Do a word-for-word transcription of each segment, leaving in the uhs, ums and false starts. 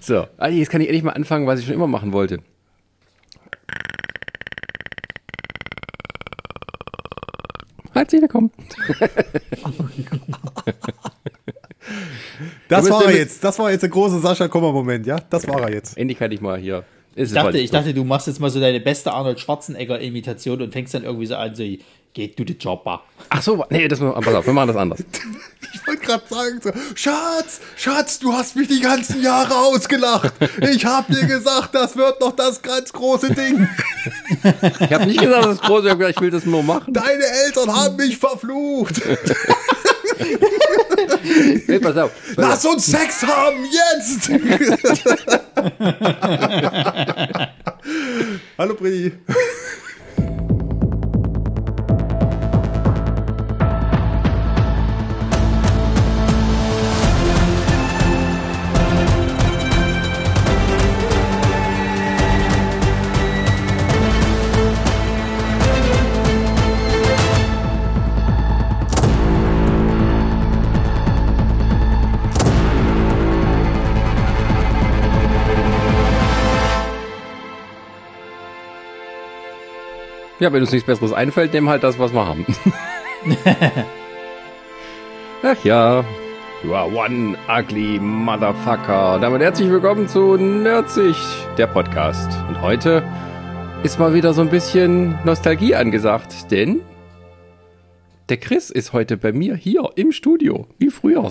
So, jetzt kann ich endlich mal anfangen, was ich schon immer machen wollte. Herzlich willkommen. Das war er jetzt. Das war jetzt der große Sascha-Kommer-Moment, ja? Das war er jetzt. Endlich kann ich mal hier. Ist ich dachte, ich dachte, du machst jetzt mal so deine beste Arnold Schwarzenegger-Imitation und fängst dann irgendwie so an, so, geht du den Jobber. Ach so, nee, das, pass auf, wir machen das anders. Ich wollte gerade sagen, so, Schatz, Schatz, du hast mich die ganzen Jahre ausgelacht. Ich habe dir gesagt, das wird noch das ganz große Ding. Ich habe nicht gesagt, das ist groß, ich habe gesagt, ich will das nur machen. Deine Eltern haben mich verflucht. Hey, pass auf, pass Lass auf. uns Sex haben, jetzt! Hallo, Brady. Ja, wenn uns nichts Besseres einfällt, nehmen halt das, was wir haben. Ach ja. You are one ugly motherfucker. Damit herzlich willkommen zu Nerdsich, der Podcast. Und heute ist mal wieder so ein bisschen Nostalgie angesagt, denn der Chris ist heute bei mir hier im Studio, wie früher.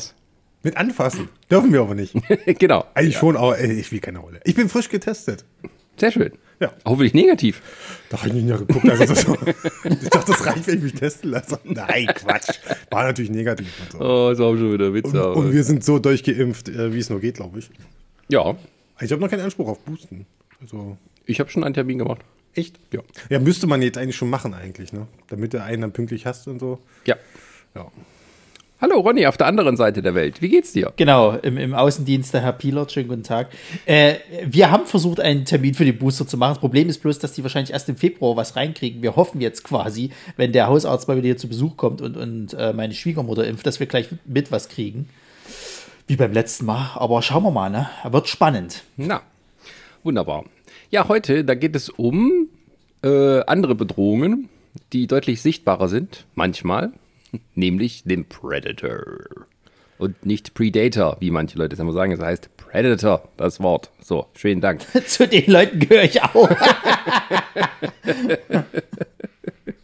Mit anfassen. Dürfen wir aber nicht. Genau. Eigentlich ja. schon, aber ich will keine Rolle. Ich bin frisch getestet. Sehr schön. Ja. Hoffentlich negativ. Da habe ich nicht mehr geguckt. Also so. Ich dachte, das reicht, wenn ich mich testen lasse. Nein, Quatsch. War natürlich negativ. Und so. Oh, ist auch schon wieder Witze. Und, und wir sind so durchgeimpft, wie es nur geht, glaube ich. Ja. Ich habe noch keinen Anspruch auf Boosten. Also ich habe schon einen Termin gemacht. Echt? Ja. Ja, müsste man jetzt eigentlich schon machen eigentlich, ne? Damit du einen dann pünktlich hast und so. Ja. Ja. Hallo Ronny, auf der anderen Seite der Welt. Wie geht's dir? Genau, im, im Außendienst der Herr Pielert. Schönen guten Tag. Äh, wir haben versucht, einen Termin für den Booster zu machen. Das Problem ist bloß, dass die wahrscheinlich erst im Februar was reinkriegen. Wir hoffen jetzt quasi, wenn der Hausarzt mal wieder hier zu Besuch kommt und, und äh, meine Schwiegermutter impft, dass wir gleich mit was kriegen. Wie beim letzten Mal. Aber schauen wir mal, ne? Wird spannend. Na, wunderbar. Ja, heute, da geht es um äh, andere Bedrohungen, die deutlich sichtbarer sind, manchmal. Nämlich den Predator. Und nicht Predator, wie manche Leute es immer sagen. Es heißt Predator, das Wort. So, schönen Dank. Zu den Leuten gehöre ich auch.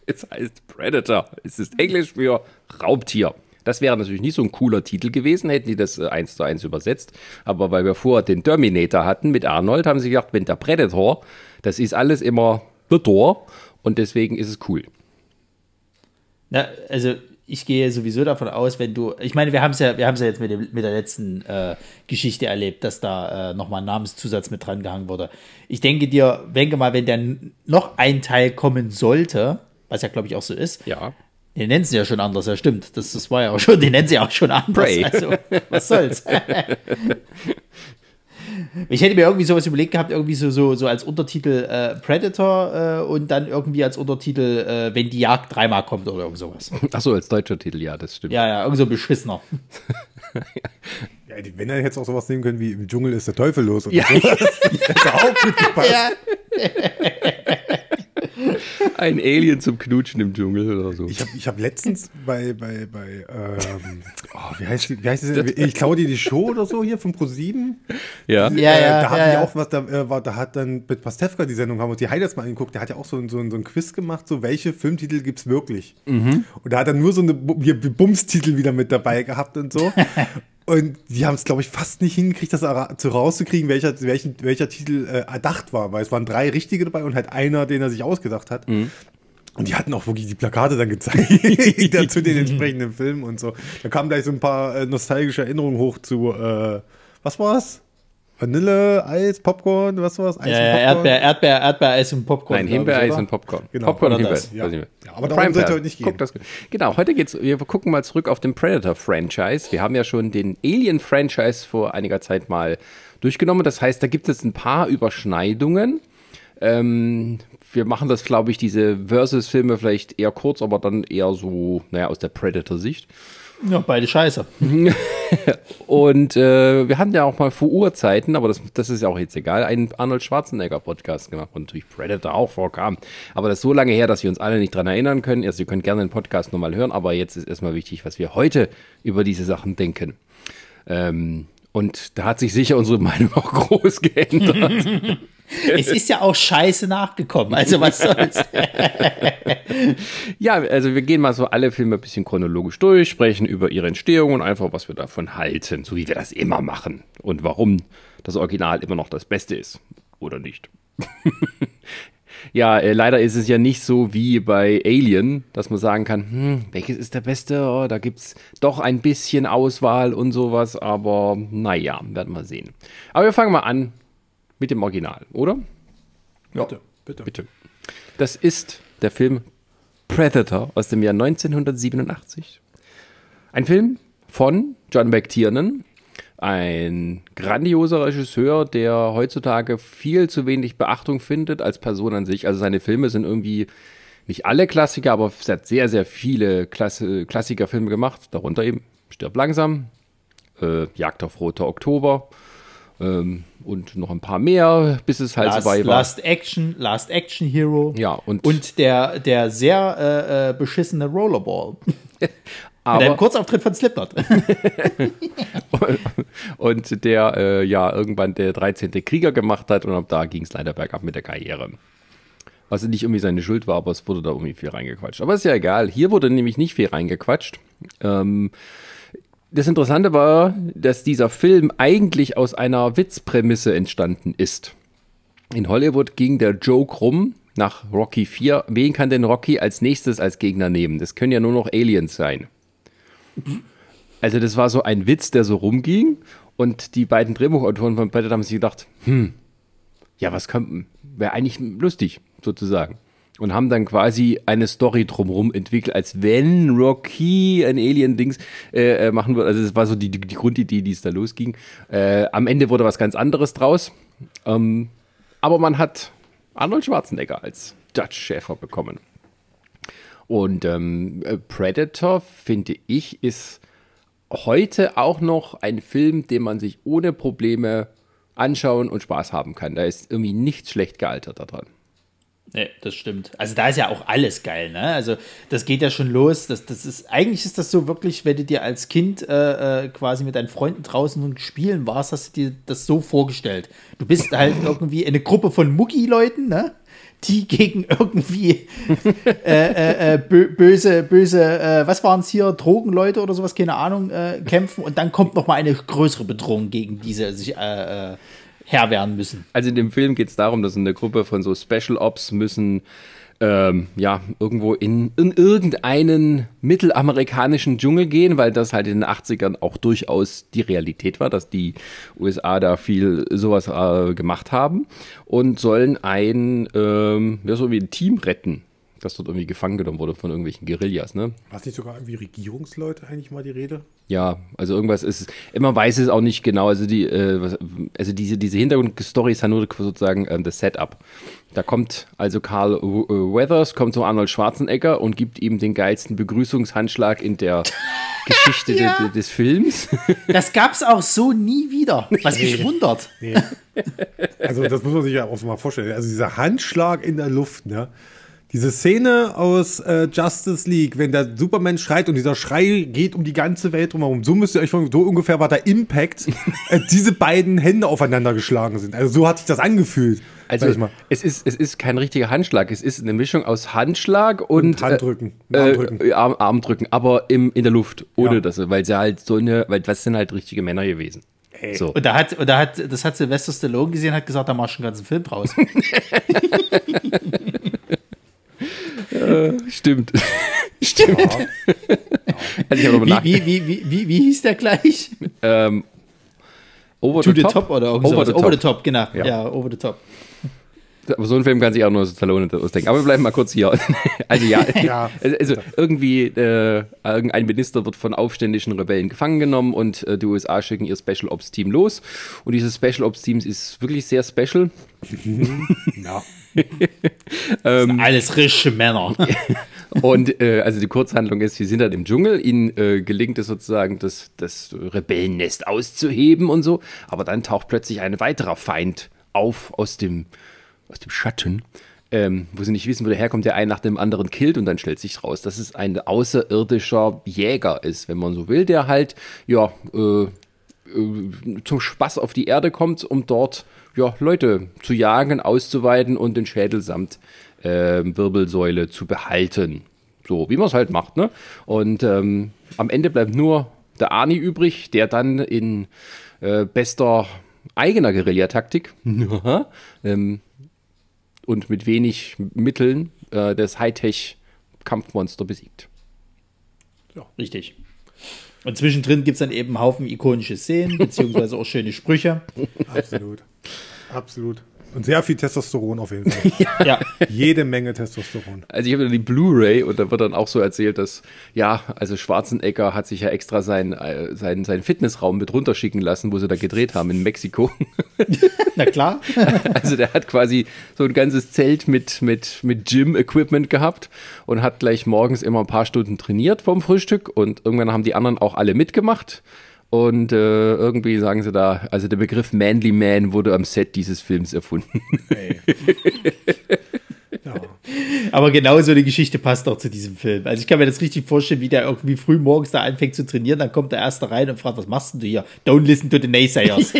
Es heißt Predator. Es ist Englisch für Raubtier. Das wäre natürlich nicht so ein cooler Titel gewesen, hätten die das eins zu eins übersetzt. Aber weil wir vorher den Terminator hatten mit Arnold, haben sie gedacht, wenn der Predator, das ist alles immer The Door. Und deswegen ist es cool. Na, also... Ich gehe sowieso davon aus, wenn du, ich meine, wir haben es ja, wir haben es ja jetzt mit, dem, mit der letzten äh, Geschichte erlebt, dass da äh, nochmal ein Namenszusatz mit dran gehangen wurde. Ich denke dir, denke mal, wenn dann noch ein Teil kommen sollte, was ja, glaube ich, auch so ist. Ja. Den nennen sie ja schon anders, ja stimmt. Das, das war ja auch schon, den nennen sie ja auch schon anders. Prey. Also, was soll's? Ich hätte mir irgendwie sowas überlegt gehabt, irgendwie so, so, so als Untertitel äh, Predator äh, und dann irgendwie als Untertitel, äh, wenn die Jagd dreimal kommt oder irgend sowas. Achso, als deutscher Titel, ja, das stimmt. Ja, ja, irgend so ein beschissener. Ja, wenn er jetzt auch sowas nehmen können wie Im Dschungel ist der Teufel los oder ja. sowas. Das hat auch gut gepasst. Ja. Ein Alien zum Knutschen im Dschungel oder so. Ich habe ich hab letztens bei, bei, bei ähm, oh, wie heißt, wie heißt das denn? Ich klaue dir die Show oder so hier von ProSieben. Ja. Äh, ja, ja. Da hatten ja, ja. die auch was, da, äh, war, da hat dann mit Pastewka die Sendung, haben uns die Highlights mal angeguckt, der hat ja auch so, so, so einen Quiz gemacht, so welche Filmtitel gibt es wirklich? Mhm. Und da hat er nur so eine Bumstitel wieder mit dabei gehabt und so. Und die haben es, glaube ich, fast nicht hingekriegt, das rauszukriegen, welcher, welchen, welcher Titel äh, erdacht war. Weil es waren drei richtige dabei und halt einer, den er sich ausgedacht hat. Mhm. Und die hatten auch wirklich die Plakate dann gezeigt zu den entsprechenden Filmen und so. Da kamen gleich so ein paar äh, nostalgische Erinnerungen hoch zu, äh, was war's? Vanille, Eis, Popcorn, was war's? Eis ja, und Popcorn. Erdbeer, Erdbeer, Erdbeer, Eis und Popcorn. Nein, Himbeereis und Popcorn. Genau. Popcorn und Himbeer. Ja. Ja, aber darum sollte heute nicht gehen. Genau, heute geht's, wir gucken mal zurück auf den Predator-Franchise. Wir haben ja schon den Alien-Franchise vor einiger Zeit mal durchgenommen. Das heißt, da gibt es ein paar Überschneidungen. Ähm, wir machen das, glaube ich, diese Versus-Filme vielleicht eher kurz, aber dann eher so, naja, aus der Predator-Sicht. Ja, beide scheiße. Und äh, wir haben ja auch mal vor Urzeiten, aber das, das ist ja auch jetzt egal, einen Arnold Schwarzenegger Podcast gemacht, wo natürlich Predator auch vorkam. Aber das ist so lange her, dass wir uns alle nicht dran erinnern können. Also ihr könnt gerne den Podcast nochmal hören, aber jetzt ist erstmal wichtig, was wir heute über diese Sachen denken. Ähm, und da hat sich sicher unsere Meinung auch groß geändert. Es ist ja auch scheiße nachgekommen, also was soll's. Ja, also wir gehen mal so alle Filme ein bisschen chronologisch durch, sprechen über ihre Entstehung und einfach, was wir davon halten, so wie wir das immer machen und warum das Original immer noch das Beste ist oder nicht. Ja, äh, leider ist es ja nicht so wie bei Alien, dass man sagen kann, hm, welches ist der Beste? Oh, da gibt es doch ein bisschen Auswahl und sowas, aber naja, werden wir sehen. Aber wir fangen mal an. Mit dem Original, oder? Ja, bitte, bitte. bitte. Das ist der Film Predator aus dem Jahr neunzehnhundertsiebenundachtzig. Ein Film von John McTiernan, ein grandioser Regisseur, der heutzutage viel zu wenig Beachtung findet als Person an sich. Also seine Filme sind irgendwie nicht alle Klassiker, aber er hat sehr, sehr viele Klasse, Klassikerfilme gemacht. Darunter eben Stirb langsam, äh, Jagd auf Roter Oktober, Ähm, und noch ein paar mehr, bis es halt Last, vorbei war. Last Action, Last Action Hero. Ja, und, und der, der sehr äh, beschissene Rollerball. Aber mit einem Kurzauftritt von Slipknot. und, und der äh, ja irgendwann der dreizehnte Krieger gemacht hat und ab da ging es leider bergab mit der Karriere. Was nicht irgendwie seine Schuld war, aber es wurde da irgendwie viel reingequatscht. Aber ist ja egal, hier wurde nämlich nicht viel reingequatscht. Ähm, Das Interessante war, dass dieser Film eigentlich aus einer Witzprämisse entstanden ist. In Hollywood ging der Joke rum nach Rocky vier. Wen kann denn Rocky als nächstes als Gegner nehmen? Das können ja nur noch Aliens sein. Also das war so ein Witz, der so rumging. Und die beiden Drehbuchautoren von Predator haben sich gedacht, hm, ja, was könnten, wäre eigentlich lustig, sozusagen. Und haben dann quasi eine Story drumherum entwickelt, als wenn Rocky ein Alien-Dings äh, machen würde. Also das war so die, die Grundidee, die es da losging. Äh, am Ende wurde was ganz anderes draus. Ähm, aber man hat Arnold Schwarzenegger als Dutch Schäfer bekommen. Und ähm, Predator, finde ich, ist heute auch noch ein Film, den man sich ohne Probleme anschauen und Spaß haben kann. Da ist irgendwie nichts schlecht gealtert daran. Nee, das stimmt. Also da ist ja auch alles geil, ne? Also das geht ja schon los. Das, das ist, eigentlich ist das so wirklich, wenn du dir als Kind äh, quasi mit deinen Freunden draußen und spielen warst, hast du dir das so vorgestellt. Du bist halt irgendwie eine Gruppe von Mucki-Leuten, ne? Die gegen irgendwie äh, äh, bö böse, böse, äh, was waren es hier, Drogenleute oder sowas, keine Ahnung, äh, kämpfen. Und dann kommt nochmal eine größere Bedrohung gegen diese sich äh, äh, Herr werden müssen. Also in dem Film geht es darum, dass eine Gruppe von so Special Ops müssen ähm, ja irgendwo in, in irgendeinen mittelamerikanischen Dschungel gehen, weil das halt in den achtzigern auch durchaus die Realität war, dass die U S A da viel sowas äh, gemacht haben und sollen ein, ähm, ja, so wie ein Team retten, das dort irgendwie gefangen genommen wurde von irgendwelchen Guerillas, ne? War es nicht sogar irgendwie Regierungsleute eigentlich mal die Rede? Ja, also irgendwas ist, man weiß es auch nicht genau, also die, äh, also diese, diese Hintergrundstory ist ja nur sozusagen ähm, das Setup. Da kommt also Carl Weathers, kommt zu Arnold Schwarzenegger und gibt ihm den geilsten Begrüßungshandschlag in der Geschichte ja. de, de, des Films. Das gab's auch so nie wieder, was nee. mich wundert. Nee. Also das muss man sich ja auch mal vorstellen, also dieser Handschlag in der Luft, ne? Diese Szene aus äh, Justice League, wenn der Superman schreit und dieser Schrei geht um die ganze Welt drumherum. So müsst ihr euch vorstellen, so ungefähr war der Impact, als diese beiden Hände aufeinander geschlagen sind. Also so hat sich das angefühlt. Also ich mal. Es, ist, es ist kein richtiger Handschlag, es ist eine Mischung aus Handschlag und, und Handdrücken, äh, Armdrücken. Äh, Arm, Armdrücken, aber im, in der Luft, ohne ja. das, weil sie halt so eine, weil das sind halt richtige Männer gewesen. So. Und da hat, und da hat, das hat Sylvester Stallone gesehen, hat gesagt, da mach ich einen ganzen Film draus. Äh, stimmt. Stimmt. Ja. Also ich wie, wie, wie, wie, wie hieß der gleich? Ähm, over to the, the top? top oder irgendwas. Over, so over the Top, genau. Ja. ja, Over the Top. Aber so einen Film kann sich auch nur Stallone ausdenken. Aber wir bleiben mal kurz hier. Also ja, ja. Also irgendwie äh, irgendein Minister wird von aufständischen Rebellen gefangen genommen und äh, die U S A schicken ihr Special Ops Team los. Und dieses Special Ops Team ist wirklich sehr special. Ja. Das sind alles richtige Männer. Und äh, also die Kurzhandlung ist, sie sind dann im Dschungel, ihnen äh, gelingt es sozusagen, das, das Rebellennest auszuheben und so, aber dann taucht plötzlich ein weiterer Feind auf aus dem, aus dem Schatten, ähm, wo sie nicht wissen, wo der herkommt, der einen nach dem anderen killt, und dann stellt sich raus, dass es ein außerirdischer Jäger ist, wenn man so will, der halt, ja, äh, zum Spaß auf die Erde kommt, um dort ja, Leute zu jagen, auszuweiden und den Schädel samt äh, Wirbelsäule zu behalten. So, wie man es halt macht, ne? Und ähm, am Ende bleibt nur der Arnie übrig, der dann in äh, bester eigener Guerillataktik ähm, und mit wenig Mitteln äh, das Hightech-Kampfmonster besiegt. Ja, richtig. Und zwischendrin gibt es dann eben einen Haufen ikonische Szenen, beziehungsweise auch schöne Sprüche. Absolut. Absolut. Und sehr viel Testosteron auf jeden Fall. Ja. Ja. Jede Menge Testosteron. Also ich habe dann die Blu-ray und da wird dann auch so erzählt, dass, ja, also Schwarzenegger hat sich ja extra seinen, seinen, seinen Fitnessraum mit runterschicken lassen, wo sie da gedreht haben in Mexiko. Na klar. Also der hat quasi so ein ganzes Zelt mit, mit, mit Gym-Equipment gehabt und hat gleich morgens immer ein paar Stunden trainiert vorm Frühstück, und irgendwann haben die anderen auch alle mitgemacht. Und äh, irgendwie sagen sie da, also der Begriff Manly Man wurde am Set dieses Films erfunden. Hey. Ja. Aber genau so eine Geschichte passt auch zu diesem Film. Also ich kann mir das richtig vorstellen, wie der irgendwie früh morgens da anfängt zu trainieren, dann kommt der Erste rein und fragt, was machst denn du hier? Don't listen to the naysayers.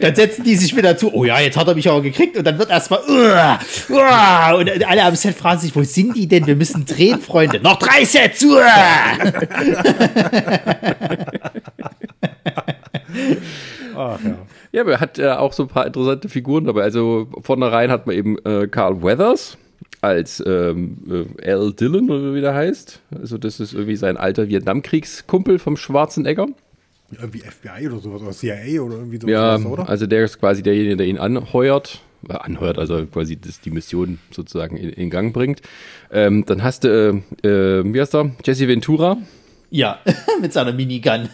Dann setzen die sich wieder zu, oh ja, jetzt hat er mich aber gekriegt, und dann wird erstmal uh, uh, und alle am Set fragen sich, wo sind die denn? Wir müssen drehen, Freunde. Noch drei Sets! Uh. Ach, ja. Ja, aber er hat äh, auch so ein paar interessante Figuren dabei. Also vornherein hat man eben äh, Carl Weathers als ähm, äh, Al Dillon, oder wie der heißt. Also das ist irgendwie sein alter Vietnamkriegskumpel vom Schwarzenegger. Ja, irgendwie F B I oder sowas, oder C I A oder irgendwie sowas, ja, oder? Also der ist quasi derjenige, der ihn anheuert. Äh, anheuert, also quasi das, die Mission sozusagen in, in Gang bringt. Ähm, dann hast du, äh, äh, wie heißt er? Jesse Ventura. Ja, mit seiner Minigun.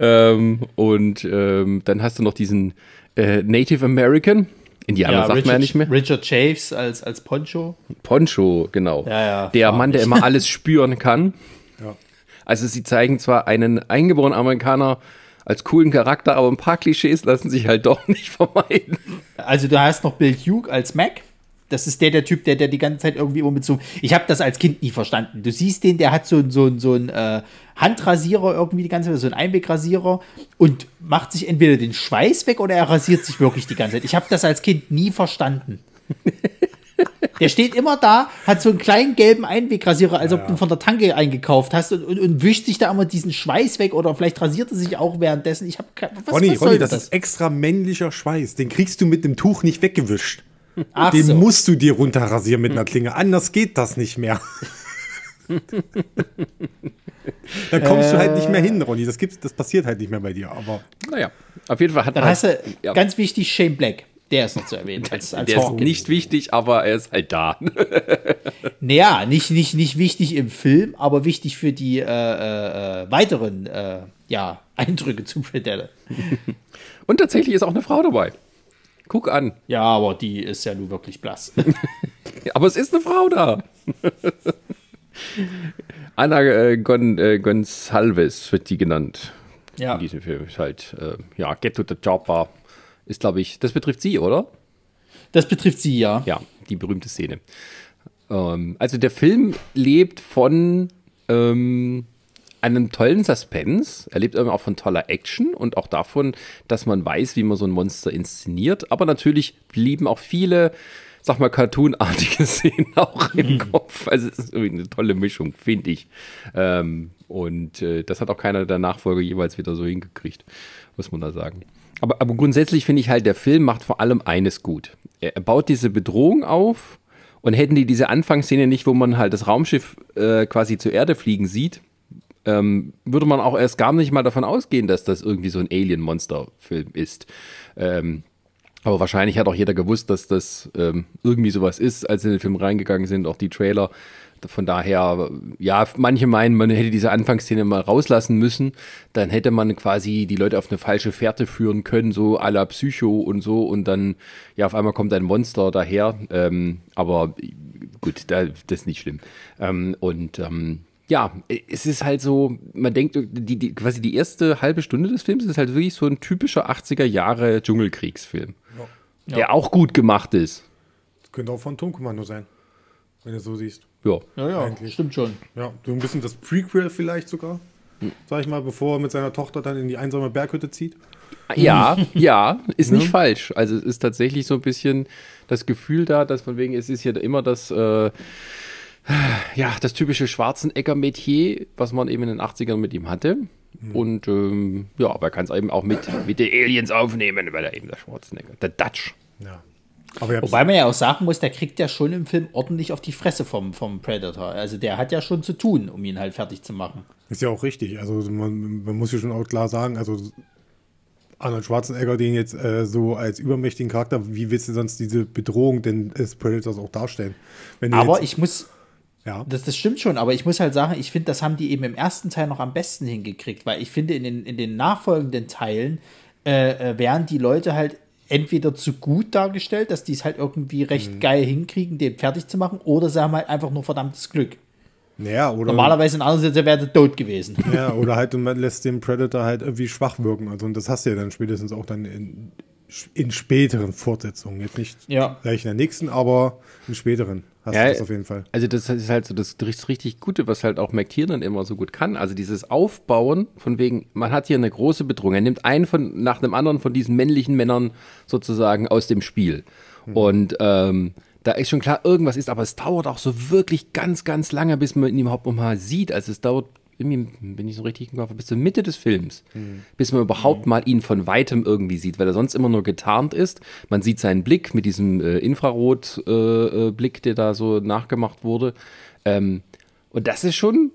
ähm, und ähm, dann hast du noch diesen äh, Native American. Indianer, ja, sagt Richard, man ja nicht mehr. Richard Chaves als, als Poncho. Poncho, genau. Ja, ja, der Mann, der immer alles spüren kann. Ja. Also sie zeigen zwar einen eingeborenen Amerikaner als coolen Charakter, aber ein paar Klischees lassen sich halt doch nicht vermeiden. Also du hast noch Bill Duke als Mac. Das ist der, der Typ, der, der die ganze Zeit irgendwie immer mit so... Ich habe das als Kind nie verstanden. Du siehst den, der hat so einen so so ein, äh, Handrasierer irgendwie die ganze Zeit, so einen Einwegrasierer, und macht sich entweder den Schweiß weg oder er rasiert sich wirklich die ganze Zeit. Ich habe das als Kind nie verstanden. Der steht immer da, hat so einen kleinen gelben Einwegrasierer, als ja, ob du ihn von der Tanke eingekauft hast, und, und, und wischt sich da immer diesen Schweiß weg, oder vielleicht rasiert er sich auch währenddessen. Ich habe keine... Was, Ronny, was soll Ronny, das, das ist extra männlicher Schweiß. Den kriegst du mit dem Tuch nicht weggewischt. Ach, den so. Musst du dir runterrasieren mit einer Klinge, anders geht das nicht mehr. Da kommst äh, du halt nicht mehr hin, Ronny, das, gibt's, das passiert halt nicht mehr bei dir. Aber naja, auf jeden Fall hat dann man... Hast du, ja. Ganz wichtig, Shane Black, der ist noch zu erwähnen. Als, als der Hawkins. Ist nicht wichtig, aber er ist halt da. Naja, nicht, nicht, nicht wichtig im Film, aber wichtig für die äh, äh, weiteren äh, ja, Eindrücke zu Predator. Und tatsächlich ist auch eine Frau dabei. Guck an. Ja, aber die ist ja nun wirklich blass. Aber es ist eine Frau da. Anna äh, Gon, äh, Gonsalves wird die genannt. Ja. In diesem Film ist halt, äh, ja, Get to the Chopper ist, glaube ich, das betrifft sie, oder? Das betrifft sie, ja. Ja, die berühmte Szene. Ähm, also der Film lebt von ähm, einem tollen Suspense, er lebt immer auch von toller Action und auch davon, dass man weiß, wie man so ein Monster inszeniert. Aber natürlich blieben auch viele, sag mal, cartoonartige Szenen auch im mhm. Kopf. Also es ist irgendwie eine tolle Mischung, finde ich. Ähm, und äh, das hat auch keiner der Nachfolger jeweils wieder so hingekriegt, muss man da sagen. Aber, aber grundsätzlich finde ich halt, der Film macht vor allem eines gut. Er baut diese Bedrohung auf, und hätten die diese Anfangsszene nicht, wo man halt das Raumschiff äh, quasi zur Erde fliegen sieht, würde man auch erst gar nicht mal davon ausgehen, dass das irgendwie so ein Alien-Monster-Film ist. Ähm, aber wahrscheinlich hat auch jeder gewusst, dass das ähm, irgendwie sowas ist, als sie in den Film reingegangen sind, auch die Trailer. Von daher, ja, manche meinen, man hätte diese Anfangsszene mal rauslassen müssen, dann hätte man quasi die Leute auf eine falsche Fährte führen können, so à la Psycho und so, und dann, ja, auf einmal kommt ein Monster daher. Ähm, aber gut, da, das ist nicht schlimm. Ähm, und ähm, ja, es ist halt so, man denkt, die, die, quasi die erste halbe Stunde des Films ist halt wirklich so ein typischer achtziger Jahre Dschungelkriegsfilm, ja. der ja. auch gut gemacht ist. Das könnte auch von Tonkommando sein, wenn du es so siehst. Ja, ja, ja eigentlich. Stimmt schon. Ja, so ein bisschen das Prequel vielleicht sogar, hm. sag ich mal, bevor er mit seiner Tochter dann in die einsame Berghütte zieht. Ja, ja, ist nicht ja. falsch. Also es ist tatsächlich so ein bisschen das Gefühl da, dass von wegen, es ist ja immer das, äh, ja, das typische Schwarzenegger-Metier, was man eben in den achtzigern mit ihm hatte. Mhm. Und ähm, ja, aber er kann es eben auch mit, mit den Aliens aufnehmen, weil er eben der Schwarzenegger, der Dutch. Ja. Aber wobei man ja auch sagen muss, der kriegt ja schon im Film ordentlich auf die Fresse vom, vom Predator. Also der hat ja schon zu tun, um ihn halt fertig zu machen. Ist ja auch richtig. Also man, man muss ja schon auch klar sagen, also Arnold Schwarzenegger, den jetzt äh, so als übermächtigen Charakter, wie willst du sonst diese Bedrohung denn des Predators auch darstellen? Wenn du aber jetzt, ich muss, ja. das, das stimmt schon, aber ich muss halt sagen, ich finde, das haben die eben im ersten Teil noch am besten hingekriegt, weil ich finde, in den, in den nachfolgenden Teilen äh, wären die Leute halt entweder zu gut dargestellt, dass die es halt irgendwie recht mhm. geil hinkriegen, den fertig zu machen, oder sie haben halt einfach nur verdammtes Glück. Ja, oder normalerweise in anderen Sätzen wäre er tot gewesen. Ja, oder halt, und man lässt den Predator halt irgendwie schwach wirken. Also, und das hast du ja dann spätestens auch dann in, in späteren Fortsetzungen. Jetzt nicht ja. gleich in der nächsten, aber in späteren hast ja, du das auf jeden Fall. Also das ist halt so das richtig Gute, was halt auch McTiernan immer so gut kann. Also dieses Aufbauen von wegen, man hat hier eine große Bedrohung. Er nimmt einen von, nach dem anderen von diesen männlichen Männern sozusagen aus dem Spiel. Mhm. Und ähm, da ist schon klar, irgendwas ist, aber es dauert auch so wirklich ganz, ganz lange, bis man ihn überhaupt nochmal sieht. Also es dauert, irgendwie, wenn ich so richtig im Kopf habe, bis zur Mitte des Films, mhm. bis man überhaupt mhm. mal ihn von Weitem irgendwie sieht, weil er sonst immer nur getarnt ist. Man sieht seinen Blick mit diesem äh, Infrarot-Blick, äh, der da so nachgemacht wurde. Ähm, und das ist schon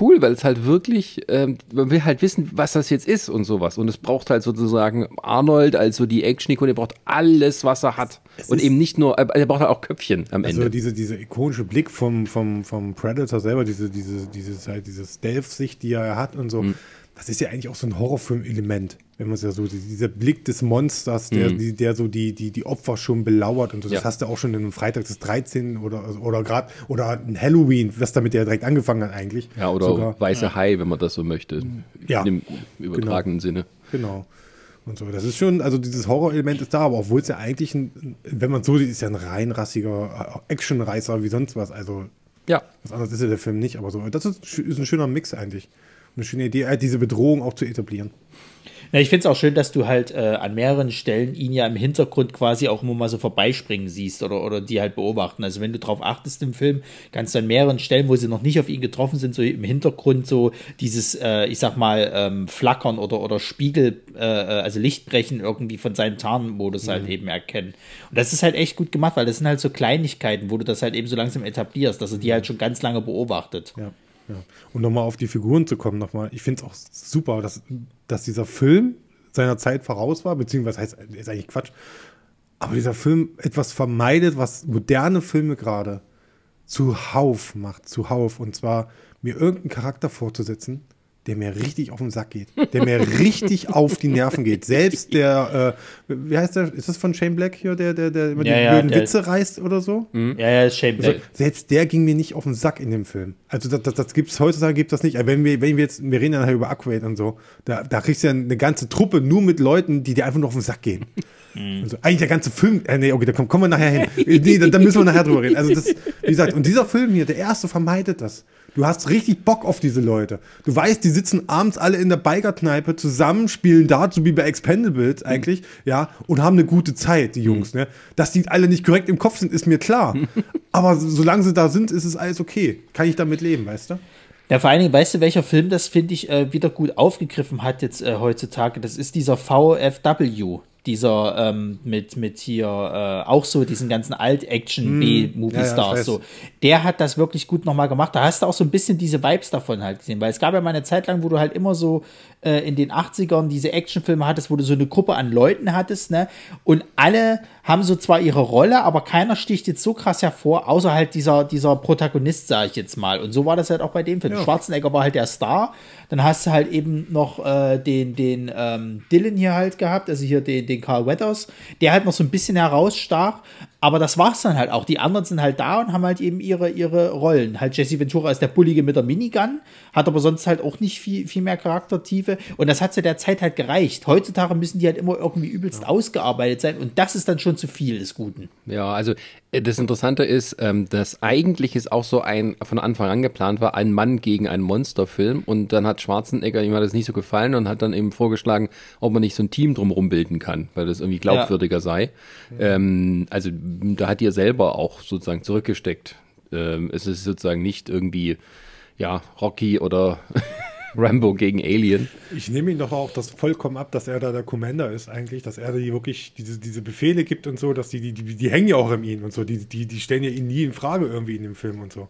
cool, weil es halt wirklich, ähm, man will halt wissen, was das jetzt ist und sowas. Und es braucht halt sozusagen Arnold als so die Action-Ikone, der braucht alles, was er hat. Es und eben nicht nur, er braucht halt auch Köpfchen am also Ende. Also diese, diese ikonische Blick vom, vom, vom Predator selber, diese, diese, diese, halt diese Stealth-Sicht, die er hat und so, mhm. das ist ja eigentlich auch so ein Horrorfilm-Element, wenn man es ja so, dieser Blick des Monsters, der, mhm. die, der so die, die, die Opfer schon belauert und so, das ja. hast du auch schon in einem Freitag des dreizehnten oder, oder gerade, oder ein Halloween, was damit ja direkt angefangen hat eigentlich. Ja, oder sogar. Weiße ja. Hai, wenn man das so möchte, ja. im übertragenen genau. Sinne. Genau. Und so, das ist schon, also dieses Horrorelement ist da, aber obwohl es ja eigentlich, ein, wenn man so sieht, ist ja ein rein rassiger Actionreißer wie sonst was, also ja. was anderes ist ja der Film nicht, aber so, das ist, ist ein schöner Mix eigentlich. Eine schöne Idee, halt diese Bedrohung auch zu etablieren. Ja, ich finde es auch schön, dass du halt äh, an mehreren Stellen ihn ja im Hintergrund quasi auch immer mal so vorbeispringen siehst oder, oder die halt beobachten. Also wenn du drauf achtest im Film, kannst du an mehreren Stellen, wo sie noch nicht auf ihn getroffen sind, so im Hintergrund so dieses, äh, ich sag mal, ähm, Flackern oder, oder Spiegel, äh, also Lichtbrechen irgendwie von seinem Tarnmodus mhm. halt eben erkennen. Und das ist halt echt gut gemacht, weil das sind halt so Kleinigkeiten, wo du das halt eben so langsam etablierst, dass er die halt schon ganz lange beobachtet. Ja. Ja. Und nochmal auf die Figuren zu kommen, nochmal, ich finde es auch super, dass, dass dieser Film seiner Zeit voraus war, beziehungsweise heißt, ist eigentlich Quatsch, aber dieser Film etwas vermeidet, was moderne Filme gerade zuhauf macht, zuhauf, und zwar mir irgendeinen Charakter vorzusetzen, der mir richtig auf den Sack geht, der mir richtig auf die Nerven geht. Selbst der, äh, wie heißt der, ist das von Shane Black hier, der, der, der immer ja, die ja, blöden der Witze ist, reißt oder so? Mhm. Ja, ja, ist Shane Black. Also, selbst der ging mir nicht auf den Sack in dem Film. Also das, das, das gibt's, heutzutage gibt es das nicht. Wenn wir, wenn wir jetzt, wir reden dann halt über Aquaid und so, da, da kriegst du ja eine ganze Truppe nur mit Leuten, die dir einfach nur auf den Sack gehen. Mhm. Also, eigentlich der ganze Film, äh, nee, okay, da kommen, kommen wir nachher hin. Nee, da, da müssen wir nachher drüber reden. Also das, wie gesagt, und dieser Film hier, der erste vermeidet das. Du hast richtig Bock auf diese Leute. Du weißt, die sitzen abends alle in der Biker-Kneipe zusammen, spielen Dart, so wie bei Expendables eigentlich, mhm. ja, und haben eine gute Zeit, die Jungs. Ne? Dass die alle nicht korrekt im Kopf sind, ist mir klar. Aber solange sie da sind, ist es alles okay. Kann ich damit leben, weißt du? Ja, vor allen Dingen, weißt du, welcher Film das, finde ich, äh, wieder gut aufgegriffen hat jetzt äh, heutzutage? Das ist dieser V F W. Dieser ähm, mit, mit hier äh, auch so diesen ganzen Alt-Action-B-Movie-Stars. Mm, ja, ja, so. Der hat das wirklich gut nochmal gemacht. Da hast du auch so ein bisschen diese Vibes davon halt gesehen, weil es gab ja mal eine Zeit lang, wo du halt immer so äh, in den achtzigern diese Actionfilme hattest, wo du so eine Gruppe an Leuten hattest, ne? Und alle haben so zwar ihre Rolle, aber keiner sticht jetzt so krass hervor, außer halt dieser, dieser Protagonist, sage ich jetzt mal. Und so war das halt auch bei dem Film. Ja. Schwarzenegger war halt der Star. Dann hast du halt eben noch äh, den, den ähm, Dylan hier halt gehabt, also hier den, den Carl Weathers, der halt noch so ein bisschen herausstach. Aber das war's dann halt auch. Die anderen sind halt da und haben halt eben ihre, ihre Rollen. Halt Jesse Ventura ist der Bullige mit der Minigun, hat aber sonst halt auch nicht viel, viel mehr Charaktertiefe. Und das hat zu der Zeit halt gereicht. Heutzutage müssen die halt immer irgendwie übelst ja. ausgearbeitet sein. Und das ist dann schon zu viel des Guten. Ja, also das Interessante ist, dass eigentlich es auch so ein, von Anfang an geplant war, ein Mann gegen einen Monsterfilm. Und dann hat Schwarzenegger, ihm hat das nicht so gefallen und hat dann eben vorgeschlagen, ob man nicht so ein Team drumherum bilden kann, weil das irgendwie glaubwürdiger ja. sei. Ja. Ähm, also da hat ihr selber auch sozusagen zurückgesteckt. Ähm, es ist sozusagen nicht irgendwie, ja, Rocky oder Rambo gegen Alien. Ich nehme ihn doch auch das vollkommen ab, dass er da der Commander ist eigentlich, dass er da die wirklich diese, diese Befehle gibt und so, dass die, die, die, die hängen ja auch an ihm und so, die, die, die stellen ja ihn nie in Frage irgendwie in dem Film und so.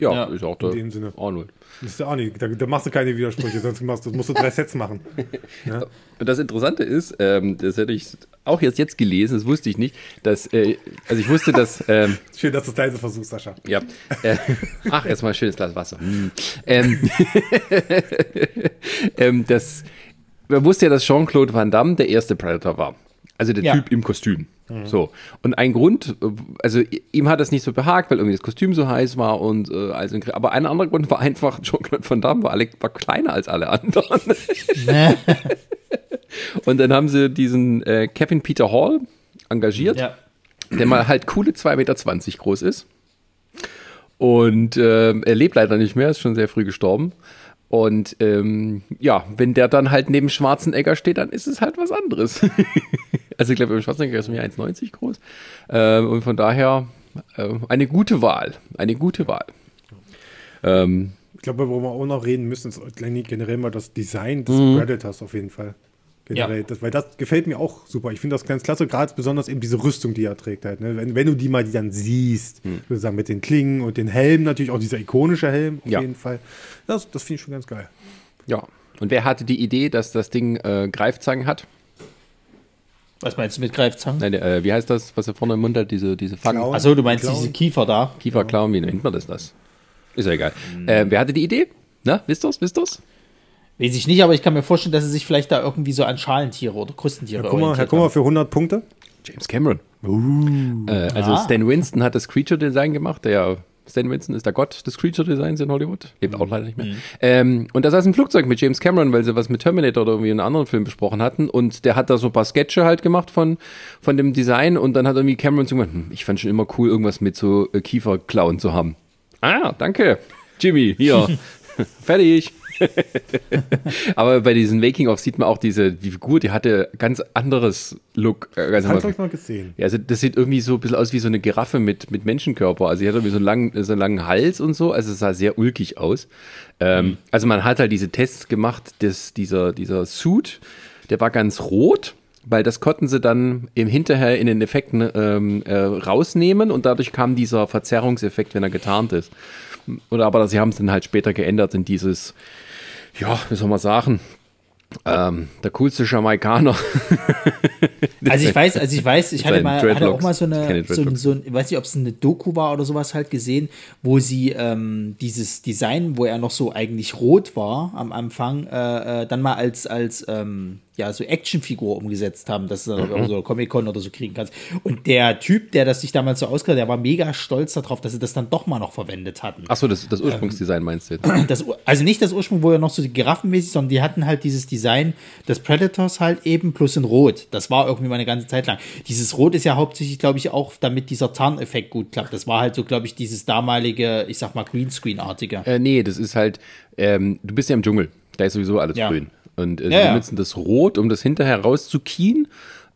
Ja, ja, ist auch der in dem Sinne. Arnold. Ist der Arnie, da, da machst du keine Widersprüche, sonst machst, musst du drei Sets machen. Ja? Und das Interessante ist, ähm, das hätte ich auch jetzt, jetzt gelesen, das wusste ich nicht, dass, äh, also ich wusste, dass... Ähm, schön, dass du es leise versuchst, Sascha. Ja. Äh, ach, erstmal ein schönes Glas Wasser. Hm. Ähm, ähm, das, man wusste ja, dass Jean-Claude Van Damme der erste Predator war. Also der ja. Typ im Kostüm. Mhm. So. Und ein Grund, also ihm hat das nicht so behagt, weil irgendwie das Kostüm so heiß war und äh, also, aber ein anderer Grund war einfach, Jean-Claude Van Damme war, alle, war kleiner als alle anderen. Nee. Und dann haben sie diesen äh, Kevin Peter Hall engagiert, ja. der mal halt coole zwei Meter zwanzig groß ist. Und äh, er lebt leider nicht mehr, ist schon sehr früh gestorben. Und ähm, ja, wenn der dann halt neben Schwarzenegger steht, dann ist es halt was anderes. Also ich glaube, Schwarzenegger ist mir eins neunzig groß. Ähm, und von daher äh, eine gute Wahl. Eine gute Wahl. Ähm, ich glaube, worüber wir auch noch reden müssen, ist generell mal das Design des m- Predators auf jeden Fall. Generell, ja. das, weil das gefällt mir auch super. Ich finde das ganz klasse, gerade besonders eben diese Rüstung, die er trägt halt. Ne? Wenn, wenn du die mal die dann siehst, mhm. sozusagen mit den Klingen und den Helmen natürlich, auch dieser ikonische Helm auf ja. jeden Fall. Das, das finde ich schon ganz geil. Ja, und wer hatte die Idee, dass das Ding äh, Greifzangen hat? Was meinst du mit Greifzangen? Nein, äh, wie heißt das, was er vorne im Mund hat, diese, diese Fangen? Achso, du meinst Klauen. Diese Kiefer da? Kieferklauen, wie nennt man das das? Ist ja egal. Mhm. Äh, wer hatte die Idee? Na, wisst ihr's, wisst ihr's? Weiß ich nicht, aber ich kann mir vorstellen, dass sie sich vielleicht da irgendwie so an Schalentiere oder Krustentiere Herr Kummer, Herr Kummer für hundert Punkte? James Cameron. Uh. Äh, also ah. Stan Winston hat das Creature-Design gemacht. Der Stan Winston ist der Gott des Creature-Designs in Hollywood. Lebt mhm. auch leider nicht mehr. Mhm. Ähm, und da saß ein Flugzeug mit James Cameron, weil sie was mit Terminator oder irgendwie einen anderen Film besprochen hatten. Und der hat da so ein paar Sketche halt gemacht von, von dem Design. Und dann hat irgendwie Cameron so gesagt, hm, ich fand schon immer cool, irgendwas mit so äh, Kieferklauen zu haben. Ah, danke, Jimmy, hier. Fertig. Aber bei diesen Making-of sieht man auch diese, die Figur, die hatte ganz anderes Look. Das habe ich mal gesehen. Ja, also das sieht irgendwie so ein bisschen aus wie so eine Giraffe mit, mit Menschenkörper. Also die hat irgendwie so einen langen, so einen langen Hals und so. Also es sah sehr ulkig aus. Ähm, mhm. Also man hat halt diese Tests gemacht, dass dieser, dieser Suit, der war ganz rot, weil das konnten sie dann im Hinterher in den Effekten ähm, äh, rausnehmen und dadurch kam dieser Verzerrungseffekt, wenn er getarnt ist. Oder aber sie haben es dann halt später geändert in dieses, ja, wie soll man sagen, ähm, der coolste Jamaikaner. Also ich weiß, also ich weiß, ich hatte, mal, hatte auch mal so eine, so, so ein, ich weiß nicht, ob es eine Doku war oder sowas halt gesehen, wo sie ähm, dieses Design, wo er noch so eigentlich rot war am Anfang, äh, äh, dann mal als, als ähm, ja, so Actionfigur umgesetzt haben, dass du dann mhm. so Comic-Con oder so kriegen kannst. Und der Typ, der das sich damals so ausgedacht hat, der war mega stolz darauf, dass sie das dann doch mal noch verwendet hatten. Achso, das, das Ursprungsdesign ähm, meinst du jetzt? Das, also nicht das Ursprung, wo ja noch so giraffenmäßig, sondern die hatten halt dieses Design des Predators halt eben plus in Rot. Das war irgendwie mal eine ganze Zeit lang. Dieses Rot ist ja hauptsächlich, glaube ich, auch, damit dieser Tarneffekt gut klappt. Das war halt so, glaube ich, dieses damalige, ich sag mal, Greenscreen-artige. Äh, nee, das ist halt, ähm, du bist ja im Dschungel, da ist sowieso alles ja. grün. Und äh, ja, sie benutzen ja. das Rot, um das hinterher rauszukien.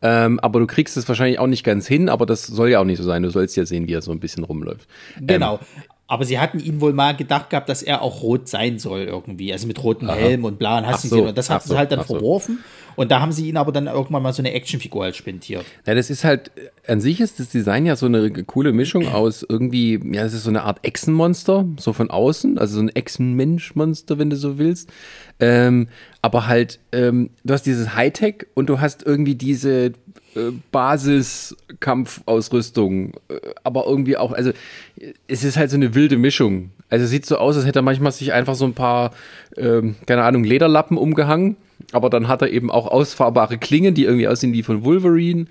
Ähm, aber du kriegst es wahrscheinlich auch nicht ganz hin, aber das soll ja auch nicht so sein. Du sollst ja sehen, wie er so ein bisschen rumläuft. Genau. Ähm, aber sie hatten ihn wohl mal gedacht gehabt, dass er auch rot sein soll irgendwie. Also mit rotem aha. Helm und blauen hast du so. Und das hat sie halt dann ach verworfen. So. Und da haben sie ihn aber dann irgendwann mal so eine Actionfigur halt spendiert. Ja, das ist halt, an sich ist das Design ja so eine coole Mischung aus irgendwie, ja, es ist so eine Art Echsenmonster, so von außen, also so ein Echsenmenschmonster, wenn du so willst. Ähm, aber halt, ähm, du hast dieses Hightech und du hast irgendwie diese äh, Basiskampfausrüstung, äh, aber irgendwie auch, also es ist halt so eine wilde Mischung. Also es sieht so aus, als hätte er manchmal sich einfach so ein paar, ähm, keine Ahnung, Lederlappen umgehangen, aber dann hat er eben auch ausfahrbare Klingen, die irgendwie aussehen wie von Wolverine.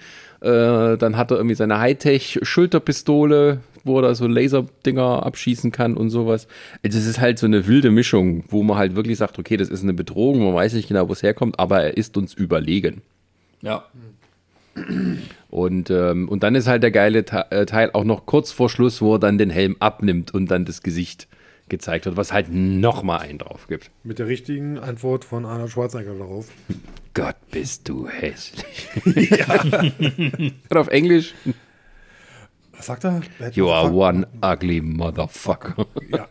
Äh, dann hat er irgendwie seine Hightech-Schulterpistole, wo er so Laserdinger abschießen kann und sowas. Also es ist halt so eine wilde Mischung, wo man halt wirklich sagt, okay, das ist eine Bedrohung, man weiß nicht genau, wo es herkommt, aber er ist uns überlegen. Ja. Und, ähm, und dann ist halt der geile Te- Teil auch noch kurz vor Schluss, wo er dann den Helm abnimmt und dann das Gesicht gezeigt wird, was halt nochmal einen drauf gibt. Mit der richtigen Antwort von Arnold Schwarzenegger darauf. Gott, bist du hässlich. Ja. Und auf Englisch. Was sagt er? Bad you are one ugly motherfucker. Ja.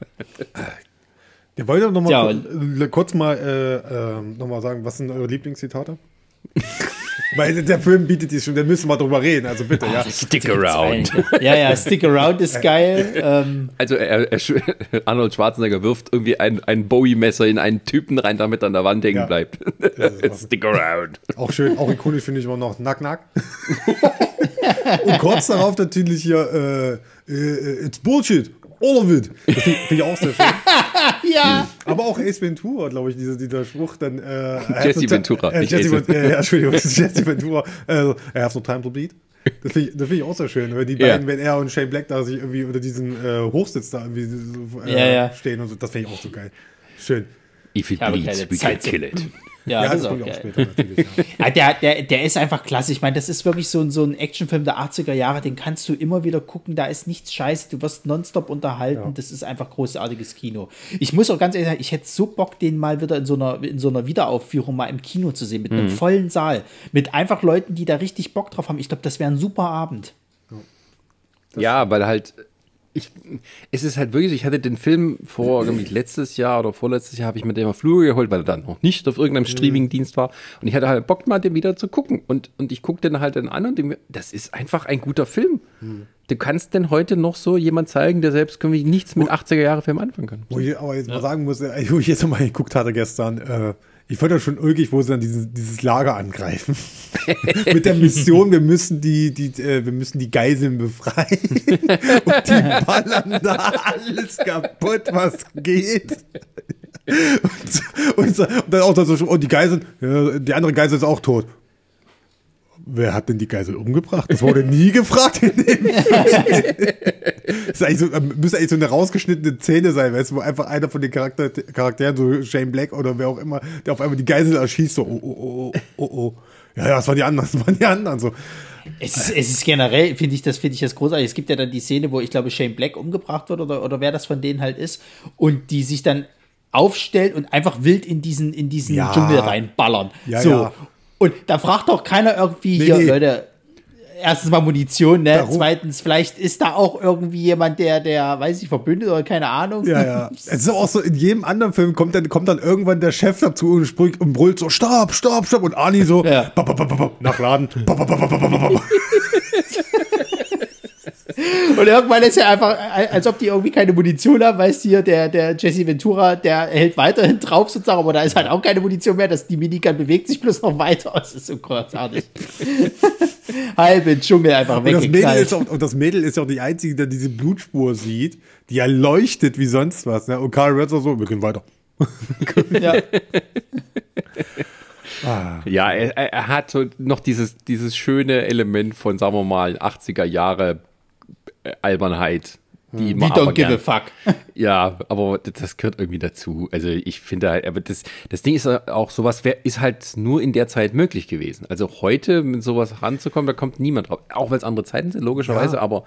Der wollte doch nochmal ja, kurz, kurz mal äh, äh, nochmal sagen, was sind eure Lieblingszitate? Weil der Film bietet die schon, da müssen wir drüber reden, also bitte, ja. Stick around. Ja, ja, stick around ist geil. Ähm. Also er, er, Arnold Schwarzenegger wirft irgendwie ein, ein Bowie-Messer in einen Typen rein, damit er an der Wand hängen ja. bleibt. Stick around. Auch schön, auch ikonisch finde ich immer noch, Nack, Nack. Und kurz darauf natürlich hier, äh, äh, it's Bullshit. All of it. Das finde ich auch sehr schön. Ja. Aber auch Ace Ventura, glaube ich, dieser, dieser Spruch. Dann, äh, Jesse Ventura. Äh, Jesse, Ace. Äh, ja, Entschuldigung, Jesse Ventura. Äh, I have no time to bleed. Das finde ich, find ich auch sehr schön, weil die yeah. beiden, wenn er und Shane Black da sich irgendwie unter diesem äh, Hochsitz da irgendwie äh, yeah, yeah. stehen und so, das finde ich auch so geil. Schön. If it bleeds, we can kill it. Ja, ja, das, das ist auch, auch später natürlich. Ja. Ja, der, der, der ist einfach klasse. Ich meine, das ist wirklich so ein, so ein Actionfilm der achtziger Jahre, den kannst du immer wieder gucken, da ist nichts scheiße, du wirst nonstop unterhalten, ja. Das ist einfach großartiges Kino. Ich muss auch ganz ehrlich sagen, ich hätte so Bock, den mal wieder in so einer, in so einer Wiederaufführung mal im Kino zu sehen, mit mhm. einem vollen Saal, mit einfach Leuten, die da richtig Bock drauf haben. Ich glaube, das wäre ein super Abend. Ja, ja, weil halt Ich, es ist halt wirklich, ich hatte den Film vor, glaube ich, letztes Jahr oder vorletztes Jahr habe ich mir den mal Flüge geholt, weil er dann noch nicht auf irgendeinem Streamingdienst war. Und ich hatte halt Bock, mal den wieder zu gucken. Und, und ich gucke den halt dann an und denke, das ist einfach ein guter Film. Hm. Du kannst denn heute noch so jemand zeigen, der selbst nichts mit achtziger-Jahre-Film anfangen kann. Wo ich aber jetzt mal sagen muss, wo ich jetzt noch mal geguckt hatte gestern, äh, ich fand das schon irgendwie, wo sie dann dieses, dieses Lager angreifen. Mit der Mission, wir müssen die, die, äh, wir müssen die Geiseln befreien. Und die ballern da alles kaputt, was geht. Und, und, und dann auch dann so, und die Geiseln, ja, die andere Geisel ist auch tot. Wer hat denn die Geisel umgebracht? Das wurde nie gefragt in dem Film. Das ist eigentlich so, müsste eigentlich so eine rausgeschnittene Szene sein, weißt du, wo einfach einer von den Charakter- Charakteren, so Shane Black oder wer auch immer, der auf einmal die Geisel erschießt, so, oh, oh, oh, oh, oh. Ja, ja, das waren die anderen, das waren die anderen, so. Es ist, es ist generell, finde ich das, finde ich das großartig. Es gibt ja dann die Szene, wo ich glaube, Shane Black umgebracht wird oder, oder wer das von denen halt ist und die sich dann aufstellen und einfach wild in diesen, in diesen ja. Dschungel reinballern. Ja, so. Ja. Und da fragt doch keiner irgendwie, nee, hier, nee. Leute, erstens mal Munition, ne? Darum. Zweitens, vielleicht ist da auch irgendwie jemand, der, der, weiß ich, verbündet oder keine Ahnung. Ja, ja. Es ist auch so, in jedem anderen Film kommt dann, kommt dann irgendwann der Chef dazu und spricht und brüllt so, stopp, stopp, stopp. Und Arnie so, ja. bap, bap, bap, bap, nachladen. Bap, bap, bap, bap, bap. Und irgendwann ist ja einfach, als ob die irgendwie keine Munition haben, weißt du, hier, der, der Jesse Ventura, der hält weiterhin drauf sozusagen, aber da ist halt auch keine Munition mehr, dass die Minigun bewegt sich bloß noch weiter, das ist so großartig. Halbe Dschungel einfach weggeknallt. Und, und das Mädel ist ja auch die Einzige, die diese Blutspur sieht, die ja leuchtet wie sonst was, ne? Und Carl Weathers so, wir gehen weiter. Ja. Ah. Ja, er, er hat so noch dieses, dieses schöne Element von, sagen wir mal, achtziger Jahre Albernheit. Die hm. We don't give a fuck. Ja, aber das gehört irgendwie dazu. Also ich finde halt, aber das, das Ding ist auch sowas, ist halt nur in der Zeit möglich gewesen. Also heute mit sowas ranzukommen, da kommt niemand drauf. Auch weil es andere Zeiten sind, logischerweise, ja. aber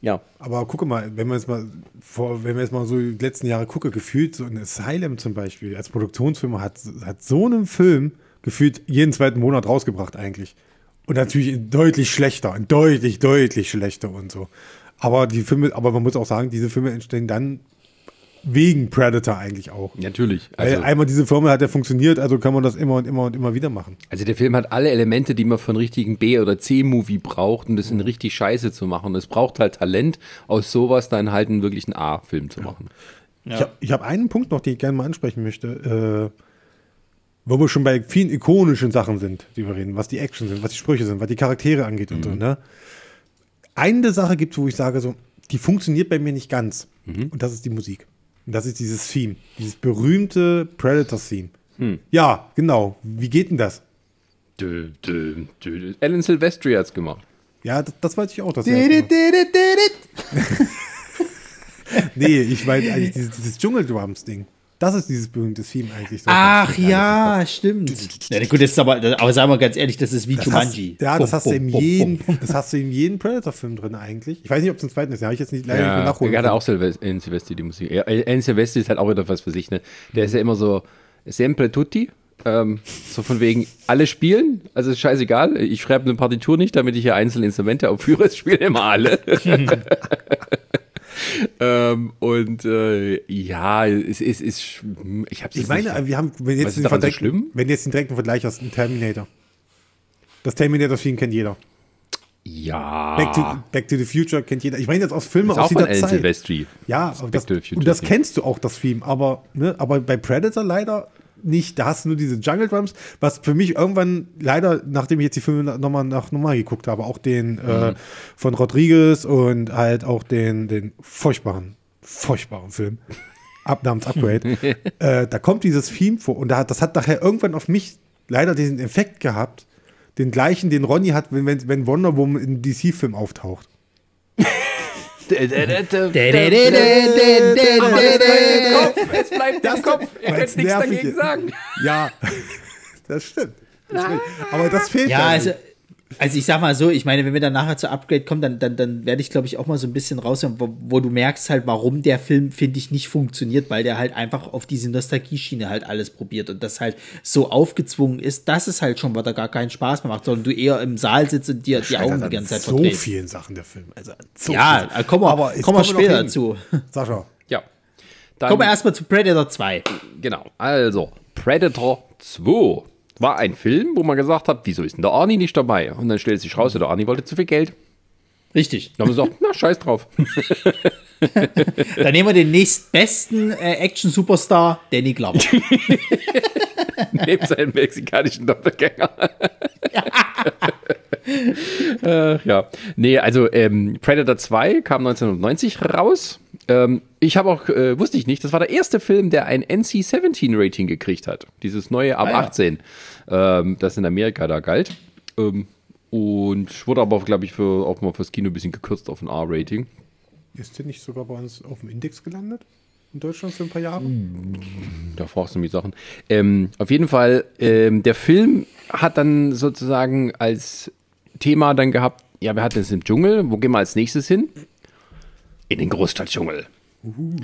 ja. Aber gucke mal, wenn man jetzt mal vor, wenn man jetzt mal so die letzten Jahre gucke, gefühlt so ein Asylum zum Beispiel als Produktionsfirma hat, hat so einen Film gefühlt jeden zweiten Monat rausgebracht eigentlich. Und natürlich deutlich schlechter, deutlich, deutlich schlechter und so. Aber die Filme, aber man muss auch sagen, diese Filme entstehen dann wegen Predator eigentlich auch. Natürlich. Also weil einmal diese Formel hat ja funktioniert, also kann man das immer und immer und immer wieder machen. Also der Film hat alle Elemente, die man von richtigen B- oder C-Movie braucht, um das in richtig Scheiße zu machen. Und es braucht halt Talent, aus sowas dann halt einen wirklichen A-Film zu machen. Ja. Ich habe ich hab einen Punkt noch, den ich gerne mal ansprechen möchte, äh, wo wir schon bei vielen ikonischen Sachen sind, die wir reden, was die Action sind, was die Sprüche sind, was die Charaktere angeht mhm. und so. Ne? Eine Sache gibt es, wo ich sage so, die funktioniert bei mir nicht ganz. Mhm. Und das ist die Musik. Und das ist dieses Theme. Dieses berühmte Predator-Theme. Mhm. Ja, genau. Wie geht denn das? Dö, dö, dö. Alan Silvestri hat's gemacht. Ja, das, das weiß ich auch. Dass did it, did it, did it. Nee, ich meine eigentlich dieses, dieses Dschungeldrums-Ding. Das ist dieses berühmte Theme eigentlich. So Ach ja, alles. stimmt. Ja, gut, das ist aber, aber sagen wir ganz ehrlich, das ist wie das Jumanji. Hast, ja, das, bum, hast bum, in bum, jeden, bum. das hast du in jedem Predator-Film drin eigentlich. Ich weiß nicht, ob es im zweiten ist. Da habe ich jetzt nicht leider ja, nicht mehr nachholen. Gerade auch Silvest- in Silvestri die Musik. Ja, in Silvestri ist halt auch wieder was für sich. Ne? Der ist ja immer so sempre tutti. Ähm, so von wegen, alle spielen, also ist scheißegal, ich schreibe eine Partitur nicht, damit ich hier einzelne Instrumente aufführe, es spielen immer alle. ähm, und äh, ja, es ist, ich hab's Ich meine, nicht, wir haben, wenn jetzt, den so schlimm? wenn jetzt den direkten Vergleich hast, ein Terminator. Das Terminator-Film kennt jeder. Ja. Back to, Back to the Future kennt jeder. Ich meine jetzt aus Filmen aus dieser Zeit. Silvestri. Ja, und das, und das kennst du auch, das Film, aber, ne, aber bei Predator leider nicht, da hast du nur diese Jungle Drums, was für mich irgendwann leider, nachdem ich jetzt die Filme nochmal nach nochmal geguckt habe, auch den mhm. äh, von Rodriguez und halt auch den, den furchtbaren, furchtbaren Film, ab namens Upgrade, äh, da kommt dieses Theme vor und da, das hat nachher irgendwann auf mich leider diesen Effekt gehabt, den gleichen, den Ronny hat, wenn, wenn, wenn Wonder Woman in D C-Film auftaucht. Es bleibt im Kopf, ihr könnt nichts dagegen sagen. Ja, das stimmt. Das stimmt. Aber das fehlt ja. Also, also ich sag mal so, ich meine, wenn wir dann nachher zu Upgrade kommen, dann, dann, dann werde ich, glaube ich, auch mal so ein bisschen raushören, wo, wo du merkst halt, warum der Film, finde ich, nicht funktioniert, weil der halt einfach auf diese Nostalgie-Schiene halt alles probiert und das halt so aufgezwungen ist, dass es halt schon weiter gar keinen Spaß mehr macht, sondern du eher im Saal sitzt und dir die Augen die ganze Zeit verdrehst. So vielen Sachen der Film. Also so ja, kommen wir, aber kommen wir später dazu. Sascha. Ja. Dann kommen wir erstmal zu Predator zwei. Genau. Also, Predator zwei. War ein Film, wo man gesagt hat, wieso ist denn der Arnie nicht dabei? Und dann stellt sich raus, der Arnie wollte zu viel Geld. Richtig. Dann haben wir gesagt, na, scheiß drauf. Dann nehmen wir den nächstbesten äh, Action-Superstar, Danny Glover. Neben seinen mexikanischen Doppelgänger. äh, ja. Nee, also ähm, Predator zwei kam neunzehnhundertneunzig raus. Ähm, ich habe auch, äh, wusste ich nicht, das war der erste Film, der ein N C siebzehn Rating gekriegt hat. Dieses neue ab ah, ja. achtzehn, ähm, das in Amerika da galt. Ähm, und wurde aber, glaube ich, für, auch mal fürs Kino ein bisschen gekürzt auf ein R-Rating. Ist der nicht sogar bei uns auf dem Index gelandet? In Deutschland für ein paar Jahre? Da fragst du mich Sachen. Ähm, auf jeden Fall, ähm, der Film hat dann sozusagen als Thema dann gehabt, ja, wir hatten es im Dschungel, wo gehen wir als nächstes hin? In den Großstadtdschungel. Uhuhu.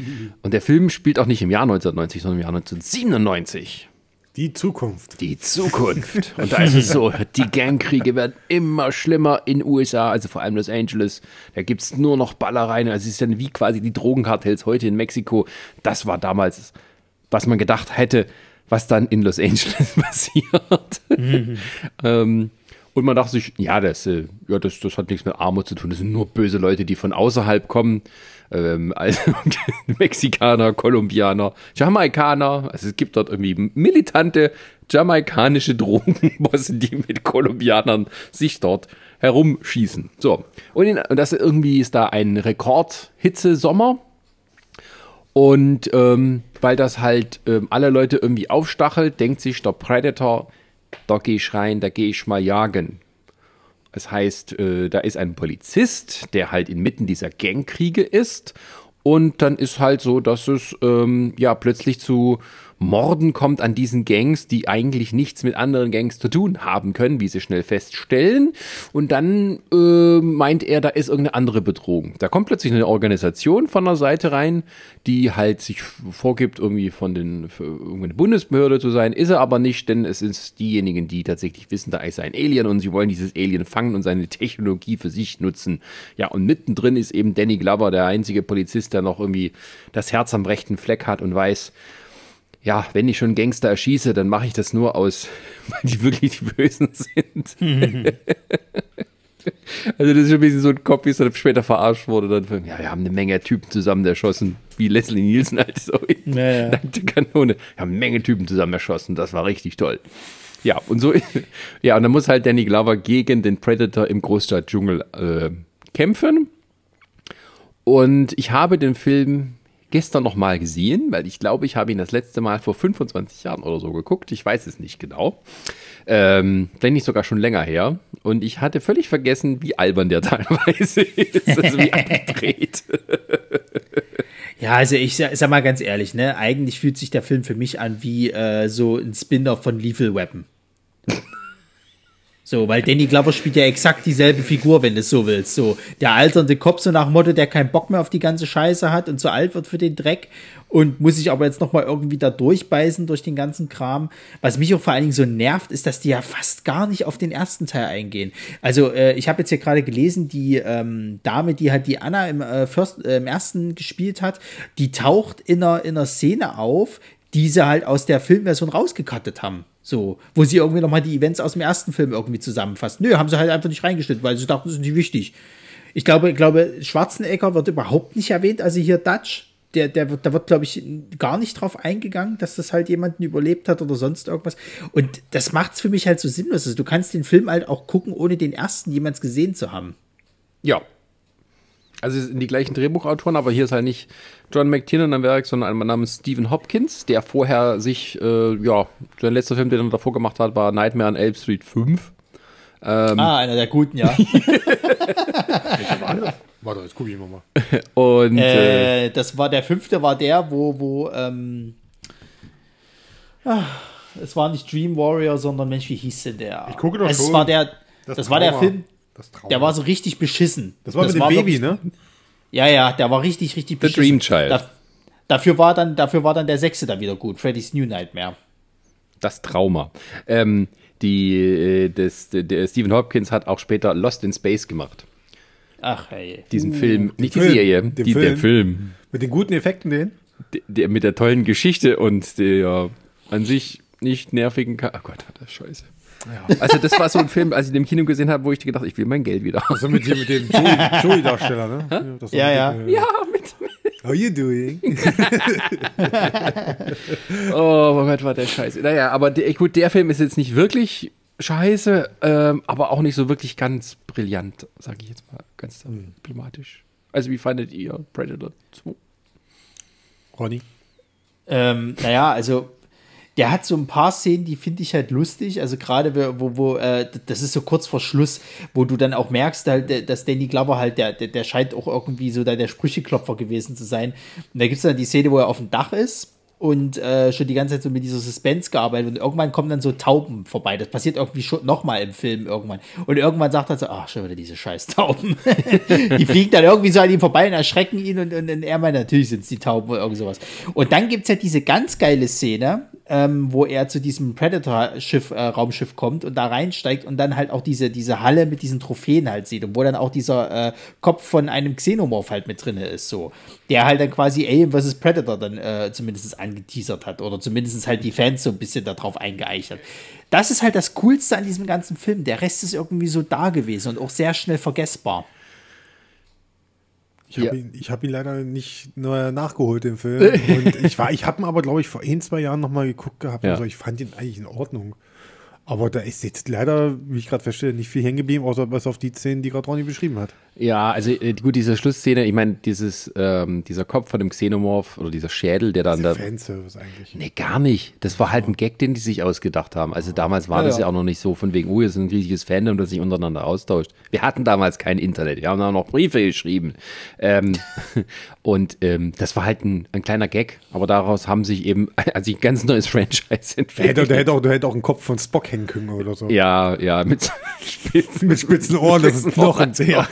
Und der Film spielt auch nicht im Jahr neunzehnhundertneunzig, sondern im Jahr neunzehnhundertsiebenundneunzig. Die Zukunft. Die Zukunft. Und da ist es so, die Gangkriege werden immer schlimmer in U S A, also vor allem Los Angeles. Da gibt es nur noch Ballereien. Also es ist dann wie quasi die Drogenkartells heute in Mexiko. Das war damals, was man gedacht hätte, was dann in Los Angeles passiert. Mhm. ähm, und man dachte sich, ja, das, äh, ja das, das hat nichts mit Armut zu tun. Das sind nur böse Leute, die von außerhalb kommen. Ähm, also Mexikaner, Kolumbianer, Jamaikaner, also es gibt dort irgendwie militante jamaikanische Drogenbosse, die mit Kolumbianern sich dort herumschießen. So, und, in, und das irgendwie ist da ein Rekordhitzesommer und ähm, weil das halt ähm, alle Leute irgendwie aufstachelt, denkt sich der Predator, da gehe ich rein, da gehe ich mal jagen. Das heißt, äh, da ist ein Polizist, der halt inmitten dieser Gangkriege ist. Und dann ist halt so, dass es ähm, ja plötzlich zu Morden kommt an diesen Gangs, die eigentlich nichts mit anderen Gangs zu tun haben können, wie sie schnell feststellen. Und dann äh, meint er, da ist irgendeine andere Bedrohung. Da kommt plötzlich eine Organisation von der Seite rein, die halt sich vorgibt, irgendwie von den irgendeine Bundesbehörde zu sein. Ist er aber nicht, denn es sind diejenigen, die tatsächlich wissen, da ist ein Alien und sie wollen dieses Alien fangen und seine Technologie für sich nutzen. Ja, und mittendrin ist eben Danny Glover, der einzige Polizist, der noch irgendwie das Herz am rechten Fleck hat und weiß, ja, wenn ich schon Gangster erschieße, dann mache ich das nur aus, weil die wirklich die Bösen sind. Mhm. Also das ist schon ein bisschen so ein Kopf, wie es dann später verarscht wurde. Dann, ja, wir haben eine Menge Typen zusammen erschossen, wie Leslie Nielsen als so in naja. nackte Kanone. Wir haben eine Menge Typen zusammen erschossen, das war richtig toll. Ja, und so, ja, und dann muss halt Danny Glover gegen den Predator im Großstadtdschungel äh, kämpfen. Und ich habe den Film gestern noch mal gesehen, weil ich glaube, ich habe ihn das letzte Mal vor fünfundzwanzig Jahren oder so geguckt. Ich weiß es nicht genau. Ähm, vielleicht nicht sogar schon länger her. Und ich hatte völlig vergessen, wie albern der teilweise ist. Also wie abgedreht. Ja, also ich sag mal ganz ehrlich, ne, eigentlich fühlt sich der Film für mich an wie äh, so ein Spin-off von Lethal Weapon. So, weil Danny Glover spielt ja exakt dieselbe Figur, wenn du es so willst. So, der alternde Cop, so nach Motto, der keinen Bock mehr auf die ganze Scheiße hat und zu alt wird für den Dreck und muss sich aber jetzt nochmal irgendwie da durchbeißen durch den ganzen Kram. Was mich auch vor allen Dingen so nervt, ist, dass die ja fast gar nicht auf den ersten Teil eingehen. Also, äh, ich habe jetzt hier gerade gelesen, die ähm, Dame, die halt die Anna im, äh, First, äh, im ersten gespielt hat, die taucht in einer, in einer Szene auf, die sie halt aus der Filmversion rausgekattet haben. So, wo sie irgendwie nochmal die Events aus dem ersten Film irgendwie zusammenfassen. Nö, haben sie halt einfach nicht reingeschnitten, weil sie dachten, das ist nicht wichtig. Ich glaube, ich glaube, Schwarzenegger wird überhaupt nicht erwähnt, also hier Dutch, der, der wird, da wird, glaube ich, gar nicht drauf eingegangen, dass das halt jemanden überlebt hat oder sonst irgendwas. Und das macht's für mich halt so sinnlos. Also, du kannst den Film halt auch gucken, ohne den ersten jemals gesehen zu haben. Ja. Also es sind die gleichen Drehbuchautoren, aber hier ist halt nicht John McTiernan am Werk, sondern ein Mann namens Stephen Hopkins, der vorher sich, äh, ja, sein letzter Film, den er davor gemacht hat, war Nightmare on Elm Street fünf. Ähm, ah, einer der guten, ja. Warte, jetzt gucke ich mal. Und äh, äh, das war der fünfte, war der, wo, wo, ähm, ach, es war nicht Dream Warrior, sondern Mensch, wie hieß denn der? Ich gucke doch es schon. Es war der, das, das war der Film. Der war so richtig beschissen. Das war das mit dem war Baby, doch, ne? Ja, ja, der war richtig, richtig The beschissen. The Dream Child. Da, dafür, war dann, dafür war dann der sechste dann wieder gut. Freddy's New Nightmare. Das Trauma. Ähm, die, das, der Stephen Hopkins hat auch später Lost in Space gemacht. Ach, hey. Diesen Film, nicht die Serie, die, Film. Der Film. Mit den guten Effekten, den? Der, der, mit der tollen Geschichte und der an sich nicht nervigen... Ka- oh Gott, das ist scheiße. Ja. Also das war so ein Film, als ich den im Kino gesehen habe, wo ich gedacht habe, ich will mein Geld wieder. Also mit, mit dem Joey, Joey-Darsteller, ne? Das ja, ja. Mit, äh, ja, mit, mit. How you doing? Oh, mein Gott, war der scheiße. Naja, aber der, gut, der Film ist jetzt nicht wirklich scheiße, ähm, aber auch nicht so wirklich ganz brillant, sage ich jetzt mal. Ganz mhm. diplomatisch. Also wie fandet ihr Predator zwei? Ronny? Ähm, naja, also... Der hat so ein paar Szenen, die finde ich halt lustig, also gerade wo, wo äh, das ist so kurz vor Schluss, wo du dann auch merkst, halt, dass Danny Glover halt, der, der, der scheint auch irgendwie so der, der Sprücheklopfer gewesen zu sein. Und da gibt es dann die Szene, wo er auf dem Dach ist und äh, schon die ganze Zeit so mit dieser Suspense gearbeitet und irgendwann kommen dann so Tauben vorbei. Das passiert irgendwie schon nochmal im Film irgendwann. Und irgendwann sagt er so, ach, schon wieder diese scheiß Tauben. Die fliegen dann irgendwie so an ihm vorbei und erschrecken ihn und, und, und er meint, natürlich sind es die Tauben oder irgend sowas. Und dann gibt es halt diese ganz geile Szene, ähm, wo er zu diesem Predator-Schiff, äh, Raumschiff kommt und da reinsteigt und dann halt auch diese, diese Halle mit diesen Trophäen halt sieht und wo dann auch dieser äh, Kopf von einem Xenomorph halt mit drin ist, so. Der halt dann quasi Alien versus. Predator dann äh, zumindest an geteasert hat oder zumindest halt die Fans so ein bisschen darauf eingeeicht hat. Das ist halt das Coolste an diesem ganzen Film. Der Rest ist irgendwie so da gewesen und auch sehr schnell vergessbar. Ich habe ja. ihn, hab ihn leider nicht nur nachgeholt, den Film. Und ich, ich habe ihn aber, glaube ich, vor ein, zwei Jahren nochmal geguckt gehabt. Ja. Also ich fand ihn eigentlich in Ordnung. Aber da ist jetzt leider, wie ich gerade verstehe, nicht viel hängen geblieben, außer bis auf die Szenen, die gerade Ronny beschrieben hat. Ja, also gut, diese Schlussszene, ich meine, dieses, ähm, dieser Kopf von dem Xenomorph oder dieser Schädel, der dann da... Fanservice eigentlich. Nee, gar nicht. Das war halt ein Gag, den die sich ausgedacht haben. Also damals war ja, das ja. ja auch noch nicht so von wegen, oh, jetzt ist ein riesiges Fandom, das sich untereinander austauscht. Wir hatten damals kein Internet, wir haben da noch Briefe geschrieben. Ähm, und ähm, das war halt ein, ein kleiner Gag, aber daraus haben sich eben also ein ganz neues Franchise entwickelt. Der hätte, der hätte auch, der hätte auch einen Kopf von Spock hängen können oder so. Ja, ja, mit spitzen, mit spitzen Ohren, das ist noch ein sehr.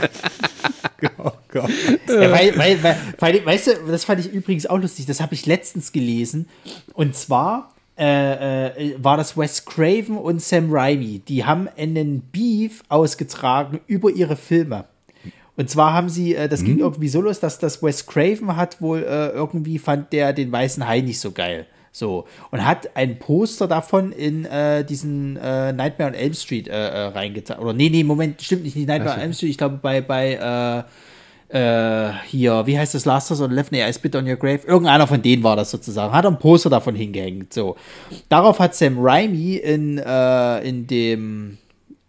Genau, genau. Ja, weil, weil, weil, weil, weißt du, das fand ich übrigens auch lustig, das habe ich letztens gelesen. Und zwar äh, äh, war das Wes Craven und Sam Raimi. Die haben einen Beef ausgetragen über ihre Filme. Und zwar haben sie, äh, das mhm. ging irgendwie so los, dass das Wes Craven hat wohl äh, irgendwie fand der den Weißen Hai nicht so geil. So, und hat ein Poster davon in äh, diesen äh, Nightmare on Elm Street äh, äh, reingetan. Oder nee, nee, Moment, stimmt nicht, nicht Nightmare on Elm Street, ich glaube bei, bei äh, äh, hier, wie heißt das, Last House on the Left? Nee, I Spit on Your Grave. Irgendeiner von denen war das sozusagen. Hat ein Poster davon hingehängt, so. Darauf hat Sam Raimi in, äh, in dem,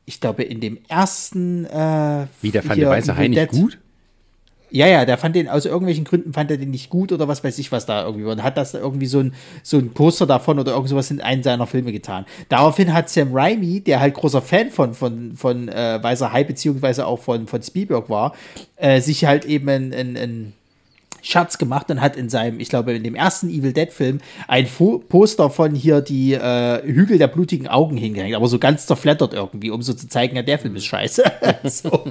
ich glaube, in dem ersten äh, Wie, der fand hier, der Weiße Hai nicht gut? Ja, ja, der fand den, aus irgendwelchen Gründen fand er den nicht gut oder was weiß ich was da irgendwie. Und hat das da irgendwie so ein, so ein Poster davon oder irgend sowas in einen seiner Filme getan. Daraufhin hat Sam Raimi, der halt großer Fan von, von, von äh, Weißer Hai beziehungsweise auch von, von Spielberg war, äh, sich halt eben ein, ein, ein Schatz gemacht und hat in seinem, ich glaube, in dem ersten Evil Dead Film ein Fo- Poster von hier die äh, Hügel der blutigen Augen hingehängt, aber so ganz zerflattert irgendwie, um so zu zeigen, ja, der Film ist scheiße. So.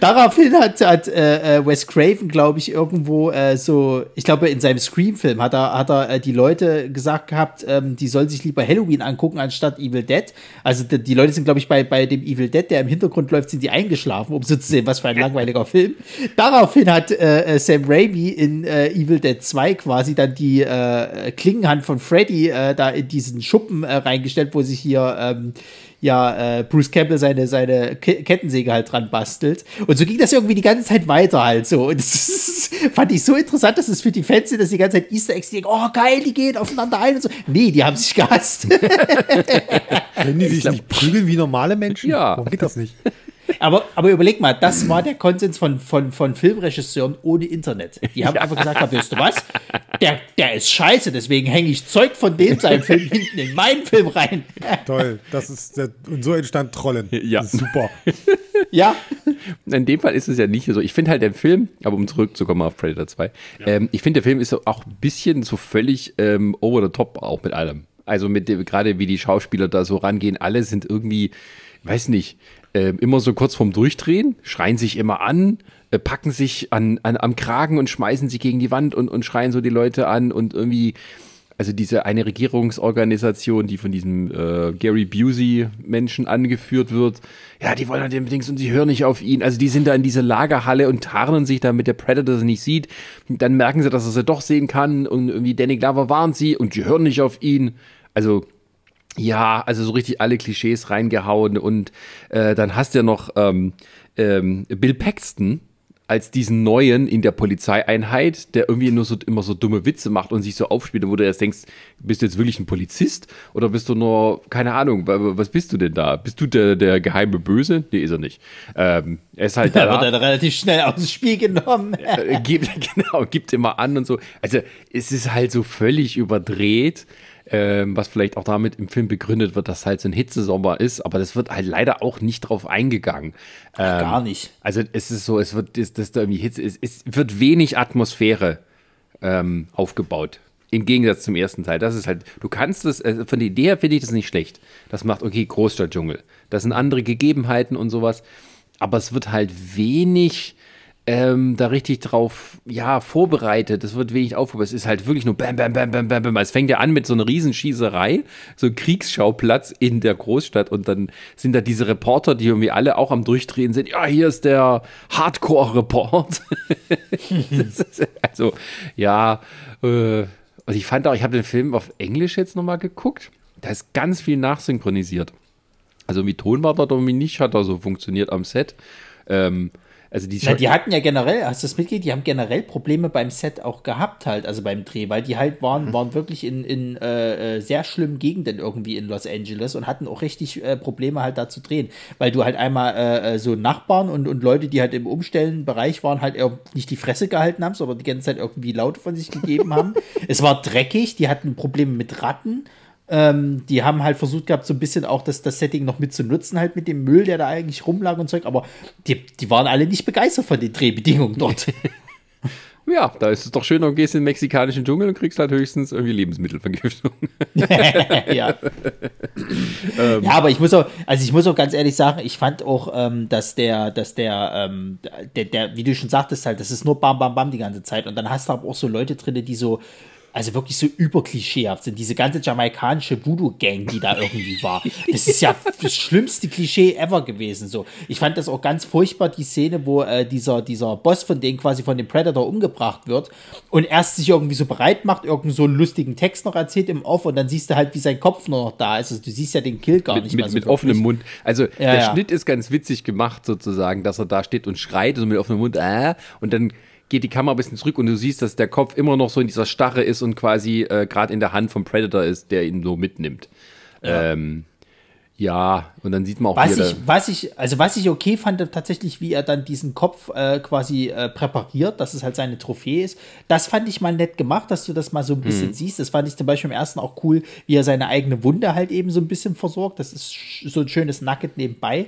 Daraufhin hat, hat äh, Wes Craven, glaube ich, irgendwo äh, so, ich glaube, in seinem Scream-Film hat er, hat er äh, die Leute gesagt gehabt, ähm, die sollen sich lieber Halloween angucken, anstatt Evil Dead. Also die, die Leute sind, glaube ich, bei, bei dem Evil Dead, der im Hintergrund läuft, sind die eingeschlafen, um so zu sehen, was für ein langweiliger Film. Daraufhin hat äh, Sam Raimi in In, äh, Evil Dead zwei quasi dann die äh, Klingenhand von Freddy äh, da in diesen Schuppen äh, reingestellt, wo sich hier ähm, ja äh, Bruce Campbell seine, seine Ke- Kettensäge halt dran bastelt. Und so ging das irgendwie die ganze Zeit weiter halt so. Und das ist, fand ich so interessant, dass es für die Fans sind, dass die ganze Zeit Easter Eggs denken, oh geil, die gehen aufeinander ein und so. Nee, die haben sich gehasst. Können die sich nicht prügeln wie normale Menschen? Ja. Warum geht das nicht? Aber, aber überleg mal, das war der Konsens von, von, von Filmregisseuren ohne Internet. Die haben ja. einfach gesagt, weißt du was, der, der ist scheiße, deswegen hänge ich Zeug von dem seinem Film hinten in meinen Film rein. Toll, das ist, und so entstand Trollen. Ja. Das ist super. Ja. In dem Fall ist es ja nicht so. Ich finde halt den Film, aber um zurückzukommen auf Predator zwei, ja. ähm, ich finde der Film ist auch ein bisschen so völlig ähm, over the top auch mit allem. Also mit dem, gerade wie die Schauspieler da so rangehen, alle sind irgendwie, weiß nicht, Ähm, immer so kurz vorm Durchdrehen, schreien sich immer an, äh, packen sich an, an, am Kragen und schmeißen sie gegen die Wand und, und schreien so die Leute an und irgendwie, also diese eine Regierungsorganisation, die von diesem äh, Gary Busey-Menschen angeführt wird, ja, die wollen halt unbedingt und sie hören nicht auf ihn, also die sind da in dieser Lagerhalle und tarnen sich, damit der Predator sie nicht sieht, dann merken sie, dass er sie doch sehen kann und irgendwie Danny Glover warnt sie und die hören nicht auf ihn, also ja, also so richtig alle Klischees reingehauen und äh, dann hast du ja noch ähm, ähm, Bill Paxton als diesen Neuen in der Polizeieinheit, der irgendwie nur so, immer so dumme Witze macht und sich so aufspielt, wo du erst denkst, bist du jetzt wirklich ein Polizist oder bist du nur, keine Ahnung, was bist du denn da? Bist du der, der geheime Böse? Nee, ist er nicht. Ähm, er ist halt da. Da wird er relativ schnell aus dem Spiel genommen. äh, gibt, genau, gibt immer an und so. Also es ist halt so völlig überdreht. Ähm, was vielleicht auch damit im Film begründet wird, dass halt so ein Hitzesommer ist, aber das wird halt leider auch nicht drauf eingegangen. Ähm, Ach, gar nicht. Also es ist so, es wird, es, das da irgendwie Hitze, es, es wird wenig Atmosphäre ähm, aufgebaut. Im Gegensatz zum ersten Teil. Das ist halt, du kannst das, also von der Idee her finde ich das nicht schlecht. Das macht, okay, Großstadtdschungel. Das sind andere Gegebenheiten und sowas, aber es wird halt wenig Ähm, da richtig drauf, ja, vorbereitet. Es wird wenig aufgebaut. Es ist halt wirklich nur bam, bam, bam, bam, bam, bam. Es fängt ja an mit so einer Riesenschießerei, so ein Kriegsschauplatz in der Großstadt und dann sind da diese Reporter, die irgendwie alle auch am Durchdrehen sind. Ja, hier ist der Hardcore-Report. Also, ja, äh, also ich fand auch, ich habe den Film auf Englisch jetzt nochmal geguckt. Da ist ganz viel nachsynchronisiert. Also wie Ton war da irgendwie nicht, hat da so funktioniert am Set. Ähm, Also die, Na, die hatten ja generell, hast du das mitgekriegt, die haben generell Probleme beim Set auch gehabt halt, also beim Dreh, weil die halt waren, waren wirklich in, in äh, sehr schlimmen Gegenden irgendwie in Los Angeles und hatten auch richtig äh, Probleme halt da zu drehen, weil du halt einmal äh, so Nachbarn und, und Leute, die halt im Umstellenbereich waren, halt eher nicht die Fresse gehalten haben, sondern die ganze Zeit irgendwie laut von sich gegeben haben. Es war dreckig, die hatten Probleme mit Ratten. Ähm, die haben halt versucht gehabt, so ein bisschen auch das, das Setting noch mit zu nutzen, halt mit dem Müll, der da eigentlich rumlag und Zeug, aber die, die waren alle nicht begeistert von den Drehbedingungen dort. Ja, da ist es doch schöner, du gehst in den mexikanischen Dschungel und kriegst halt höchstens irgendwie Lebensmittelvergiftung. Ja. ähm. Ja, aber ich muss auch, also ich muss auch ganz ehrlich sagen, ich fand auch, ähm, dass der, dass der, ähm, der, der, wie du schon sagtest halt, das ist nur bam, bam, bam die ganze Zeit und dann hast du aber auch so Leute drin, die so also wirklich so überklischeehaft sind. Diese ganze jamaikanische Voodoo-Gang, die da irgendwie war. Das ist ja das schlimmste Klischee ever gewesen. So. Ich fand das auch ganz furchtbar, die Szene, wo äh, dieser, dieser Boss von denen quasi von dem Predator umgebracht wird und erst sich irgendwie so bereit macht, irgendeinen so einen lustigen Text noch erzählt im Off und dann siehst du halt, wie sein Kopf nur noch da ist. Also du siehst ja den Kill gar mit, nicht mehr mit, so mit offenem Mund. Also ja, der ja. Schnitt ist ganz witzig gemacht sozusagen, dass er da steht und schreit so also mit offenem Mund äh, und dann geht die Kamera ein bisschen zurück und du siehst, dass der Kopf immer noch so in dieser Starre ist und quasi äh, gerade in der Hand vom Predator ist, der ihn so mitnimmt. Ja. Ähm, ja, und dann sieht man auch was ich, was ich, also was ich okay fand, tatsächlich, wie er dann diesen Kopf äh, quasi äh, präpariert, dass es halt seine Trophäe ist. Das fand ich mal nett gemacht, dass du das mal so ein bisschen mhm. siehst. Das fand ich zum Beispiel im ersten auch cool, wie er seine eigene Wunde halt eben so ein bisschen versorgt. Das ist so ein schönes Nugget nebenbei.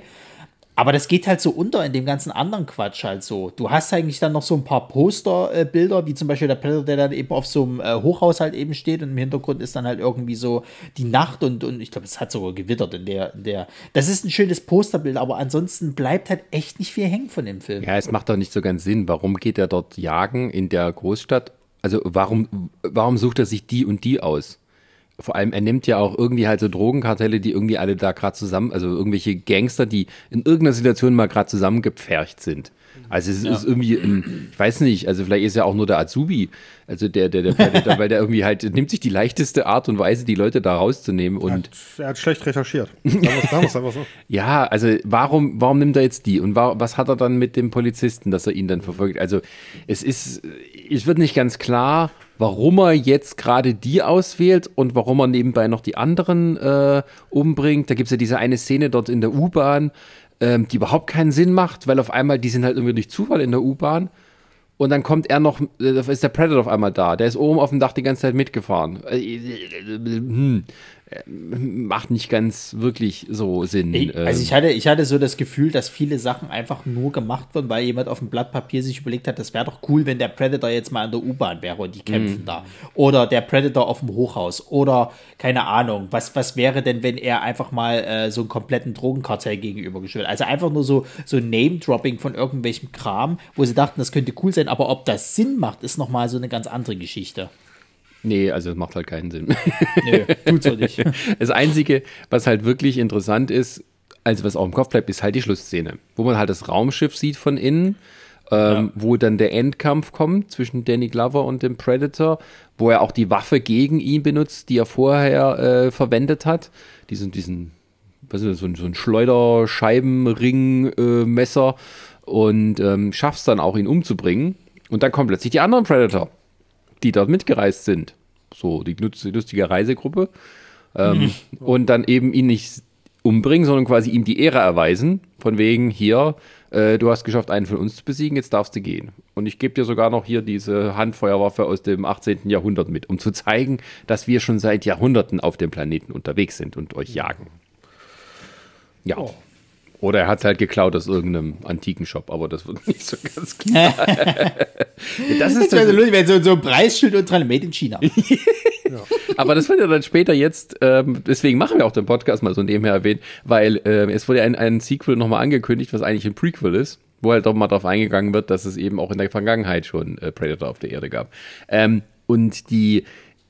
Aber das geht halt so unter in dem ganzen anderen Quatsch halt so. Du hast eigentlich dann noch so ein paar Posterbilder, äh, wie zum Beispiel der Predator, der dann eben auf so einem äh, Hochhaus halt eben steht und im Hintergrund ist dann halt irgendwie so die Nacht und, und ich glaube, es hat sogar gewittert in der, in der. Das ist ein schönes Posterbild, aber ansonsten bleibt halt echt nicht viel hängen von dem Film. Ja, es macht doch nicht so ganz Sinn. Warum geht er dort jagen in der Großstadt? Also warum, warum sucht er sich die und die aus? Vor allem, er nimmt ja auch irgendwie halt so Drogenkartelle, die irgendwie alle da gerade zusammen, also irgendwelche Gangster, die in irgendeiner Situation mal gerade zusammengepfercht sind. Also es ja. ist irgendwie, ein, ich weiß nicht, also vielleicht ist ja auch nur der Azubi, also der, der, der Predator, weil der irgendwie halt, nimmt sich die leichteste Art und Weise, die Leute da rauszunehmen. Und er, hat, er hat schlecht recherchiert. Sagen wir es einfach so. Ja, also warum, warum nimmt er jetzt die? Und war, was hat er dann mit dem Polizisten, dass er ihn dann verfolgt? Also es ist, es wird nicht ganz klar, warum er jetzt gerade die auswählt und warum er nebenbei noch die anderen äh, umbringt. Da gibt es ja diese eine Szene dort in der U-Bahn, ähm, die überhaupt keinen Sinn macht, weil auf einmal, die sind halt irgendwie durch Zufall in der U-Bahn und dann kommt er noch, äh, ist der Predator auf einmal da, der ist oben auf dem Dach die ganze Zeit mitgefahren. Äh, äh, äh, hm. Macht nicht ganz wirklich so Sinn. Ich, also ich hatte, ich hatte so das Gefühl, dass viele Sachen einfach nur gemacht wurden, weil jemand auf dem Blatt Papier sich überlegt hat, das wäre doch cool, wenn der Predator jetzt mal an der U-Bahn wäre und die kämpfen mm. da. Oder der Predator auf dem Hochhaus. Oder, keine Ahnung, was, was wäre denn, wenn er einfach mal äh, so einen kompletten Drogenkartell gegenübergestellt. Also einfach nur so, so Name-Dropping von irgendwelchem Kram, wo sie dachten, das könnte cool sein, aber ob das Sinn macht, ist nochmal so eine ganz andere Geschichte. Nee, also es macht halt keinen Sinn. Nee, tut's auch nicht. Das Einzige, was halt wirklich interessant ist, also was auch im Kopf bleibt, ist halt die Schlussszene, wo man halt das Raumschiff sieht von innen, ähm, ja. wo dann der Endkampf kommt zwischen Danny Glover und dem Predator, wo er auch die Waffe gegen ihn benutzt, die er vorher äh, verwendet hat, diesen, diesen, was ist das, so ein, so ein Schleuderscheibenring-Messer äh, und ähm, schafft es dann auch, ihn umzubringen. Und dann kommen plötzlich die anderen Predator, die dort mitgereist sind. So, die lustige Reisegruppe. Ähm, mhm. Und dann eben ihn nicht umbringen, sondern quasi ihm die Ehre erweisen. Von wegen, hier, äh, du hast geschafft, einen von uns zu besiegen, jetzt darfst du gehen. Und ich gebe dir sogar noch hier diese Handfeuerwaffe aus dem achtzehnten Jahrhundert mit, um zu zeigen, dass wir schon seit Jahrhunderten auf dem Planeten unterwegs sind und euch jagen. Ja. Oh. Oder er hat es halt geklaut aus irgendeinem antiken Shop, aber das wird nicht so ganz klar. Das ist das so lustig, wenn so, so ein Preisschild und dran Made in China. Ja. Aber das wird ja dann später jetzt, ähm, deswegen machen wir auch den Podcast mal so nebenher erwähnt, weil äh, es wurde ein, ein Sequel nochmal angekündigt, was eigentlich ein Prequel ist, wo halt doch mal drauf eingegangen wird, dass es eben auch in der Vergangenheit schon äh, Predator auf der Erde gab. Ähm, und die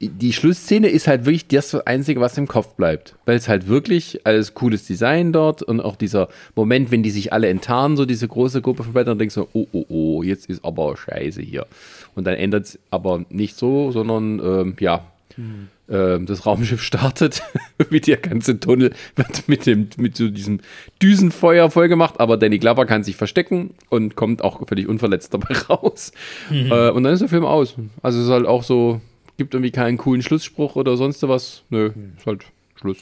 Die Schlussszene ist halt wirklich das Einzige, was im Kopf bleibt. Weil es halt wirklich alles cooles Design dort und auch dieser Moment, wenn die sich alle enttarnen, so diese große Gruppe von Blättern, denkst du, oh, oh, oh, jetzt ist aber Scheiße hier. Und dann ändert es aber nicht so, sondern ähm, ja, Mhm. Ähm, das Raumschiff startet, wie der ganze Tunnel wird mit, dem, mit so diesem Düsenfeuer vollgemacht, aber Danny Glover kann sich verstecken und kommt auch völlig unverletzt dabei raus. Mhm. Äh, und dann ist der Film aus. Also es ist halt auch so, gibt irgendwie keinen coolen Schlussspruch oder sonst was. Nö, mhm. ist halt Schluss.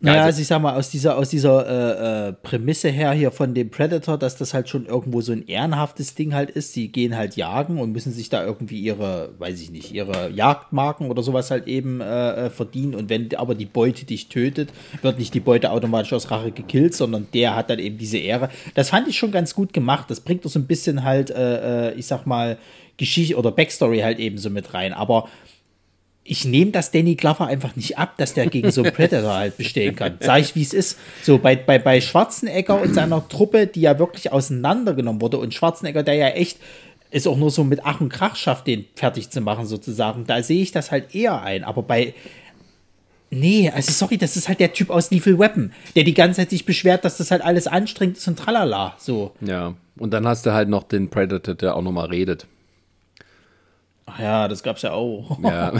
Ja, also, also ich sag mal, aus dieser, aus dieser äh, äh, Prämisse her hier von dem Predator, dass das halt schon irgendwo so ein ehrenhaftes Ding halt ist. Sie gehen halt jagen und müssen sich da irgendwie ihre, weiß ich nicht, ihre Jagdmarken oder sowas halt eben äh, verdienen. Und wenn aber die Beute dich tötet, wird nicht die Beute automatisch aus Rache gekillt, sondern der hat dann eben diese Ehre. Das fand ich schon ganz gut gemacht. Das bringt doch so ein bisschen halt, äh, ich sag mal, Geschichte oder Backstory halt eben so mit rein. Aber ich nehme das Danny Glover einfach nicht ab, dass der gegen so einen Predator halt bestehen kann. Sag ich, wie es ist. So bei, bei, bei Schwarzenegger und seiner Truppe, die ja wirklich auseinandergenommen wurde. Und Schwarzenegger, der ja echt es auch nur so mit Ach und Krach schafft, den fertig zu machen sozusagen. Da sehe ich das halt eher ein. Aber bei nee, also sorry, das ist halt der Typ aus Lethal Weapon, der die ganze Zeit sich beschwert, dass das halt alles anstrengend ist und tralala. So. Ja, und dann hast du halt noch den Predator, der auch nochmal redet. Ach ja, das gab's ja auch. Ja.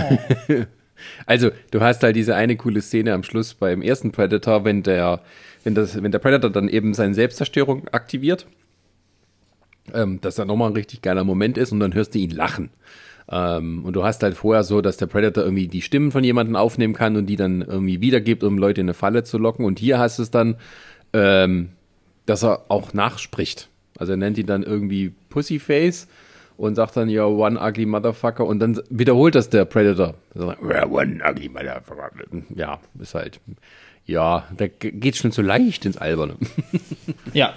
Also, du hast halt diese eine coole Szene am Schluss beim ersten Predator, wenn der, wenn das, wenn der Predator dann eben seine Selbstzerstörung aktiviert, ähm, dass da nochmal ein richtig geiler Moment ist und dann hörst du ihn lachen. Ähm, und du hast halt vorher so, dass der Predator irgendwie die Stimmen von jemandem aufnehmen kann und die dann irgendwie wiedergibt, um Leute in eine Falle zu locken. Und hier hast du es dann, ähm, dass er auch nachspricht. Also er nennt ihn dann irgendwie Pussyface. Und sagt dann, ja, one ugly motherfucker. Und dann wiederholt das der Predator. One ugly motherfucker. Ja, ist halt, ja, da geht schon so leicht ins Alberne. Ja.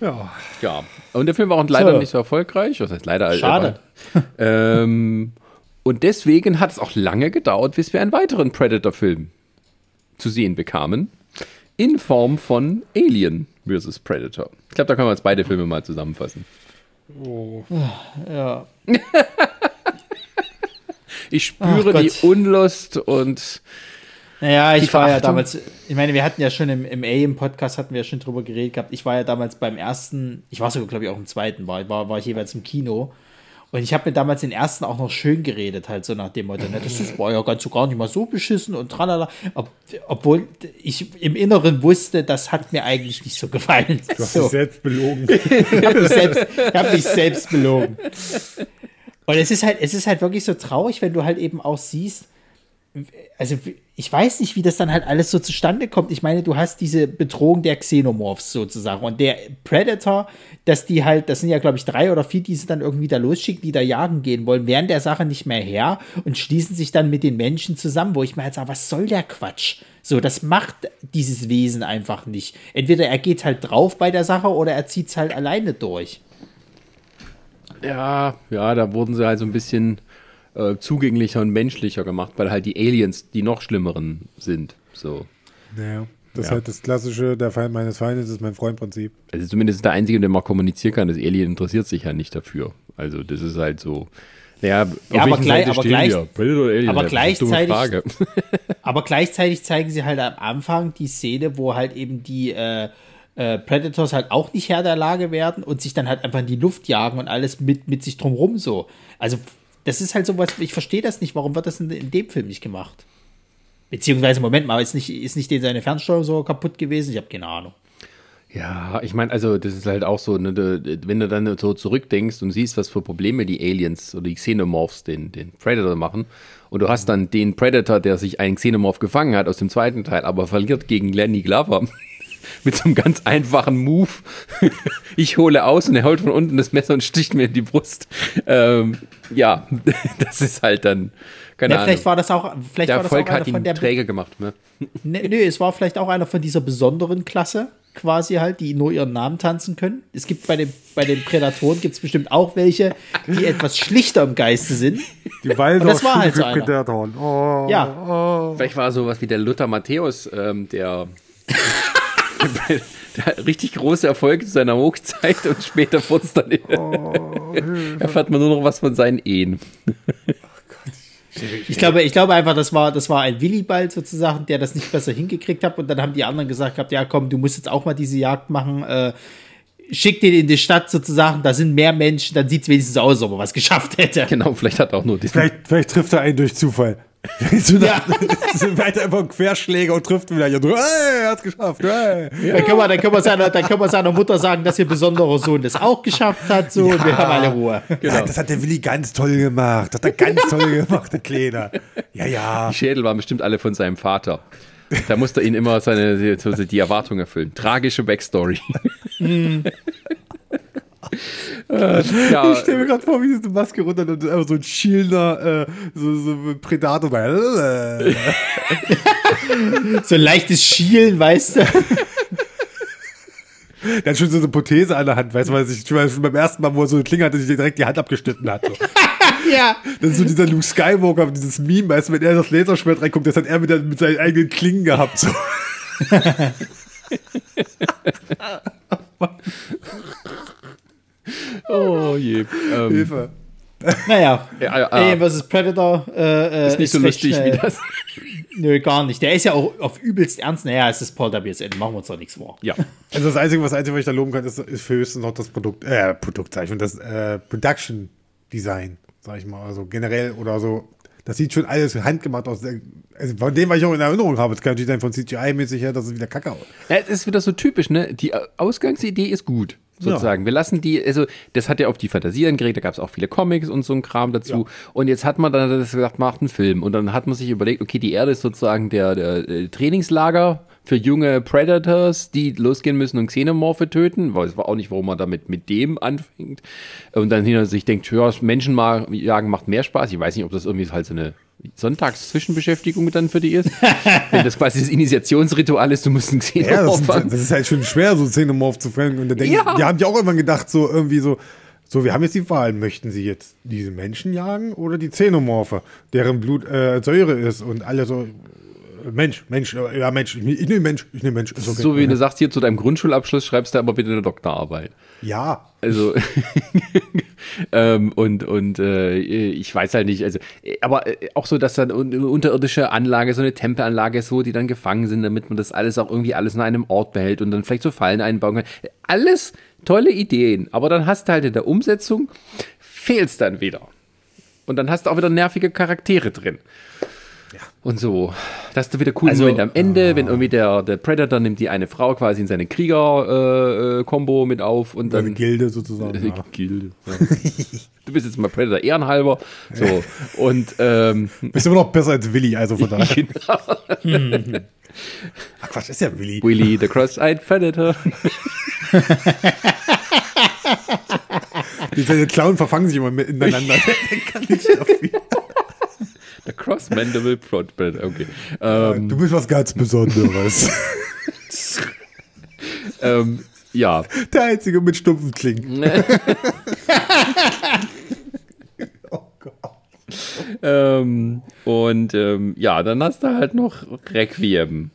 Ja. Ja. Und der Film war auch leider so. Nicht so erfolgreich. Das heißt, leider schade. Ähm, und deswegen hat es auch lange gedauert, bis wir einen weiteren Predator-Film zu sehen bekamen. In Form von Alien versus Predator. Ich glaube, da können wir jetzt beide Filme mal zusammenfassen. Oh. Ja. Ich spüre die Unlust und naja, ich war ja damals, ich meine, wir hatten ja schon im, im Alien-Podcast, hatten wir ja schon drüber geredet gehabt, ich war ja damals beim ersten, ich war sogar, glaube ich, auch im zweiten, war, war, war ich jeweils im Kino und ich habe mir damals den ersten auch noch schön geredet, halt so nach dem Motto, ne? Das war ja ganz so gar nicht mal so beschissen und tralala, Ob, obwohl ich im Inneren wusste, das hat mir eigentlich nicht so gefallen. Du hast so. Dich selbst belogen. Ich habe mich, hab mich selbst belogen. Und es ist halt, es ist halt wirklich so traurig, wenn du halt eben auch siehst, also ich weiß nicht, wie das dann halt alles so zustande kommt. Ich meine, du hast diese Bedrohung der Xenomorphs sozusagen und der Predator, dass die halt, das sind ja glaube ich drei oder vier, die sie dann irgendwie da losschicken, die da jagen gehen wollen, werden der Sache nicht mehr her und schließen sich dann mit den Menschen zusammen, wo ich mir halt sage, was soll der Quatsch? So, das macht dieses Wesen einfach nicht. Entweder er geht halt drauf bei der Sache oder er zieht es halt alleine durch. Ja, ja, da wurden sie halt so ein bisschen zugänglicher und menschlicher gemacht, weil halt die Aliens die noch schlimmeren sind. So. Naja, das ja. Ist halt das klassische, der Feind meines Feindes ist mein Freund-Prinzip. Also zumindest der Einzige, der mal kommunizieren kann, das Alien interessiert sich ja nicht dafür. Also das ist halt so, naja, ja, auf aber gleich, Seite aber stehen gleich, wir? Predator oder Alien? Aber gleichzeitig, Frage. aber gleichzeitig zeigen sie halt am Anfang die Szene, wo halt eben die äh, äh, Predators halt auch nicht Herr der Lage werden und sich dann halt einfach in die Luft jagen und alles mit, mit sich drumrum so. Also das ist halt sowas, ich verstehe das nicht, warum wird das in, in dem Film nicht gemacht? Beziehungsweise, Moment mal, ist nicht, ist nicht seine Fernsteuerung so kaputt gewesen? Ich habe keine Ahnung. Ja, ich meine, also das ist halt auch so, ne, wenn du dann so zurückdenkst und siehst, was für Probleme die Aliens oder die Xenomorphs den, den Predator machen und du hast dann den Predator, der sich einen Xenomorph gefangen hat aus dem zweiten Teil, aber verliert gegen Danny Glover. Mit so einem ganz einfachen Move. Ich hole aus und er holt von unten das Messer und sticht mir in die Brust. Ähm, ja, das ist halt dann, keine ja, Ahnung. Vielleicht war das auch, vielleicht der war das Erfolg auch hat ihn träge gemacht. Ne? Nö, nö, es war vielleicht auch einer von dieser besonderen Klasse, quasi halt, die nur ihren Namen tanzen können. Es gibt bei den, bei den Prädatoren gibt es bestimmt auch welche, die etwas schlichter im Geiste sind. Die Waldorf- und das war halt so einer. Oh, ja. Oh. Vielleicht war sowas wie der Luther Matthäus, ähm, der der hat richtig große Erfolge zu seiner Hochzeit und später wurde es dann oh, erfährt man nur noch was von seinen Ehen. Oh Gott. Ich glaube, ich glaube einfach, das war, das war ein Willibald sozusagen, der das nicht besser hingekriegt hat und dann haben die anderen gesagt, gehabt, ja komm, du musst jetzt auch mal diese Jagd machen, äh, schickt ihn in die Stadt sozusagen, da sind mehr Menschen, dann sieht es wenigstens aus, ob er was geschafft hätte. Genau, vielleicht hat er auch nur diesen... Vielleicht, vielleicht trifft er einen durch Zufall. Ja. Weiter einfach ein Querschläger und trifft wieder. Hey, hat's geschafft. Hey. Dann können wir, dann können wir seiner, dann können wir seiner Mutter sagen, dass ihr besonderer Sohn das auch geschafft hat. So, ja. Und wir haben alle Ruhe. Genau. Ja, das hat der Willi ganz toll gemacht. Das hat er ganz toll gemacht, der Kleiner. Ja, ja. Die Schädel waren bestimmt alle von seinem Vater. Da musste er ihn immer seine, die, die Erwartung erfüllen. Tragische Backstory. Mm. Äh, ja. Ich stelle mir gerade vor, wie diese Maske runter und einfach so ein schielender, äh, so, so ein Predator. Äh. So ein leichtes Schielen, weißt du? Der hat schon so eine Prothese an der Hand, weißt du, weil ich schon beim ersten Mal, wo er so eine Klinge hatte, sich direkt die Hand abgeschnitten hat. So. Ja. Das ist so dieser Luke Skywalker, dieses Meme, weißt du, wenn er das Laserschwert reinguckt, das hat er mit, der, mit seinen eigenen Klingen gehabt. So. Oh je. Ähm, Hilfe. Naja, ja, ja. Alien versus. Predator äh, ist nicht ist so lustig schnell. Wie das. Nö, gar nicht. Der ist ja auch auf übelst ernst. Naja, es ist Paul W S. N. Machen wir uns doch nichts vor. Ja. Also das Einzige, was, Einzige, was ich da loben kann, ist, ist höchstens noch das Produkt, äh, Produktzeichen und das äh, Production Design, sag ich mal. Also generell oder so. Das sieht schon alles handgemacht aus. Also von dem, was ich auch in Erinnerung habe, das kann natürlich sein von C G I-mäßig her, dass es wieder kacke aus. Ja, es ist wieder so typisch, ne? Die Ausgangsidee ist gut. Sozusagen. Ja. Wir lassen die, also das hat ja auf die Fantasie angeregt, da gab es auch viele Comics und so ein Kram dazu. Ja. Und jetzt hat man dann das gesagt, macht einen Film. Und dann hat man sich überlegt, okay, die Erde ist sozusagen der, der Trainingslager für junge Predators, die losgehen müssen und Xenomorphe töten. Weil es war auch nicht, warum man damit mit dem anfängt. Und dann hinter sich denkt, ja, Menschen jagen macht mehr Spaß. Ich weiß nicht, ob das irgendwie halt so eine Sonntags-Zwischenbeschäftigung dann für die ist. Wenn das quasi das Initiationsritual ist, du musst einen Xenomorph fangen. Ja, das, das ist halt schon schwer, so einen Xenomorph zu fangen. Und da denke ja. ich, die haben ja auch irgendwann gedacht, so irgendwie so, so, wir haben jetzt die Wahl, möchten sie jetzt diese Menschen jagen oder die Xenomorphe, deren Blut äh, Säure ist und alle so, Mensch, Mensch, ja Mensch, ich, ich nehme Mensch, ich nehme Mensch. Ist okay. So wie du sagst, hier zu deinem Grundschulabschluss schreibst du aber bitte eine Doktorarbeit. Ja. Also, ähm, und, und äh, ich weiß halt nicht, also, aber auch so, dass dann eine unterirdische Anlage, so eine Tempelanlage ist, wo die dann gefangen sind, damit man das alles auch irgendwie alles in einem Ort behält und dann vielleicht so Fallen einbauen kann. Alles tolle Ideen, aber dann hast du halt in der Umsetzung, fehlt's dann wieder. Und dann hast du auch wieder nervige Charaktere drin. Ja. Und so, das ist wieder cool. Also, Moment am Ende, oh. wenn irgendwie der, der Predator nimmt die eine Frau quasi in seine Krieger-Kombo äh, mit auf und dann. Eine Gilde sozusagen. Äh, ja. Gilde. Ja. Du bist jetzt mal Predator ehrenhalber. So. Und, ähm, bist immer noch besser als Willi, also von daher. Genau. Ach Quatsch, ist ja Willi. Willi, the Cross-Eyed Predator. Die Clown verfangen sich immer miteinander. Der kann nicht irgendwie. A cross-mandible Frontband, okay. Ähm, du bist was ganz Besonderes. ähm, ja. Der Einzige mit stumpfen Klingen. Oh Gott. Ähm, und ähm, ja, dann hast du halt noch Requiem.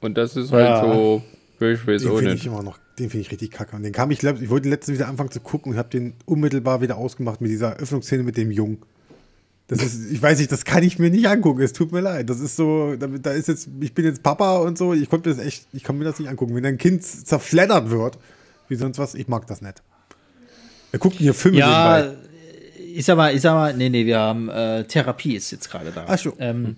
Und das ist halt ja. so. Ich weiß den finde ich immer noch, den finde ich richtig kacke. Und den kam ich, ich wollte den letzten wieder anfangen zu gucken und habe den unmittelbar wieder ausgemacht mit dieser Öffnungsszene mit dem Jungen. Das ist, ich weiß nicht, das kann ich mir nicht angucken. Es tut mir leid. Das ist so, da, da ist jetzt, ich bin jetzt Papa und so. Ich konnte das echt, ich kann mir das nicht angucken, wenn ein Kind zerfleddert wird, wie sonst was. Ich mag das nicht. Wir gucken hier Filme ja, nebenbei. Ich sag mal, ich sag mal, nee, nee, wir haben äh, Therapie ist jetzt gerade da. Ach so. Ähm,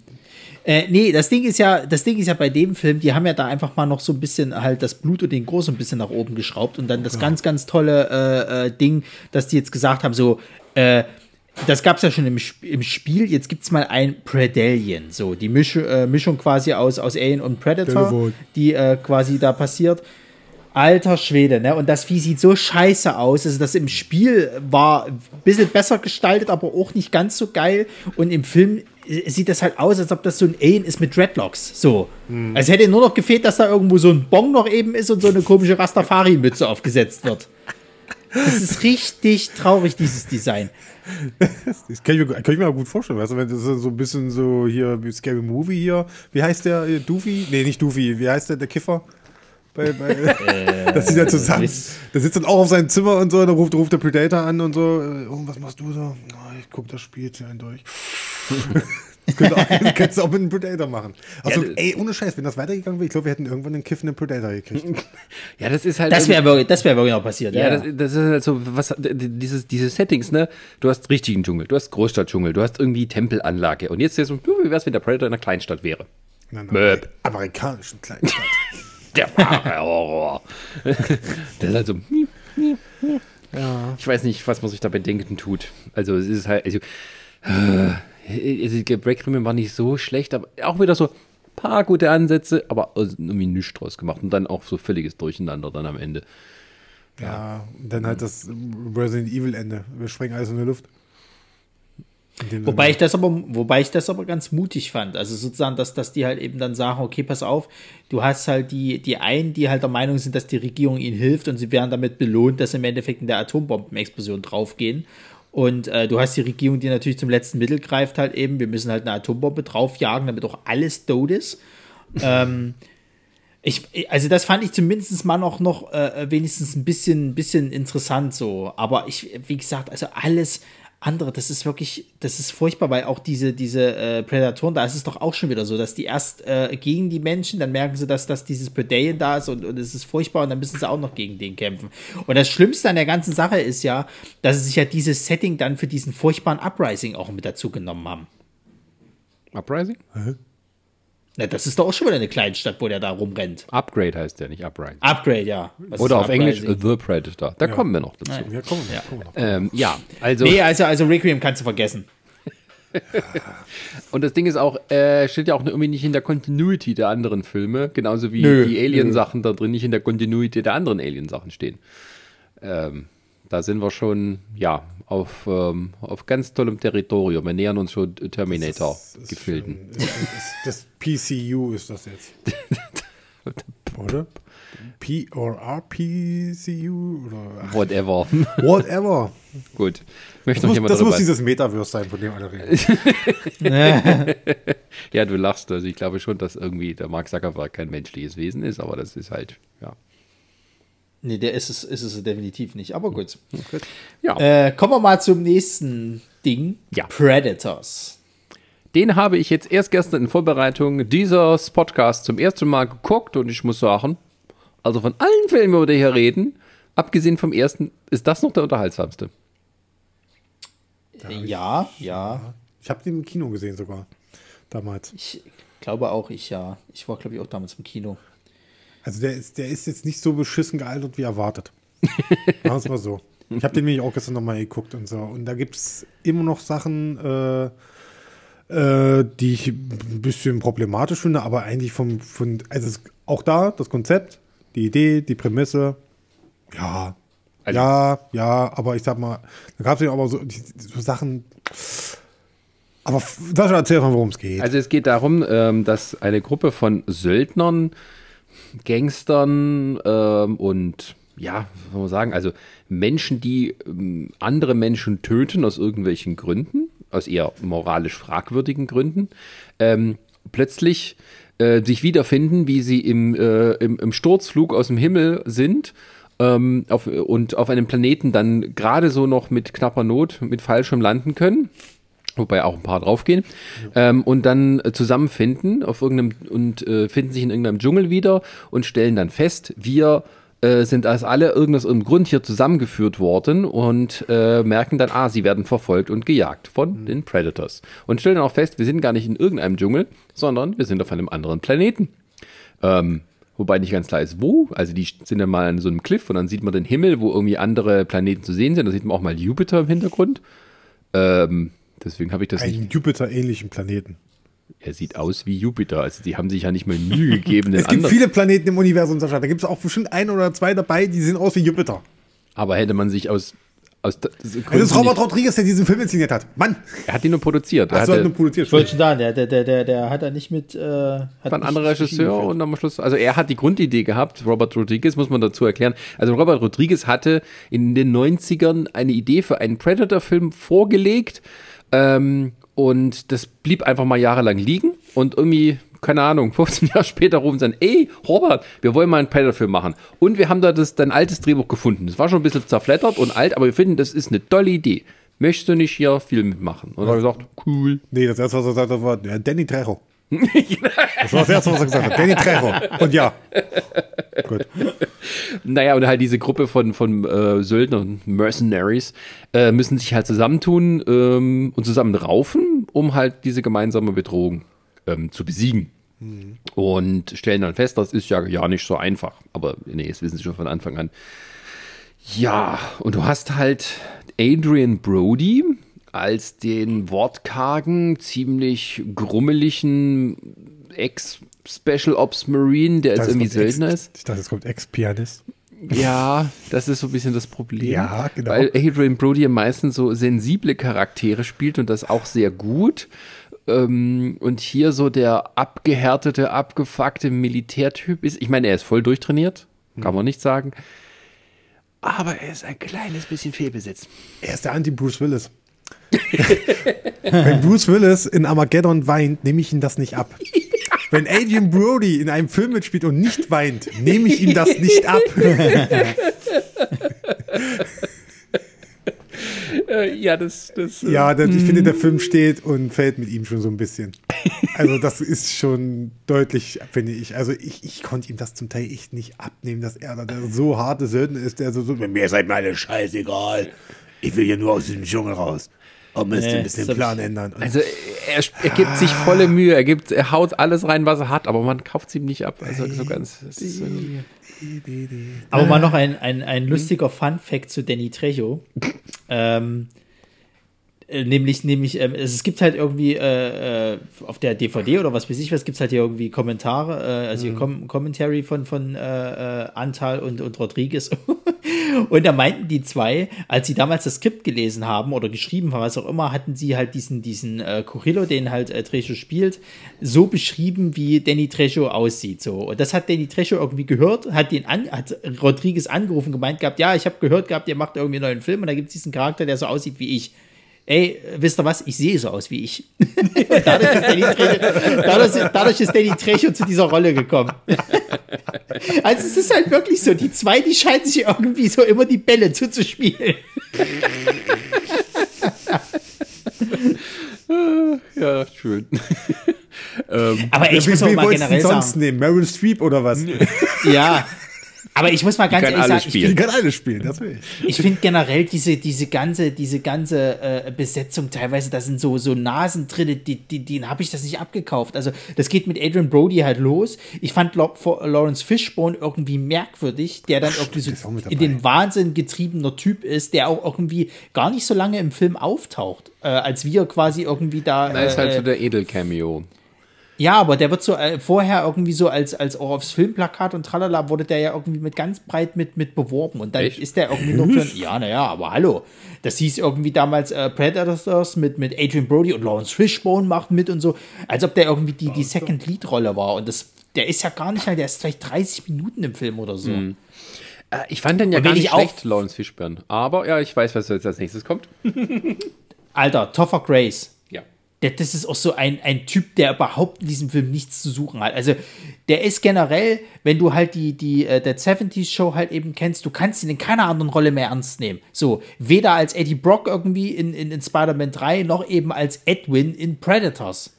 äh, nee, das Ding ist ja, das Ding ist ja bei dem Film, die haben ja da einfach mal noch so ein bisschen halt das Blut und den Groß ein bisschen nach oben geschraubt und dann das ja. ganz, ganz tolle äh, äh, Ding, dass die jetzt gesagt haben, so. Äh, Das gab es ja schon im, im Spiel. Jetzt gibt es mal ein Predalien. So, die Misch, äh, Mischung quasi aus, aus Alien und Predator, die äh, quasi da passiert. Alter Schwede, ne? Und das Vieh sieht so scheiße aus. Also, das im Spiel war ein bisschen besser gestaltet, aber auch nicht ganz so geil. Und im Film sieht das halt aus, als ob das so ein Alien ist mit Dreadlocks. So. Hm. Als hätte nur noch gefehlt, dass da irgendwo so ein Bong noch eben ist und so eine komische Rastafari-Mütze aufgesetzt wird. Das ist richtig traurig, dieses Design. Das kann ich, mir, kann ich mir gut vorstellen, weißt du, wenn das so ein bisschen so hier, Scary Movie hier, wie heißt der, Doofy? Nee, nicht Doofy, wie heißt der, der Kiffer? Bei, bei, das sieht ja zusammen, der sitzt dann auch auf seinem Zimmer und so, und dann ruft, ruft der Predator an und so, oh, was machst du so? Oh, ich guck das Spiel zu ein durch. Könntest du auch mit einem Predator machen. Also, ja, ey, ohne Scheiß, wenn das weitergegangen wäre, ich glaube, wir hätten irgendwann einen kiffenden Predator gekriegt. Ja, das ist halt. Das wäre wirklich, wär wirklich auch passiert, ja. ja. Das, das ist halt so, was, dieses, diese Settings, ne? Du hast richtigen Dschungel, du hast Großstadtdschungel, du hast irgendwie Tempelanlage. Und jetzt ist so, wie wär's, wenn der Predator in einer Kleinstadt wäre? Nein, nein. Amerikanischen Kleinstadt. Der wahre Horror. Das ist halt so. Ja. Ich weiß nicht, was man sich dabei denken tut. Also, es ist halt. Also, äh, Break Room war nicht so schlecht, aber auch wieder so ein paar gute Ansätze, aber irgendwie nichts draus gemacht und dann auch so völliges Durcheinander dann am Ende. Ja, ja, dann halt das Resident Evil Ende. Wir sprengen alles in der Luft. Wobei ich, das aber, wobei ich das aber ganz mutig fand. Also sozusagen, dass, dass die halt eben dann sagen, okay, pass auf, du hast halt die, die einen, die halt der Meinung sind, dass die Regierung ihnen hilft und sie werden damit belohnt, dass im Endeffekt in der Atombombenexplosion draufgehen. Und äh, du hast die Regierung, die natürlich zum letzten Mittel greift, halt eben, wir müssen halt eine Atombombe draufjagen, damit auch alles tot ist. ähm, ich, also das fand ich zumindest mal noch, noch äh, wenigstens ein bisschen, bisschen interessant so. Aber ich, wie gesagt, also alles andere, das ist wirklich, das ist furchtbar, weil auch diese, diese äh, Prädatoren, da ist es doch auch schon wieder so, dass die erst äh, gegen die Menschen, dann merken sie, dass, dass dieses Predator da ist und, und es ist furchtbar und dann müssen sie auch noch gegen den kämpfen. Und das Schlimmste an der ganzen Sache ist ja, dass sie sich ja dieses Setting dann für diesen furchtbaren Uprising auch mit dazu genommen haben. Uprising? Hä? Na, das ist doch auch schon wieder eine Kleinstadt, wo der da rumrennt. Upgrade heißt der, nicht Uprising. Upgrade, ja. Was Oder auf Uprising? Englisch The Predator. Da ja. kommen wir noch dazu. Ja, kommen wir, ja. Kommen wir noch. Ähm, ja, also. Nee, also, also Requiem kannst du vergessen. Und das Ding ist auch, äh, steht ja auch irgendwie nicht in der Continuity der anderen Filme, genauso wie nö, die Alien-Sachen nö. da drin nicht in der Continuity der anderen Alien-Sachen stehen. Ähm, da sind wir schon, ja, auf, ähm, auf ganz tollem Territorium. Wir nähern uns schon Terminator-Gefilden. Das, das, das P C U ist das jetzt. Oder? P or R P C U? Oder? Whatever. Whatever. Gut. Möchte das noch muss, das muss dieses Metaverse sein, von dem alle reden. Ja, du lachst. Also ich glaube schon, dass irgendwie der Mark Zuckerberg kein menschliches Wesen ist, aber das ist halt, ja. Nee, der ist es, ist es definitiv nicht, aber gut. Okay. Ja. Äh, kommen wir mal zum nächsten Ding, ja. Predators. Den habe ich jetzt erst gestern in Vorbereitung dieses Podcasts zum ersten Mal geguckt und ich muss sagen, also von allen Filmen, über die wir hier reden, abgesehen vom ersten, ist das noch der unterhaltsamste. Ja, ich, ja. Ich habe den im Kino gesehen sogar, damals. Ich glaube auch, ich ja. Ich war, glaube ich, auch damals im Kino. Also der ist, der ist jetzt nicht so beschissen gealtert, wie erwartet. Machen es mal so. Ich habe den nämlich auch gestern nochmal geguckt und so. Und da gibt es immer noch Sachen, äh, äh, die ich ein bisschen problematisch finde, aber eigentlich vom, von, also auch da, das Konzept, die Idee, die Prämisse, ja, also, ja, ja, aber ich sag mal, da gab es ja aber so, so Sachen. Aber Sascha, erzähl mal, worum es geht. Also es geht darum, ähm, dass eine Gruppe von Söldnern, Gangstern ähm, und ja, was soll man sagen, also Menschen, die ähm, andere Menschen töten aus irgendwelchen Gründen, aus eher moralisch fragwürdigen Gründen, ähm, plötzlich äh, sich wiederfinden, wie sie im, äh, im, im Sturzflug aus dem Himmel sind ähm, auf, und auf einem Planeten dann gerade so noch mit knapper Not, mit Fallschirm landen können. Wobei auch ein paar draufgehen, ja. ähm, und dann äh, zusammenfinden auf irgendeinem und äh, finden sich in irgendeinem Dschungel wieder und stellen dann fest, wir äh, sind als alle irgendwas im Grund hier zusammengeführt worden und äh, merken dann, ah, sie werden verfolgt und gejagt von mhm. den Predators. Und stellen dann auch fest, wir sind gar nicht in irgendeinem Dschungel, sondern wir sind auf einem anderen Planeten. Ähm, wobei nicht ganz klar ist, wo. Also die sind dann mal an so einem Cliff und dann sieht man den Himmel, wo irgendwie andere Planeten zu sehen sind. Da sieht man auch mal Jupiter im Hintergrund. Ähm, Deswegen habe ich das Einen nicht. Einen Jupiter-ähnlichen Planeten. Er sieht aus wie Jupiter. Also, die haben sich ja nicht mal Mühe gegeben. Den es gibt anderen. Viele Planeten im Universum, Sascha. Da gibt es auch bestimmt ein oder zwei dabei, die sehen aus wie Jupiter. Aber hätte man sich aus. aus also das ist Robert Rodriguez, der diesen Film inszeniert hat. Mann! Er hat ihn nur produziert. Er hat ihn nur produziert. Ich wollte schon sagen, der, der, der, der hat er nicht mit. Äh, hat war ein anderer Regisseur und am Schluss. Also, er hat die Grundidee gehabt. Robert Rodriguez, muss man dazu erklären. Also, Robert Rodriguez hatte in den neunzigern eine Idee für einen Predator-Film vorgelegt. Ähm, und das blieb einfach mal jahrelang liegen und irgendwie, keine Ahnung, fünfzehn Jahre später rufen sie an, ey, Robert, wir wollen mal einen Predator-Film machen. Und wir haben da das, dein altes Drehbuch gefunden. Das war schon ein bisschen zerflettert und alt, aber wir finden, das ist eine tolle Idee. möchtest du nicht hier Film mitmachen? Und ja. Dann habe ich gesagt, cool. Nee, das erste, was er gesagt hat, war ja, Danny Trejo. Das war das erste, was er gesagt hat. Danny Trejo. Und ja. Gut. Naja, und halt diese Gruppe von, von äh, Söldnern, Mercenaries, äh, müssen sich halt zusammentun ähm, und zusammen raufen, um halt diese gemeinsame Bedrohung ähm, zu besiegen. Mhm. Und stellen dann fest, das ist ja, ja nicht so einfach. Aber nee, das wissen sie schon von Anfang an. Ja, und du hast halt Adrien Brody als den wortkargen, ziemlich grummeligen Ex-Special Ops Marine, der jetzt irgendwie Söldner ist. Ich dachte, es kommt Ex-Pianist. Ja, das ist so ein bisschen das Problem. Ja, genau. Weil Adrien Brody meistens so sensible Charaktere spielt und das auch sehr gut. Und hier so der abgehärtete, abgefuckte Militärtyp ist. Ich meine, er ist voll durchtrainiert, kann man nicht sagen. Aber er ist ein kleines bisschen fehlbesetzt. Er ist der Anti-Bruce Willis. Wenn Bruce Willis in Armageddon weint, nehme ich ihm das nicht ab. Wenn Adrien Brody in einem Film mitspielt und nicht weint, nehme ich ihm das nicht ab. Ja, das, das, ja das, ich finde, der Film steht und fällt mit ihm schon so ein bisschen. Also das ist schon deutlich, finde ich. Also ich, ich konnte ihm das zum Teil echt nicht abnehmen, dass er der so harte Söldner ist, der so, so mir seid meine Scheißegal. Ich will hier nur aus diesem Dschungel raus. Oh Mist, nee, ein bisschen den Plan ändern. Und also er, er gibt ah. sich volle Mühe, er, gibt, er haut alles rein, was er hat, aber man kauft es ihm nicht ab. Also so ganz. Das ist so aber mal noch ein, ein, ein lustiger hm? Fun-Fact zu Danny Trejo. ähm, nämlich, nämlich äh, es gibt halt irgendwie äh, auf der D V D oder was weiß ich was, gibt es halt hier irgendwie Kommentare, äh, also mhm. Com- Commentary von, von äh, Antal und, und Rodriguez. Und da meinten die zwei, als sie damals das Skript gelesen haben oder geschrieben haben, was auch immer, hatten sie halt diesen, diesen äh, Corillo, den halt äh, Trejo spielt, so beschrieben, wie Danny Trejo aussieht. So. Und das hat Danny Trejo irgendwie gehört, hat den an, hat Rodriguez angerufen, gemeint gehabt, ja, ich habe gehört gehabt, ihr macht irgendwie einen neuen Film und da gibt es diesen Charakter, der so aussieht wie ich. Ey, wisst ihr was? Ich sehe so aus wie ich. dadurch, ist Danny Trejo, dadurch, dadurch ist Danny Trejo zu dieser Rolle gekommen. Also es ist halt wirklich so, die zwei, die scheinen sich irgendwie so immer die Bälle zuzuspielen. Ja, schön. ähm, Aber ey, ich muss auch mal generell sonst sagen. Nehmen? Meryl Streep oder was? Ja. Aber ich muss mal ganz ehrlich sagen, ich kann alles spielen, das will ich. Ich finde generell diese, diese ganze, diese ganze äh, Besetzung teilweise, da sind so, so Nasen drin, die, die, denen habe ich das nicht abgekauft. Also das geht mit Adrien Brody halt los. Ich fand La- Laurence Fishburne irgendwie merkwürdig, der dann irgendwie so in den Wahnsinn getriebener Typ ist, der auch irgendwie gar nicht so lange im Film auftaucht, äh, als wir quasi irgendwie da... Er äh, ist halt so der Edel-Cameo. Ja, aber der wird so äh, vorher irgendwie so als, als auch aufs Filmplakat und tralala wurde der ja irgendwie mit ganz breit mit, mit beworben. Und dann Echt? Ist der irgendwie noch für ein, ja, naja, aber hallo. Das hieß irgendwie damals äh, Predators mit, mit Adrien Brody und Laurence Fishburne macht mit und so. Als ob der irgendwie die, die Second-Lead-Rolle war. Und das, der ist ja gar nicht, der ist vielleicht dreißig Minuten im Film oder so. Mhm. Äh, ich fand den ja gar nicht schlecht, Laurence Fishburne. Aber ja, ich weiß, was jetzt als nächstes kommt. Alter, Topher Grace. Das ist auch so ein, ein Typ, der überhaupt in diesem Film nichts zu suchen hat. Also der ist generell, wenn du halt die, die uh, der seventies-Show halt eben kennst, du kannst ihn in keiner anderen Rolle mehr ernst nehmen. So, weder als Eddie Brock irgendwie in, in, in Spider-Man drei, noch eben als Edwin in Predators.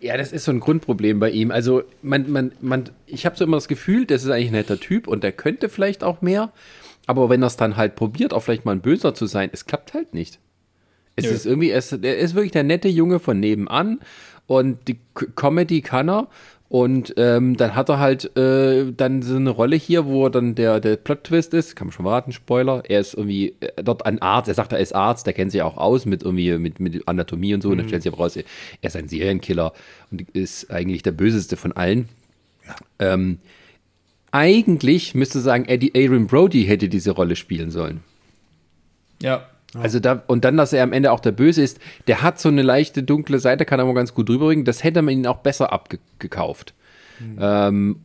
Ja, das ist so ein Grundproblem bei ihm. Also man, man, man, ich habe so immer das Gefühl, das ist eigentlich ein netter Typ und der könnte vielleicht auch mehr. Aber wenn er es dann halt probiert, auch vielleicht mal ein Böser zu sein, es klappt halt nicht. Es Nö. Ist irgendwie, er ist, er ist wirklich der nette Junge von nebenan und die Comedy kann er und ähm, dann hat er halt äh, dann so eine Rolle hier, wo dann der, der Plot-Twist ist, kann man schon warten, Spoiler, er ist irgendwie dort ein Arzt, er sagt, er ist Arzt, der kennt sich auch aus mit irgendwie mit, mit Anatomie und so mhm. und dann stellt sich aber raus, er ist ein Serienkiller und ist eigentlich der Böseste von allen. Ja. Ähm, eigentlich müsste sagen, Eddie Adrien Brody hätte diese Rolle spielen sollen. Ja. Also da, und dann, dass er am Ende auch der Böse ist, der hat so eine leichte, dunkle Seite, kann er mal ganz gut rüberbringen, das hätte man ihn auch besser abgekauft. Mhm. Ähm,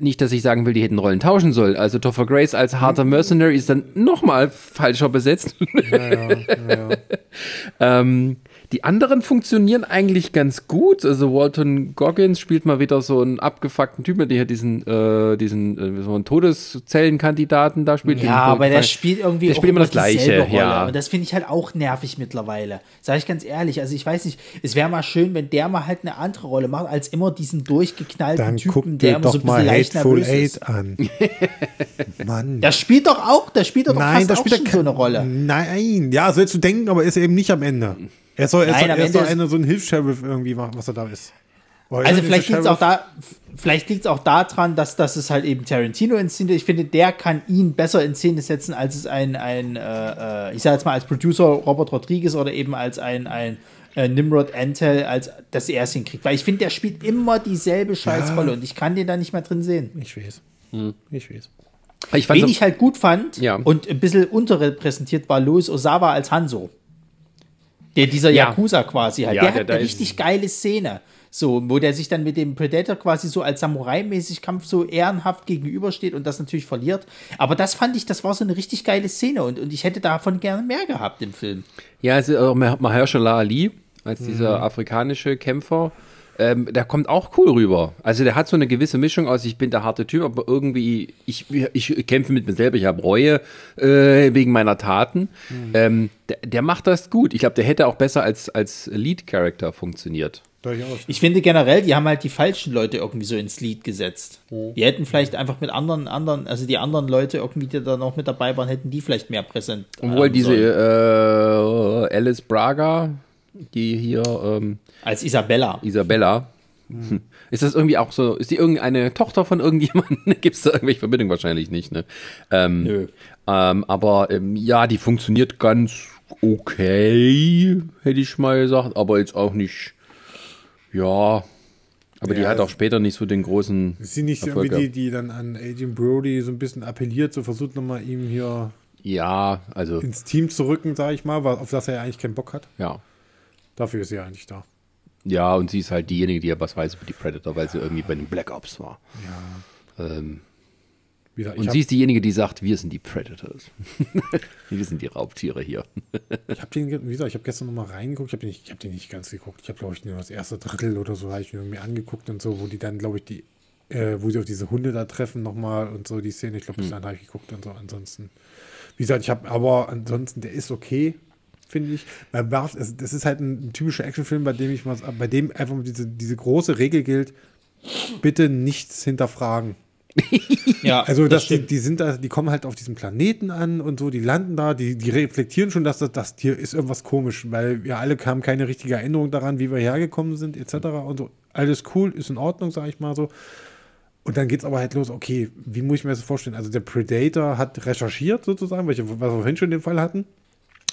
nicht, dass ich sagen will, die hätten Rollen tauschen sollen, also Topher Grace als harter mhm. Mercenary ist dann nochmal falscher besetzt. Ja, ja, ja, ja. ähm, Die anderen funktionieren eigentlich ganz gut. Also Walton Goggins spielt mal wieder so einen abgefuckten Typen, der hier diesen, äh, diesen äh, so einen Todeszellenkandidaten da spielt. Ja, aber der spielt irgendwie der auch spielt immer das Gleiche. Ja. Und das finde ich halt auch nervig mittlerweile. Sage ich ganz ehrlich. Also ich weiß nicht, es wäre mal schön, wenn der mal halt eine andere Rolle macht, als immer diesen durchgeknallten Dann Typen, der immer so ein bisschen leicht nervös ist. An. Mann. Das spielt doch auch, das spielt doch nein, fast das auch spielt schon so eine Rolle. Nein, ja, sollst du denken, aber ist er eben nicht am Ende. Er soll, er Nein, soll, er Ende soll eine, so einen Hilfs-Sheriff irgendwie machen, was er da ist. Weil also vielleicht liegt es auch da, vielleicht liegt es auch daran, dass, dass es halt eben Tarantino inszeniert. Ich finde, der kann ihn besser in Szene setzen, als es ein, ein äh, ich sage jetzt mal als Producer Robert Rodriguez oder eben als ein, ein äh, Nimród Antal, als dass er es hinkriegt. Weil ich finde, der spielt immer dieselbe Scheißrolle ja. und ich kann den da nicht mehr drin sehen. Ich weiß. Hm. Ich weiß. Ich Wen ich halt gut fand ja. und ein bisschen unterrepräsentiert war Louis Ozawa als Hanzo. Der, dieser ja. Yakuza quasi halt. Ja, der, der hat eine richtig geile Szene. So, wo der sich dann mit dem Predator quasi so als Samurai-mäßig Kampf so ehrenhaft gegenübersteht und das natürlich verliert. Aber das fand ich, das war so eine richtig geile Szene und, und ich hätte davon gerne mehr gehabt im Film. Ja, also auch Mahershala Ali als dieser mhm. afrikanische Kämpfer. Ähm, der kommt auch cool rüber. Also der hat so eine gewisse Mischung aus, ich bin der harte Typ, aber irgendwie, ich, ich kämpfe mit mir selber, ich habe Reue äh, wegen meiner Taten. Mhm. Ähm, der, der macht das gut. Ich glaube, der hätte auch besser als, als Lead-Character funktioniert. Ich finde generell, die haben halt die falschen Leute irgendwie so ins Lead gesetzt. Oh. Die hätten vielleicht einfach mit anderen, anderen, also die anderen Leute irgendwie, die da noch mit dabei waren, hätten die vielleicht mehr präsent. Obwohl ähm, diese äh, Alice Braga, die hier ähm, als Isabella. Isabella. Hm. Ist das irgendwie auch so, ist die irgendeine Tochter von irgendjemandem? Gibt es da irgendwelche Verbindung? Wahrscheinlich nicht, ne? Ähm, Nö. Ähm, aber ähm, ja, die funktioniert ganz okay, hätte ich mal gesagt, aber jetzt auch nicht, ja, aber ja, die hat auch später nicht so den großen Ist sie nicht Erfolg irgendwie die, die dann an Adrien Brody so ein bisschen appelliert, so versucht nochmal ihm hier ja, also ins Team zu rücken, sag ich mal, auf das er ja eigentlich keinen Bock hat. Ja. Dafür ist sie ja eigentlich da. Ja, und sie ist halt diejenige, die ja was weiß über die Predator, weil ja. sie irgendwie bei den Black Ops war. Ja. Ähm, Wieder, und sie ist diejenige, die sagt, wir sind die Predators. Wir sind die Raubtiere hier. Ich habe den, wie gesagt, ich habe gestern nochmal reingeguckt. Ich habe den, ich hab den nicht ganz geguckt. Ich habe, glaube ich, nur das erste Drittel oder so habe ich mir angeguckt und so, wo die dann, glaube ich, die, äh, wo sie auf diese Hunde da treffen nochmal und so, die Szene. Ich glaube, bis hm. dann habe ich geguckt und so. Ansonsten, wie gesagt, ich habe, aber ansonsten, der ist okay. Finde ich, das ist halt ein typischer Actionfilm, bei dem ich mal, bei dem einfach diese, diese große Regel gilt, bitte nichts hinterfragen. Ja, also dass das die, die sind da, die kommen halt auf diesem Planeten an und so, die landen da, die, die reflektieren schon, dass das, das hier ist irgendwas komisch, weil wir alle haben keine richtige Erinnerung daran, wie wir hergekommen sind, et cetera. Und so, alles cool, ist in Ordnung, sage ich mal so. Und dann geht's aber halt los, okay, wie muss ich mir das vorstellen? Also der Predator hat recherchiert sozusagen, was wir vorhin schon den Fall hatten.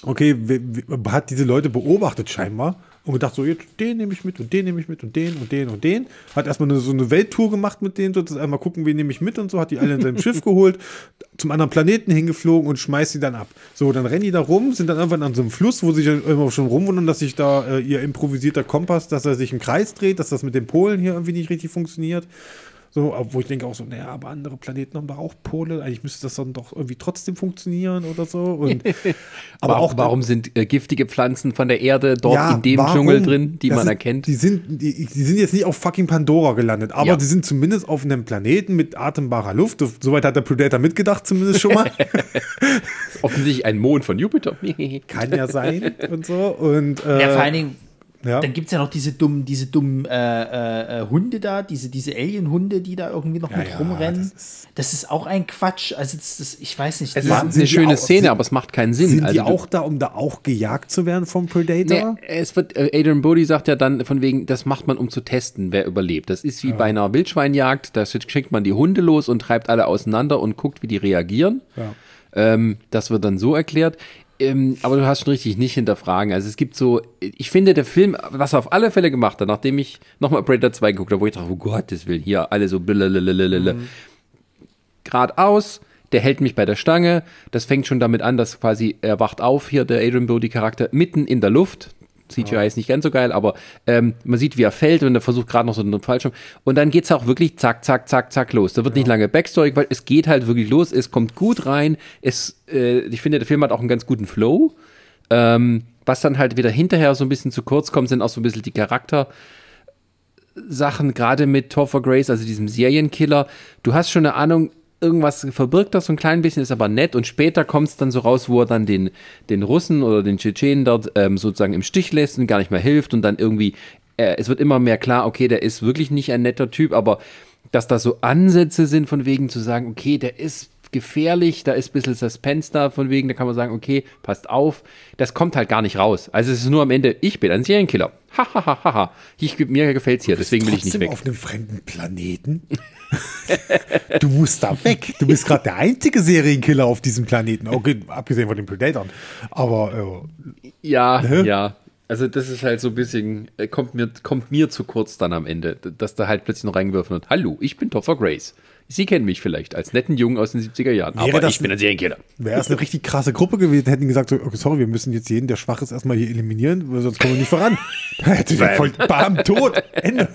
Okay, wir, wir, hat diese Leute beobachtet scheinbar und gedacht so, jetzt den nehme ich mit und den nehme ich mit und den und den und den. Hat erstmal eine, so eine Welttour gemacht mit denen, sozusagen mal gucken, wen nehme ich mit und so, hat die alle in seinem Schiff geholt, zum anderen Planeten hingeflogen und schmeißt sie dann ab. So, dann rennen die da rum, sind dann irgendwann an so einem Fluss, wo sie sich immer schon rumwundern, dass sich da äh, ihr improvisierter Kompass, dass er sich im Kreis dreht, dass das mit den Polen hier irgendwie nicht richtig funktioniert. So, wo ich denke auch so, naja, aber andere Planeten haben da auch Pole, eigentlich müsste das dann doch irgendwie trotzdem funktionieren oder so. Und, aber auch warum dann, sind äh, giftige Pflanzen von der Erde dort ja, in dem warum, Dschungel drin, die man sind, erkennt? Die sind, die, die sind jetzt nicht auf fucking Pandora gelandet, aber ja. sie sind zumindest auf einem Planeten mit atembarer Luft. Soweit hat der Predator mitgedacht, zumindest schon mal. Offensichtlich ein Mond von Jupiter. Kann ja sein und so. Und, äh, ja, vor allen Dingen Ja. Dann gibt es ja noch diese dummen, diese dummen äh, äh, Hunde da, diese, diese Alien-Hunde, die da irgendwie noch ja, mit ja, rumrennen. Das ist, das ist auch ein Quatsch. Also das, das, ich weiß nicht. Es ist eine schöne auch, Szene, sind, aber es macht keinen Sinn. Sind also die auch da, um da auch gejagt zu werden vom Predator? Nee, es wird, äh, Adrien Brody sagt ja dann von wegen, das macht man, um zu testen, wer überlebt. Das ist wie ja. bei einer Wildschweinjagd, da schickt man die Hunde los und treibt alle auseinander und guckt, wie die reagieren. Ja. Ähm, das wird dann so erklärt. Ähm, aber du hast schon richtig, nicht hinterfragen. Also es gibt so, ich finde der Film, was er auf alle Fälle gemacht hat, nachdem ich nochmal Predator zwei geguckt habe, wo ich dachte, oh Gottes Willen, hier alle so blablabla. Mhm. Geradeaus, der hält mich bei der Stange. Das fängt schon damit an, dass quasi, er wacht auf, hier der Adrien Brody-Charakter, mitten in der Luft. C G I ja. ist nicht ganz so geil, aber ähm, man sieht, wie er fällt und er versucht gerade noch so einen Fallschirm. Und dann geht es auch wirklich zack, zack, zack, zack los. Da wird ja. nicht lange Backstory, weil es geht halt wirklich los, es kommt gut rein. Es, äh, ich finde, der Film hat auch einen ganz guten Flow. Ähm, was dann halt wieder hinterher so ein bisschen zu kurz kommt, sind auch so ein bisschen die Charaktersachen, gerade mit Topher Grace, also diesem Serienkiller. Du hast schon eine Ahnung, irgendwas verbirgt das so ein klein bisschen, ist aber nett, und später kommt es dann so raus, wo er dann den, den Russen oder den Tschetschenen dort ähm, sozusagen im Stich lässt und gar nicht mehr hilft, und dann irgendwie, äh, es wird immer mehr klar, okay, der ist wirklich nicht ein netter Typ, aber dass da so Ansätze sind von wegen zu sagen, okay, der ist gefährlich, da ist ein bisschen Suspense da von wegen, da kann man sagen, okay, passt auf, das kommt halt gar nicht raus. Also es ist nur am Ende, ich bin ein Serienkiller. Ha, ha, ha, ha, ha. Ich, mir gefällt's hier, deswegen will ich nicht weg. Du bist auf einem fremden Planeten? Du musst da weg. Du bist gerade der einzige Serienkiller auf diesem Planeten. Okay, abgesehen von den Predatern. Aber, äh, ja, ne? ja. Also das ist halt so ein bisschen, kommt mir, kommt mir zu kurz dann am Ende, dass da halt plötzlich noch reingeworfen wird, hallo, ich bin Topher Grace. Sie kennen mich vielleicht als netten Jungen aus den siebziger Jahren, wäre aber ich bin ein Serienkiller. Wäre es eine richtig krasse Gruppe gewesen, hätten gesagt, okay, sorry, wir müssen jetzt jeden, der schwach ist, erstmal hier eliminieren, weil sonst kommen wir nicht voran. Da hätte der voll bam, tot, Ende.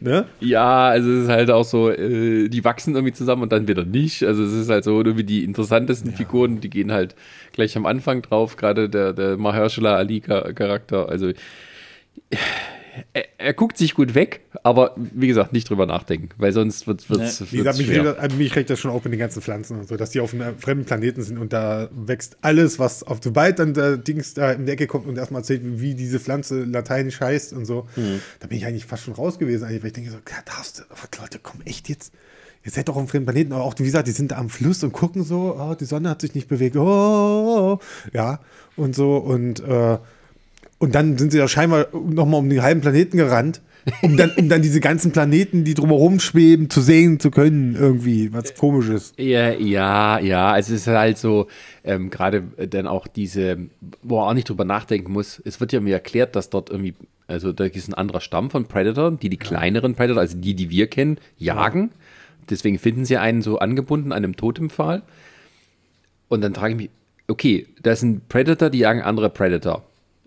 Ne? Ja, also es ist halt auch so, äh, die wachsen irgendwie zusammen und dann wieder nicht. Also es ist halt so, irgendwie die interessantesten ja. Figuren, die gehen halt gleich am Anfang drauf, gerade der, der Mahershala Ali Charakter, also er, er guckt sich gut weg, aber wie gesagt, nicht drüber nachdenken, weil sonst wird es nee. Wie gesagt, schwer. Mich, mich regt das schon auf mit den ganzen Pflanzen und so, dass die auf einem fremden Planeten sind und da wächst alles, was auf dem Wald dann der Dings da in der Ecke kommt und erstmal erzählt, wie diese Pflanze lateinisch heißt und so. Mhm. Da bin ich eigentlich fast schon raus gewesen, eigentlich, weil ich denke so, ja, darfst du, aber Leute, komm, echt jetzt? Ihr seid doch auf dem fremden Planeten, aber auch, wie gesagt, die sind da am Fluss und gucken so, oh, die Sonne hat sich nicht bewegt, oh, oh, oh, ja, und so, und äh, Und dann sind sie ja scheinbar nochmal um den halben Planeten gerannt, um dann, um dann diese ganzen Planeten, die drumherum schweben, zu sehen zu können, irgendwie, was Komisches. Ja, ja, ja, es ist halt so, ähm, gerade dann auch diese, wo man auch nicht drüber nachdenken muss, es wird ja mir erklärt, dass dort irgendwie, also da ist ein anderer Stamm von Predators, die die kleineren Predator, also die, die wir kennen, jagen. Deswegen finden sie einen so angebunden an einem Totempfahl. Und dann frage ich mich, okay, das sind Predator, die jagen andere Predator.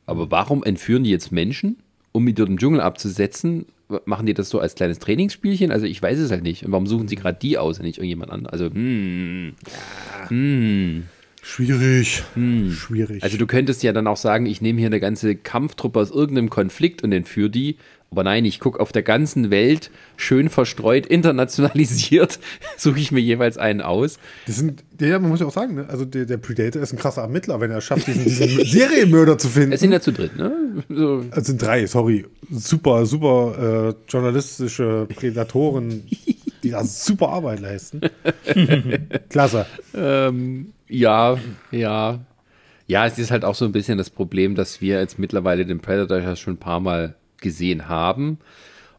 Aber warum entführen die jetzt Menschen, um die dort im Dschungel abzusetzen? Machen die das so als kleines Trainingsspielchen? Also ich weiß es halt nicht. Und warum suchen sie gerade die aus und nicht irgendjemand anderen? Also, hm. Hm. Schwierig. Hm. Schwierig. Also du könntest ja dann auch sagen, ich nehme hier eine ganze Kampftruppe aus irgendeinem Konflikt und entführe die. Aber nein, ich gucke auf der ganzen Welt, schön verstreut, internationalisiert, suche ich mir jeweils einen aus. Das sind, ja, man muss ja auch sagen, ne? Also der, der Predator ist ein krasser Ermittler, wenn er es schafft, diesen, diesen Serienmörder zu finden. Es sind ja zu dritt, ne? So. Es sind drei, sorry. Super, super äh, journalistische Prädatoren, die da super Arbeit leisten. Klasse. Ähm, ja, ja. Ja, es ist halt auch so ein bisschen das Problem, dass wir jetzt mittlerweile den Predator schon ein paar Mal gesehen haben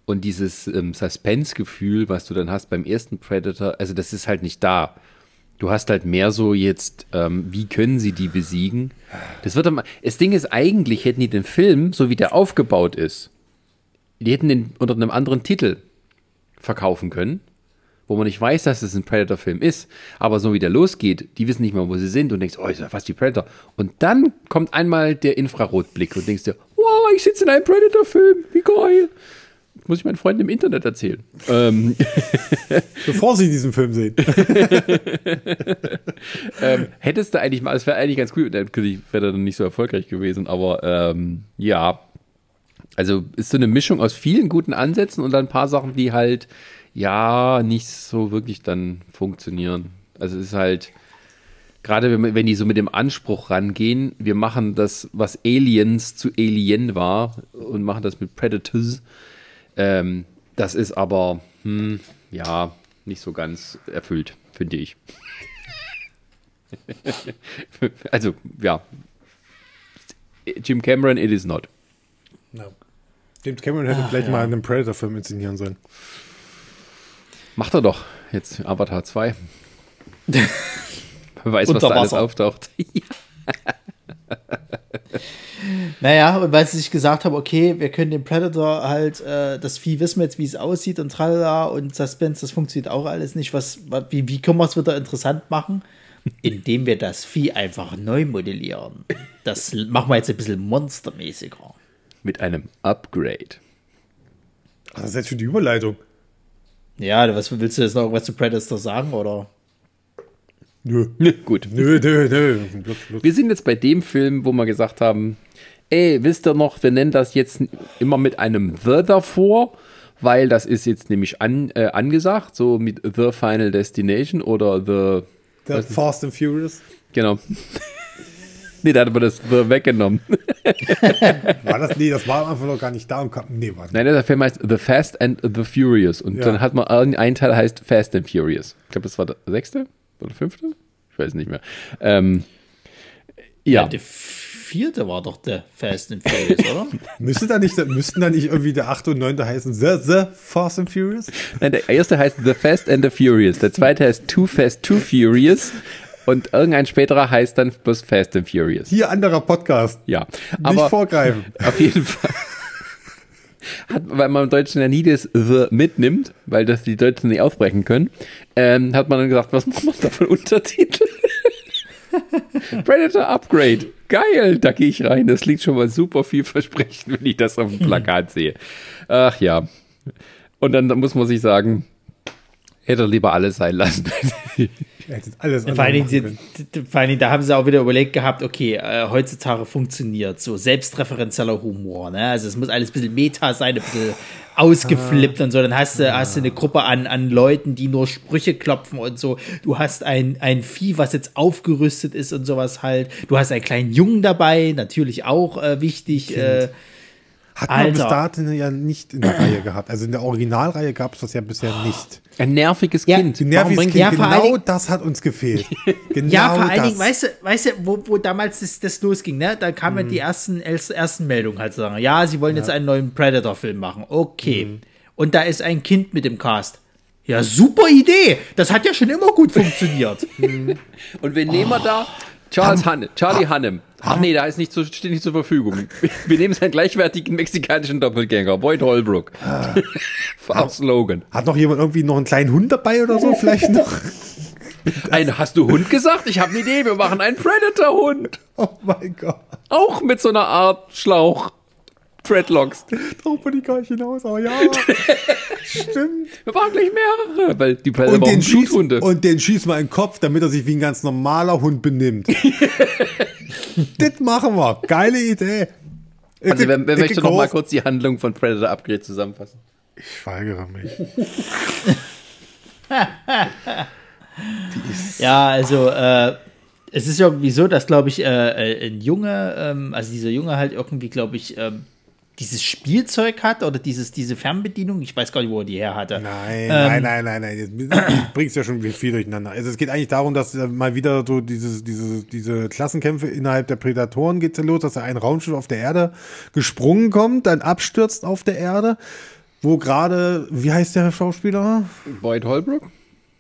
und dieses ähm, Suspense-Gefühl, was du dann hast beim ersten Predator, also das ist halt nicht da. Du hast halt mehr so jetzt, ähm, wie können sie die besiegen? Das wird dann, das Ding ist, eigentlich hätten die den Film, so wie der aufgebaut ist, die hätten den unter einem anderen Titel verkaufen können, wo man nicht weiß, dass es ein Predator-Film ist, aber so wie der losgeht, die wissen nicht mehr, wo sie sind und denkst, oh, ist ja fast die Predator. Und dann kommt einmal der Infrarotblick und denkst dir, wow, ich sitze in einem Predator-Film, wie geil. Das muss ich meinen Freunden im Internet erzählen. Ähm. Bevor sie diesen Film sehen. ähm, hättest du eigentlich mal, es wäre eigentlich ganz cool, natürlich wäre er dann nicht so erfolgreich gewesen, aber ähm, ja, also ist so eine Mischung aus vielen guten Ansätzen und dann ein paar Sachen, die halt ja nicht so wirklich dann funktionieren. Also es ist halt, gerade wenn, wenn die so mit dem Anspruch rangehen, wir machen das, was Aliens zu Alien war und machen das mit Predators, ähm, das ist aber, hm, ja, nicht so ganz erfüllt, finde ich. Also, ja, Jim Cameron, it is not. No. James Cameron hätte Ach, vielleicht ja. mal einen Predator-Film inszenieren sollen. Macht er doch jetzt Avatar zwei. Wer weiß, was da alles auftaucht. Naja, und weil sie sich gesagt haben, okay, wir können den Predator halt, äh, das Vieh wissen wir jetzt, wie es aussieht und tralala und Suspense, das funktioniert auch alles nicht. Was, was, wie, wie können wir es wieder interessant machen? Indem wir das Vieh einfach neu modellieren. Das machen wir jetzt ein bisschen monstermäßiger. Mit einem Upgrade. Das ist jetzt schon die Überleitung. Ja, was willst du jetzt noch irgendwas zu Predator sagen, oder? Nö. Nö, gut. Nö, nö, nö. Blub, blub. Wir sind jetzt bei dem Film, wo wir gesagt haben, ey, wisst ihr noch, wir nennen das jetzt immer mit einem The davor, weil das ist jetzt nämlich an, äh, angesagt, so mit The Final Destination oder The... The Fast and Furious. Genau. Nee, da hat man das The weggenommen. War das? Nee, das war am Anfang noch gar nicht da. Und kam, nee, war nicht. Nein, der Film heißt The Fast and the Furious. Und ja, dann hat man einen Teil, heißt Fast and Furious. Ich glaube, das war der sechste oder fünfte? Ich weiß nicht mehr. Ähm, ja. ja. Der vierte war doch der Fast and Furious, oder? Müsste da nicht, müssten da nicht irgendwie der achte und neunte heißen The, the Fast and Furious? Nein, der erste heißt The Fast and the Furious. Der zweite heißt Too Fast, Too Furious. Und irgendein späterer heißt dann bloß Fast and Furious. Hier anderer Podcast. Ja. Aber nicht vorgreifen. Auf jeden Fall. Hat, weil man im Deutschen ja nie das The mitnimmt, weil das die Deutschen nicht aufbrechen können, ähm, hat man dann gesagt, was macht man da für Untertitel? Predator Upgrade. Geil, da gehe ich rein. Das klingt schon mal super vielversprechend, wenn ich das auf dem Plakat sehe. Ach ja. Und dann, dann muss man sich sagen, hätte er lieber alles sein lassen. Alles vor allen Dingen, da haben sie auch wieder überlegt gehabt, okay, äh, heutzutage funktioniert so selbstreferenzieller Humor, ne? Also es muss alles ein bisschen Meta sein, ein bisschen ausgeflippt ah, und so, dann hast du, ja. hast du eine Gruppe an, an Leuten, die nur Sprüche klopfen und so, du hast ein, ein Vieh, was jetzt aufgerüstet ist und sowas halt, du hast einen kleinen Jungen dabei, natürlich auch äh, wichtig, äh, hat man Alter. bis dahin ja nicht in der Reihe gehabt. Also in der Originalreihe gab es das ja bisher nicht. Ein nerviges ja, Kind. Ein nerviges Kind, ja, genau das hat uns gefehlt. Genau ja, vor allen Dingen, weißt du, weißt du wo, wo damals das, das losging, ne? Da kamen mhm. die ersten, ersten Meldungen halt zu sagen, ja, sie wollen ja. jetzt einen neuen Predator-Film machen. Okay. Mhm. Und da ist ein Kind mit im Cast. Ja, super Idee. Das hat ja schon immer gut funktioniert. mhm. Und wen oh. nehmen wir da? Charles Hunnam, Charlie Hunnam. Ach nee, da ist nicht zu, steht nicht zur Verfügung. Wir nehmen seinen gleichwertigen mexikanischen Doppelgänger, Boyd Holbrook. Ah. Hat, Slogan. Hat noch jemand irgendwie noch einen kleinen Hund dabei oder so? Vielleicht noch? Ein, hast du Hund gesagt? Ich habe eine Idee, wir machen einen Predator-Hund. Oh mein Gott. Auch mit so einer Art Schlauch. Dreadlocks. Darauf bin ich gar nicht hinaus, aber ja. Stimmt. Wir brauchen gleich mehrere. Weil die und, den schieß, und den schießt mal in den Kopf, damit er sich wie ein ganz normaler Hund benimmt. Das machen wir. Geile Idee. Also, wer, wer möchte noch mal kurz die Handlung von Predator Upgrade zusammenfassen? Ich weigere mich. Ja, also, äh, es ist irgendwie so, dass, glaube ich, äh, ein Junge, ähm, also dieser Junge halt irgendwie, glaube ich, ähm, dieses Spielzeug hat oder dieses, diese Fernbedienung. Ich weiß gar nicht, wo er die her hatte. Nein, ähm, nein, nein, nein, nein. Jetzt bringst du ja schon viel durcheinander. Also es geht eigentlich darum, dass äh, mal wieder so dieses, diese, diese Klassenkämpfe innerhalb der Predatoren geht es ja los, dass da ein Raumschiff auf der Erde gesprungen kommt, dann abstürzt auf der Erde, wo gerade, wie heißt der Schauspieler? Boyd Holbrook.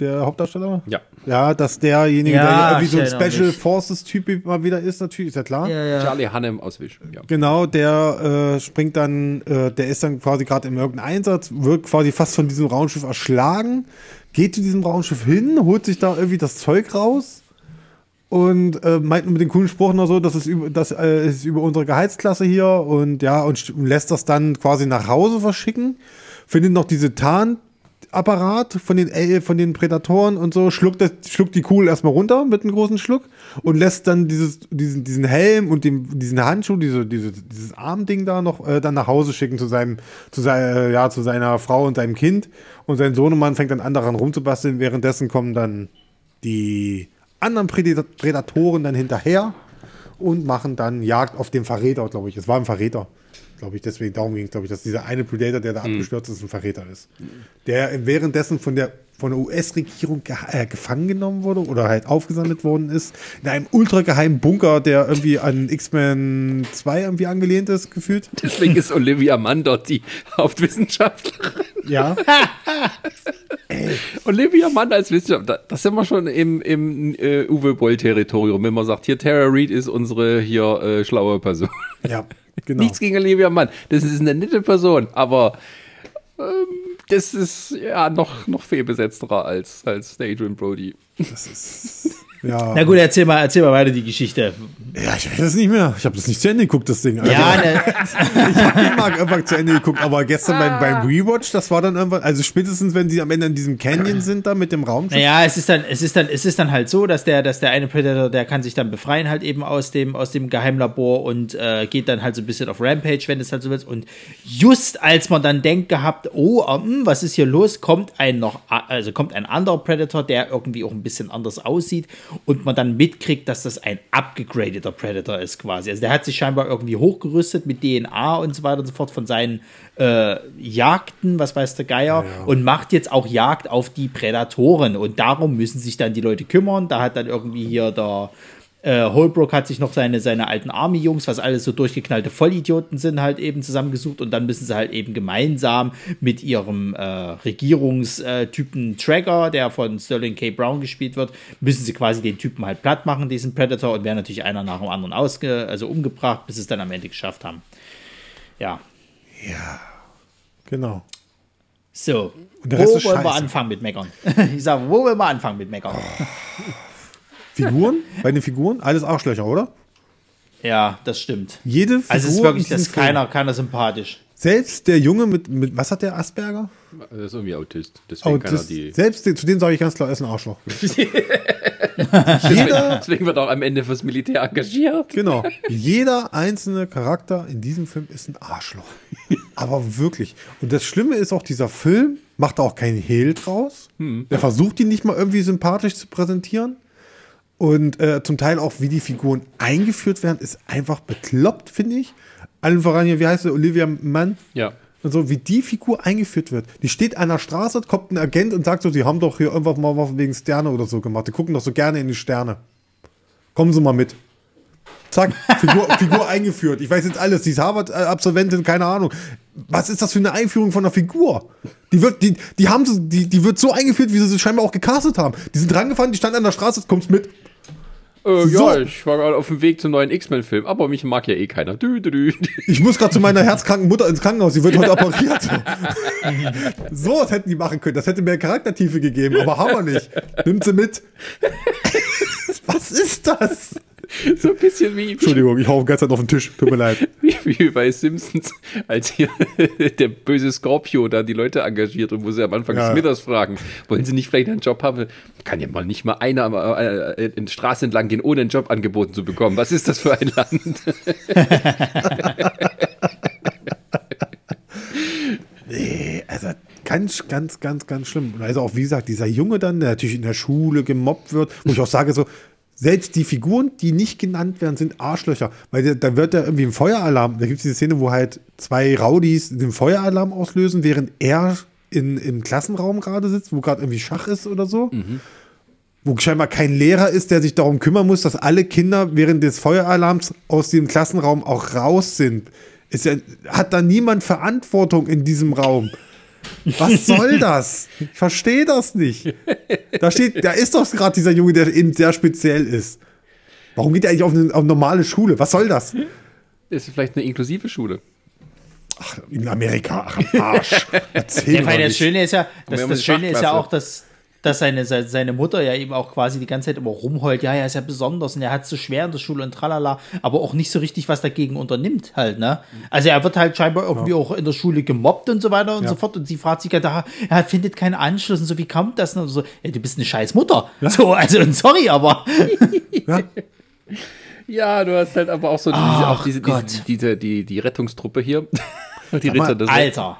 Der Hauptdarsteller? Ja. Ja, dass derjenige, ja, der irgendwie so ein Special Forces-Typ mal wieder ist, natürlich, ist ja klar. Ja, ja. Charlie Hunnam aus Wisch. Ja. Genau, der äh, springt dann, äh, der ist dann quasi gerade in irgendeinem Einsatz, wird quasi fast von diesem Raumschiff erschlagen, geht zu diesem Raumschiff hin, holt sich da irgendwie das Zeug raus und äh, meint nur mit den coolen Spruch noch so, das ist über, das, äh, ist über unsere Gehaltsklasse hier und ja, und lässt das dann quasi nach Hause verschicken, findet noch diese Tarn Apparat von den, äh, von den Prädatoren und so, schluckt, das, schluckt die Kugel erstmal runter mit einem großen Schluck und lässt dann dieses, diesen, diesen Helm und den, diesen Handschuh, diese, diese, dieses Armding da noch äh, dann nach Hause schicken zu seinem, zu, sei, äh, ja, zu seiner Frau und seinem Kind. Und sein Sohnemann fängt dann an daran rumzubasteln. Währenddessen kommen dann die anderen Prädatoren dann hinterher und machen dann Jagd auf den Verräter, glaube ich. Es war ein Verräter. Glaube ich, deswegen darum ging es, glaube ich, dass dieser eine Predator, der da mhm. abgestürzt ist, ein Verräter ist. Der währenddessen von der, von der U S-Regierung ge- äh, gefangen genommen wurde oder halt aufgesammelt worden ist, in einem ultrageheimen Bunker, der irgendwie an X-Men zwei irgendwie angelehnt ist, gefühlt. Deswegen ist Olivia Munn dort die Hauptwissenschaftlerin. Ja. Olivia Munn als Wissenschaftlerin, das sind wir schon im, im äh, Uwe Boll-Territorium, wenn man sagt, hier, Tara Reid ist unsere hier äh, schlaue Person. Ja. Genau. Nichts gegen Olivia Munn. Das ist eine nette Person, aber ähm, das ist ja noch, noch fehlbesetzterer als, als Adrien Brody. Das ist Ja. Na gut, erzähl mal, erzähl mal weiter die Geschichte. Ja, ich weiß es nicht mehr. Ich habe das nicht zu Ende geguckt, das Ding. Also, ja, ne. Ich habe den Mark einfach zu Ende geguckt, aber gestern ah. beim, beim Rewatch, das war dann irgendwann, also spätestens, wenn sie am Ende in diesem Canyon sind, da mit dem Raumschiff. Naja, es ist dann, es ist dann, es ist dann halt so, dass der, dass der eine Predator, der kann sich dann befreien halt eben aus dem, aus dem Geheimlabor und äh, geht dann halt so ein bisschen auf Rampage, wenn es halt so willst. Und just als man dann denkt gehabt, oh, um, was ist hier los, kommt ein noch, also kommt ein anderer Predator, der irgendwie auch ein bisschen anders aussieht. Und man dann mitkriegt, dass das ein upgegradeter Predator ist quasi. Also der hat sich scheinbar irgendwie hochgerüstet mit D N A und so weiter und so fort von seinen äh, Jagden, was weiß der Geier, ja, ja. und macht jetzt auch Jagd auf die Prädatoren. Und darum müssen sich dann die Leute kümmern. Da hat dann irgendwie hier der äh, Holbrook hat sich noch seine, seine alten Army-Jungs, was alles so durchgeknallte Vollidioten sind, halt eben zusammengesucht. Und dann müssen sie halt eben gemeinsam mit ihrem äh, Regierungstypen Tracker, der von Sterling K. Brown gespielt wird, müssen sie quasi den Typen halt platt machen, diesen Predator, und werden natürlich einer nach dem anderen ausge also umgebracht, bis sie es dann am Ende geschafft haben. Ja. Ja, genau. So, wo wollen Scheiße. wir anfangen mit Meckern? Ich sage, wo wollen wir anfangen mit Meckern? Oh. Figuren? Bei den Figuren? Alles Arschlöcher, oder? Ja, das stimmt. Jede Figur. Also es ist wirklich, dass keiner, keiner sympathisch. Selbst der Junge mit, mit, was hat der, Asperger? Das ist irgendwie Autist. Deswegen Autist. Kann er die Selbst den, zu denen sage ich ganz klar, er ist ein Arschloch. Jeder, deswegen wird auch am Ende fürs Militär engagiert. Genau. Jeder einzelne Charakter in diesem Film ist ein Arschloch. Aber wirklich. Und das Schlimme ist auch, dieser Film macht da auch keinen Hehl draus. Hm. Der versucht, ihn nicht mal irgendwie sympathisch zu präsentieren. Und äh, zum Teil auch, wie die Figuren eingeführt werden, ist einfach bekloppt, finde ich. Allen voran hier, wie heißt sie, Olivia Munn? Ja. Und so, wie die Figur eingeführt wird. Die steht an der Straße, kommt ein Agent und sagt so, die haben doch hier irgendwas mal was wegen Sterne oder so gemacht. Die gucken doch so gerne in die Sterne. Kommen Sie mal mit. Zack, Figur, Figur eingeführt. Ich weiß jetzt alles, die ist Harvard-Absolventin, keine Ahnung. Was ist das für eine Einführung von einer Figur? Die wird, die, die haben so, die, die wird so eingeführt, wie sie sie scheinbar auch gecastet haben. Die sind rangefahren, die stand an der Straße, kommst mit. Äh, so. Ja, ich war gerade auf dem Weg zum neuen X-Men-Film, aber mich mag ja eh keiner. Dü, dü, dü. Ich muss gerade zu meiner herzkranken Mutter ins Krankenhaus, die wird heute operiert. So, das hätten die machen können, das hätte mehr Charaktertiefe gegeben, aber haben wir nicht. Nimmt sie mit. Was ist das? So ein bisschen wie... Entschuldigung, ich hau die ganze Zeit auf den Tisch, tut mir leid. Wie, wie bei Simpsons, als hier der böse Scorpio da die Leute engagiert und wo sie am Anfang ja. Smithers fragen, wollen sie nicht vielleicht einen Job haben? Kann ja mal nicht mal einer äh, in die Straße entlang gehen, ohne einen Job angeboten zu bekommen. Was ist das für ein Land? Nee, also... Ganz, ganz, ganz, ganz schlimm. Also auch, wie gesagt, dieser Junge dann, der natürlich in der Schule gemobbt wird, wo ich auch sage so, selbst die Figuren, die nicht genannt werden, sind Arschlöcher. Weil da wird ja irgendwie ein Feueralarm, da gibt es diese Szene, wo halt zwei Rowdies den Feueralarm auslösen, während er in, im Klassenraum gerade sitzt, wo gerade irgendwie Schach ist oder so. Mhm. Wo scheinbar kein Lehrer ist, der sich darum kümmern muss, dass alle Kinder während des Feueralarms aus dem Klassenraum auch raus sind. Es hat da niemand Verantwortung in diesem Raum. Was soll das? Ich verstehe das nicht. Da steht, da ist doch gerade dieser Junge, der eben sehr speziell ist. Warum geht er eigentlich auf eine, auf eine normale Schule? Was soll das? Das ist vielleicht eine inklusive Schule. Ach, in Amerika, ach, am Arsch. Erzähl mal. Das Schöne ist ja, das, das Schöne ist ja auch, dass, dass seine, seine Mutter ja eben auch quasi die ganze Zeit immer rumheult. Ja, er ist ja besonders und er hat es so schwer in der Schule und tralala, aber auch nicht so richtig was dagegen unternimmt halt, ne? Also er wird halt scheinbar irgendwie ja. auch in der Schule gemobbt und so weiter und ja. so fort und sie fragt sich ja da, er findet keinen Anschluss und so, wie kommt das? Und so, ja, du bist eine scheiß Mutter. Ja. So, also sorry, aber... ja. Ja, du hast halt aber auch so diese, auch diese, diese, diese die, die Rettungstruppe hier. Die Ritter, das Alter.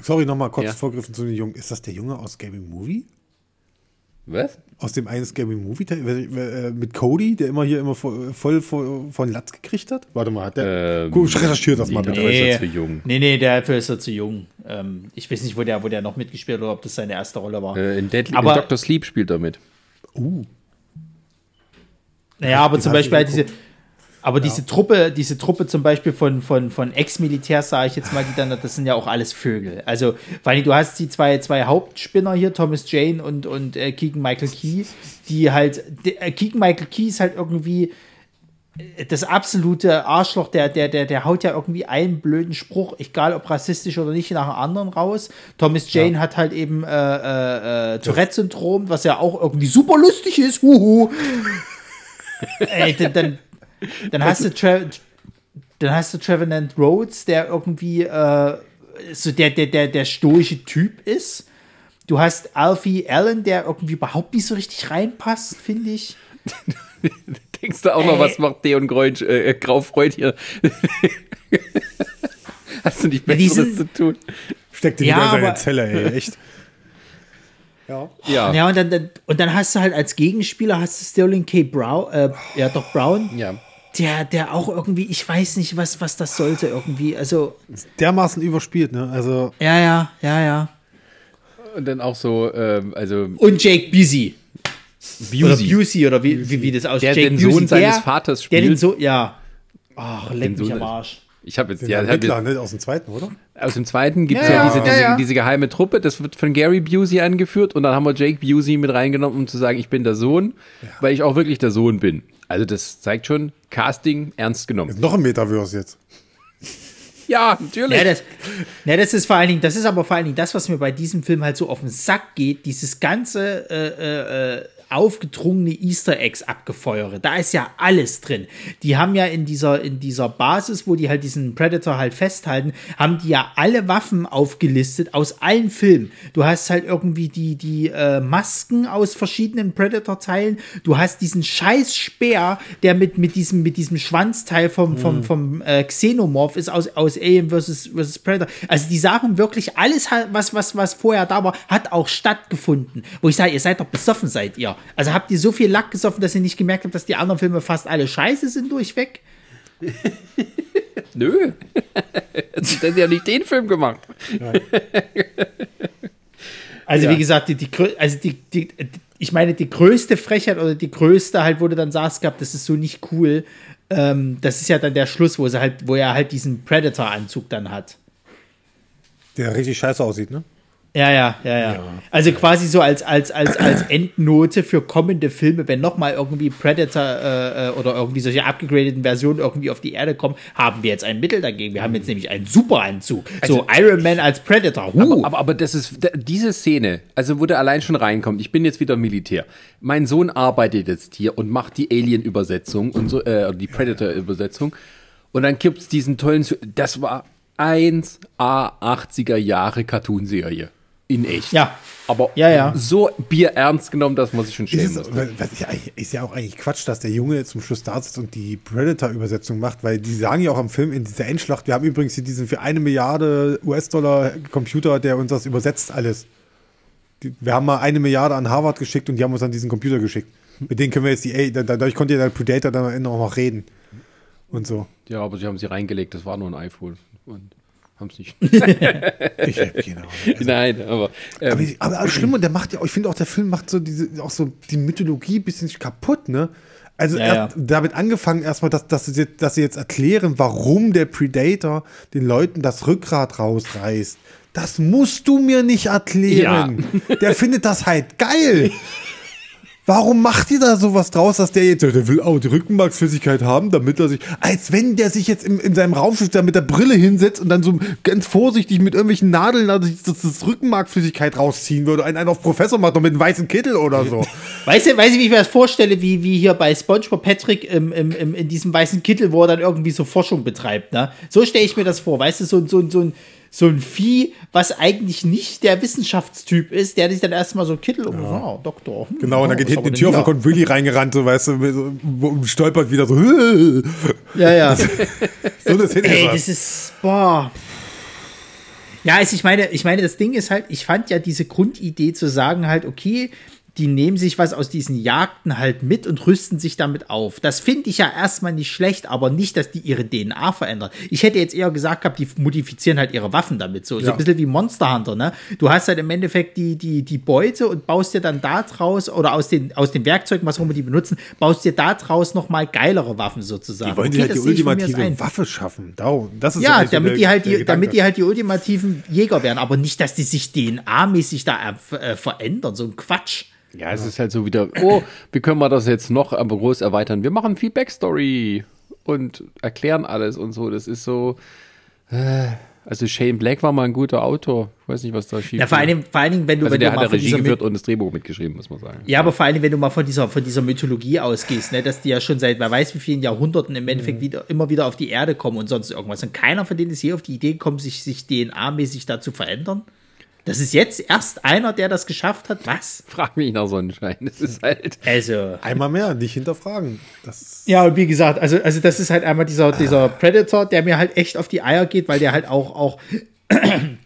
Sorry, nochmal kurz ja. vorgriffen zu den Jungen. Ist das der Junge aus Scary Movie? Was? Aus dem einen Scary Movie mit Cody, der immer hier immer voll, voll, voll von Latz gekriegt hat? Warte mal, hat der. Ähm, ich recherchiere das nee, mal bitte. Nee, ist er zu jung. Nee, nee, dafür ist er zu jung. Ähm, ich weiß nicht, wo der, wo der noch mitgespielt hat oder ob das seine erste Rolle war. Äh, in, Deadly, aber, in Doctor Sleep spielt er mit. Uh. Naja, aber ich zum Beispiel halt diese. Aber ja. diese Truppe, diese Truppe zum Beispiel von, von, von Ex-Militärs, sage ich jetzt mal, die dann, das sind ja auch alles Vögel. Also, weil du hast die zwei, zwei Hauptspinner hier, Thomas Jane und, und äh, Keegan-Michael Key, die halt, äh, Keegan-Michael Key ist halt irgendwie das absolute Arschloch, der, der, der, der haut ja irgendwie einen blöden Spruch, egal ob rassistisch oder nicht, nach dem anderen raus. Thomas Jane ja. hat halt eben äh, äh, Tourette-Syndrom, was ja auch irgendwie super lustig ist. Huhu. Ey, dann, dann, dann hast du Tra- dann hast du Trevenant Rhodes, der irgendwie äh, so der, der, der, der stoische Typ ist. Du hast Alfie Allen, der irgendwie überhaupt nicht so richtig reinpasst, finde ich. Denkst du auch noch, was macht Deon Greuch, äh, Graufreud hier? Hast du nicht Besseres zu tun? Steck dir ja, wieder in seine aber, Zelle, ey, echt. Ja. Ja, ja und, dann, dann, und dann hast du halt als Gegenspieler hast du Sterling K. Brown, äh, ja doch Brown, ja. Der, der auch irgendwie, ich weiß nicht, was, was das sollte irgendwie, also. Dermaßen überspielt, ne, also. Ja, ja, ja, ja. Und dann auch so, ähm, also. Und Jake Busey. Busey. Oder Busey, oder wie, wie, wie das aussieht. Der den Sohn seines Vaters spielt. Der den Sohn, ja. Ach, leck mich am Arsch. Ich habe jetzt, ja, hab jetzt aus dem zweiten, oder? Aus dem zweiten gibt es ja, ja, diese, ja, ja. Diese, diese geheime Truppe, das wird von Gary Busey angeführt und dann haben wir Jake Busey mit reingenommen, um zu sagen, ich bin der Sohn, ja. weil ich auch wirklich der Sohn bin. Also das zeigt schon, Casting ernst genommen. Jetzt noch ein Metaverse jetzt. Ja, natürlich. Ja, das, ja, das ist vor allen Dingen, das ist aber vor allen Dingen das, was mir bei diesem Film halt so auf den Sack geht, dieses ganze äh, äh, aufgedrungene Easter Eggs abgefeuere. Da ist ja alles drin. Die haben ja in dieser, in dieser Basis, wo die halt diesen Predator halt festhalten, haben die ja alle Waffen aufgelistet aus allen Filmen. Du hast halt irgendwie die, die äh, Masken aus verschiedenen Predator-Teilen. Du hast diesen scheiß Speer, der mit, mit, diesem, mit diesem Schwanzteil vom, vom, vom äh, Xenomorph ist aus, aus Alien versus. Predator. Also die Sachen wirklich, alles, was, was, was vorher da war, hat auch stattgefunden. Wo ich sage, ihr seid doch besoffen, seid ihr. Also habt ihr so viel Lack gesoffen, dass ihr nicht gemerkt habt, dass die anderen Filme fast alle scheiße sind durchweg? Nö. Sie haben ja nicht den Film gemacht. Nein. Also ja. Wie gesagt, die, die, also die, die, ich meine, die größte Frechheit oder die größte halt, wo du dann sagst, gehabt, das ist so nicht cool, ähm, das ist ja dann der Schluss, wo, sie halt, wo er halt diesen Predator-Anzug dann hat. Der richtig scheiße aussieht, ne? Ja, ja, ja, ja, ja. Also quasi so als, als, als, als Endnote für kommende Filme, wenn nochmal irgendwie Predator äh, oder irgendwie solche abgegradeten Versionen irgendwie auf die Erde kommen, haben wir jetzt ein Mittel dagegen. Wir haben jetzt nämlich einen Superanzug. Also, so Iron Man als Predator. Huh. Aber, aber, aber das ist diese Szene, also wo der allein schon reinkommt, ich bin jetzt wieder Militär. Mein Sohn arbeitet jetzt hier und macht die Alien-Übersetzung und so, äh, die Predator-Übersetzung. Und dann gibt's diesen tollen. Das war eins a achtziger Jahre Cartoon-Serie. In echt. Ja. Aber ja, ja. So bierernst genommen, dass man sich schon schämen muss. Ist ja auch eigentlich Quatsch, dass der Junge zum Schluss da sitzt und die Predator-Übersetzung macht, weil die sagen ja auch am Film in dieser Endschlacht, wir haben übrigens hier diesen für eine Milliarde U S-Dollar Computer, der uns das übersetzt alles. Wir haben mal eine Milliarde an Harvard geschickt und die haben uns dann diesen Computer geschickt. Mit denen können wir jetzt die, ey, dadurch konnte ja der Predator dann am Ende auch noch reden. Und so. Ja, aber sie haben sie reingelegt, das war nur ein iPhone. Und haben's nicht. Ich hab keine Ahnung. Also, nein, aber, ähm, aber. Aber aber schlimm, und der macht ja, ich finde auch, der Film macht so diese, auch so die Mythologie ein bisschen kaputt, ne? Also ja, ja. Damit angefangen erstmal, dass, dass, sie, dass sie jetzt erklären, warum der Predator den Leuten das Rückgrat rausreißt. Das musst du mir nicht erklären. Ja. Der findet das halt geil. Warum macht ihr da sowas draus, dass der jetzt, der will auch die Rückenmarksflüssigkeit haben, damit er sich, als wenn der sich jetzt in, in seinem Raumschiff da mit der Brille hinsetzt und dann so ganz vorsichtig mit irgendwelchen Nadeln also das, das Rückenmarksflüssigkeit rausziehen würde, einen, einen auf Professor macht und mit einem weißen Kittel oder so. Weißt du, weiß ich, wie ich mir das vorstelle, wie, wie hier bei SpongeBob Patrick im, im, im, in diesem weißen Kittel, wo er dann irgendwie so Forschung betreibt, ne? So stelle ich mir das vor, weißt du, so, so, so ein, so ein Vieh, was eigentlich nicht der Wissenschaftstyp ist, der sich dann erstmal so Kittel um, ja. oh, Doktor. Hm, genau, und dann geht hinten die Tür auf und kommt Willy reingerannt, so, weißt du, und stolpert wieder so. Ja, ja. So das hinterher. Ey, das ist, boah. Ja, also ich meine, ich meine, das Ding ist halt, ich fand ja diese Grundidee zu sagen halt, okay, die nehmen sich was aus diesen Jagden halt mit und rüsten sich damit auf. Das finde ich ja erstmal nicht schlecht, aber nicht, dass die ihre D N A verändern. Ich hätte jetzt eher gesagt gehabt, die modifizieren halt ihre Waffen damit. So, ja. So ein bisschen wie Monster Hunter, ne? Du hast halt im Endeffekt die, die, die Beute und baust dir dann da draus, oder aus den, aus den Werkzeugen, was auch immer die benutzen, baust dir da draus nochmal geilere Waffen sozusagen. Die wollen okay, die halt die ultimative Waffe schaffen. Das ist ja, so damit, so der, die halt die, damit die halt die ultimativen Jäger werden, aber nicht, dass die sich D N A-mäßig da äh, verändern. So ein Quatsch. Ja, es ja. ist halt so wieder, oh, wie können wir das jetzt noch aber groß erweitern? Wir machen viel Backstory und erklären alles und so. Das ist so, äh, also Shane Black war mal ein guter Autor. Ich weiß nicht, was da schief ist. Ja, vor allem, vor allem, wenn du, also wenn der du mal hat Regie geführt und das Drehbuch mitgeschrieben, muss man sagen. Ja, aber vor allem, wenn du mal von dieser, von dieser Mythologie ausgehst, ne, dass die ja schon seit, wer weiß wie vielen Jahrhunderten im Endeffekt mhm. wieder, immer wieder auf die Erde kommen und sonst irgendwas. Und keiner von denen ist hier auf die Idee gekommen, sich, sich D N A-mäßig da zu verändern. Das ist jetzt erst einer, der das geschafft hat. Was? Frag mich nach Sonnenschein. Das ist halt. Also. Einmal mehr, nicht hinterfragen. Das ja, und wie gesagt, also, also das ist halt einmal dieser, dieser ah. Predator, der mir halt echt auf die Eier geht, weil der halt auch, auch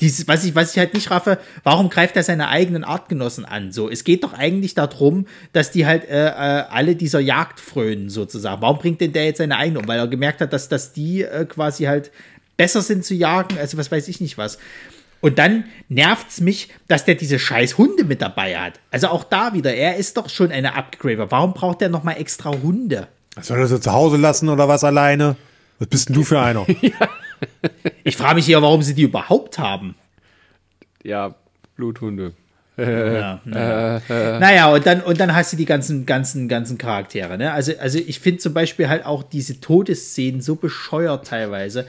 dieses, was ich, was ich halt nicht raffe, warum greift er seine eigenen Artgenossen an? So, es geht doch eigentlich darum, dass die halt äh, äh, alle dieser Jagd frönen, sozusagen. Warum bringt denn der jetzt seine eigenen um? Weil er gemerkt hat, dass, dass die äh, quasi halt besser sind zu jagen, also was weiß ich nicht was. Und dann nervt's mich, dass der diese scheiß Hunde mit dabei hat. Also auch da wieder, er ist doch schon eine Upgrader. Warum braucht er nochmal extra Hunde? Soll er sie zu Hause lassen oder was alleine? Was bist denn du für einer? Ja. Ich frage mich eher, warum sie die überhaupt haben. Ja, Bluthunde. Ja, naja. Äh, äh. naja, und dann, und dann hast du die ganzen, ganzen, ganzen Charaktere. Ne? Also, also ich finde zum Beispiel halt auch diese Todesszenen so bescheuert teilweise.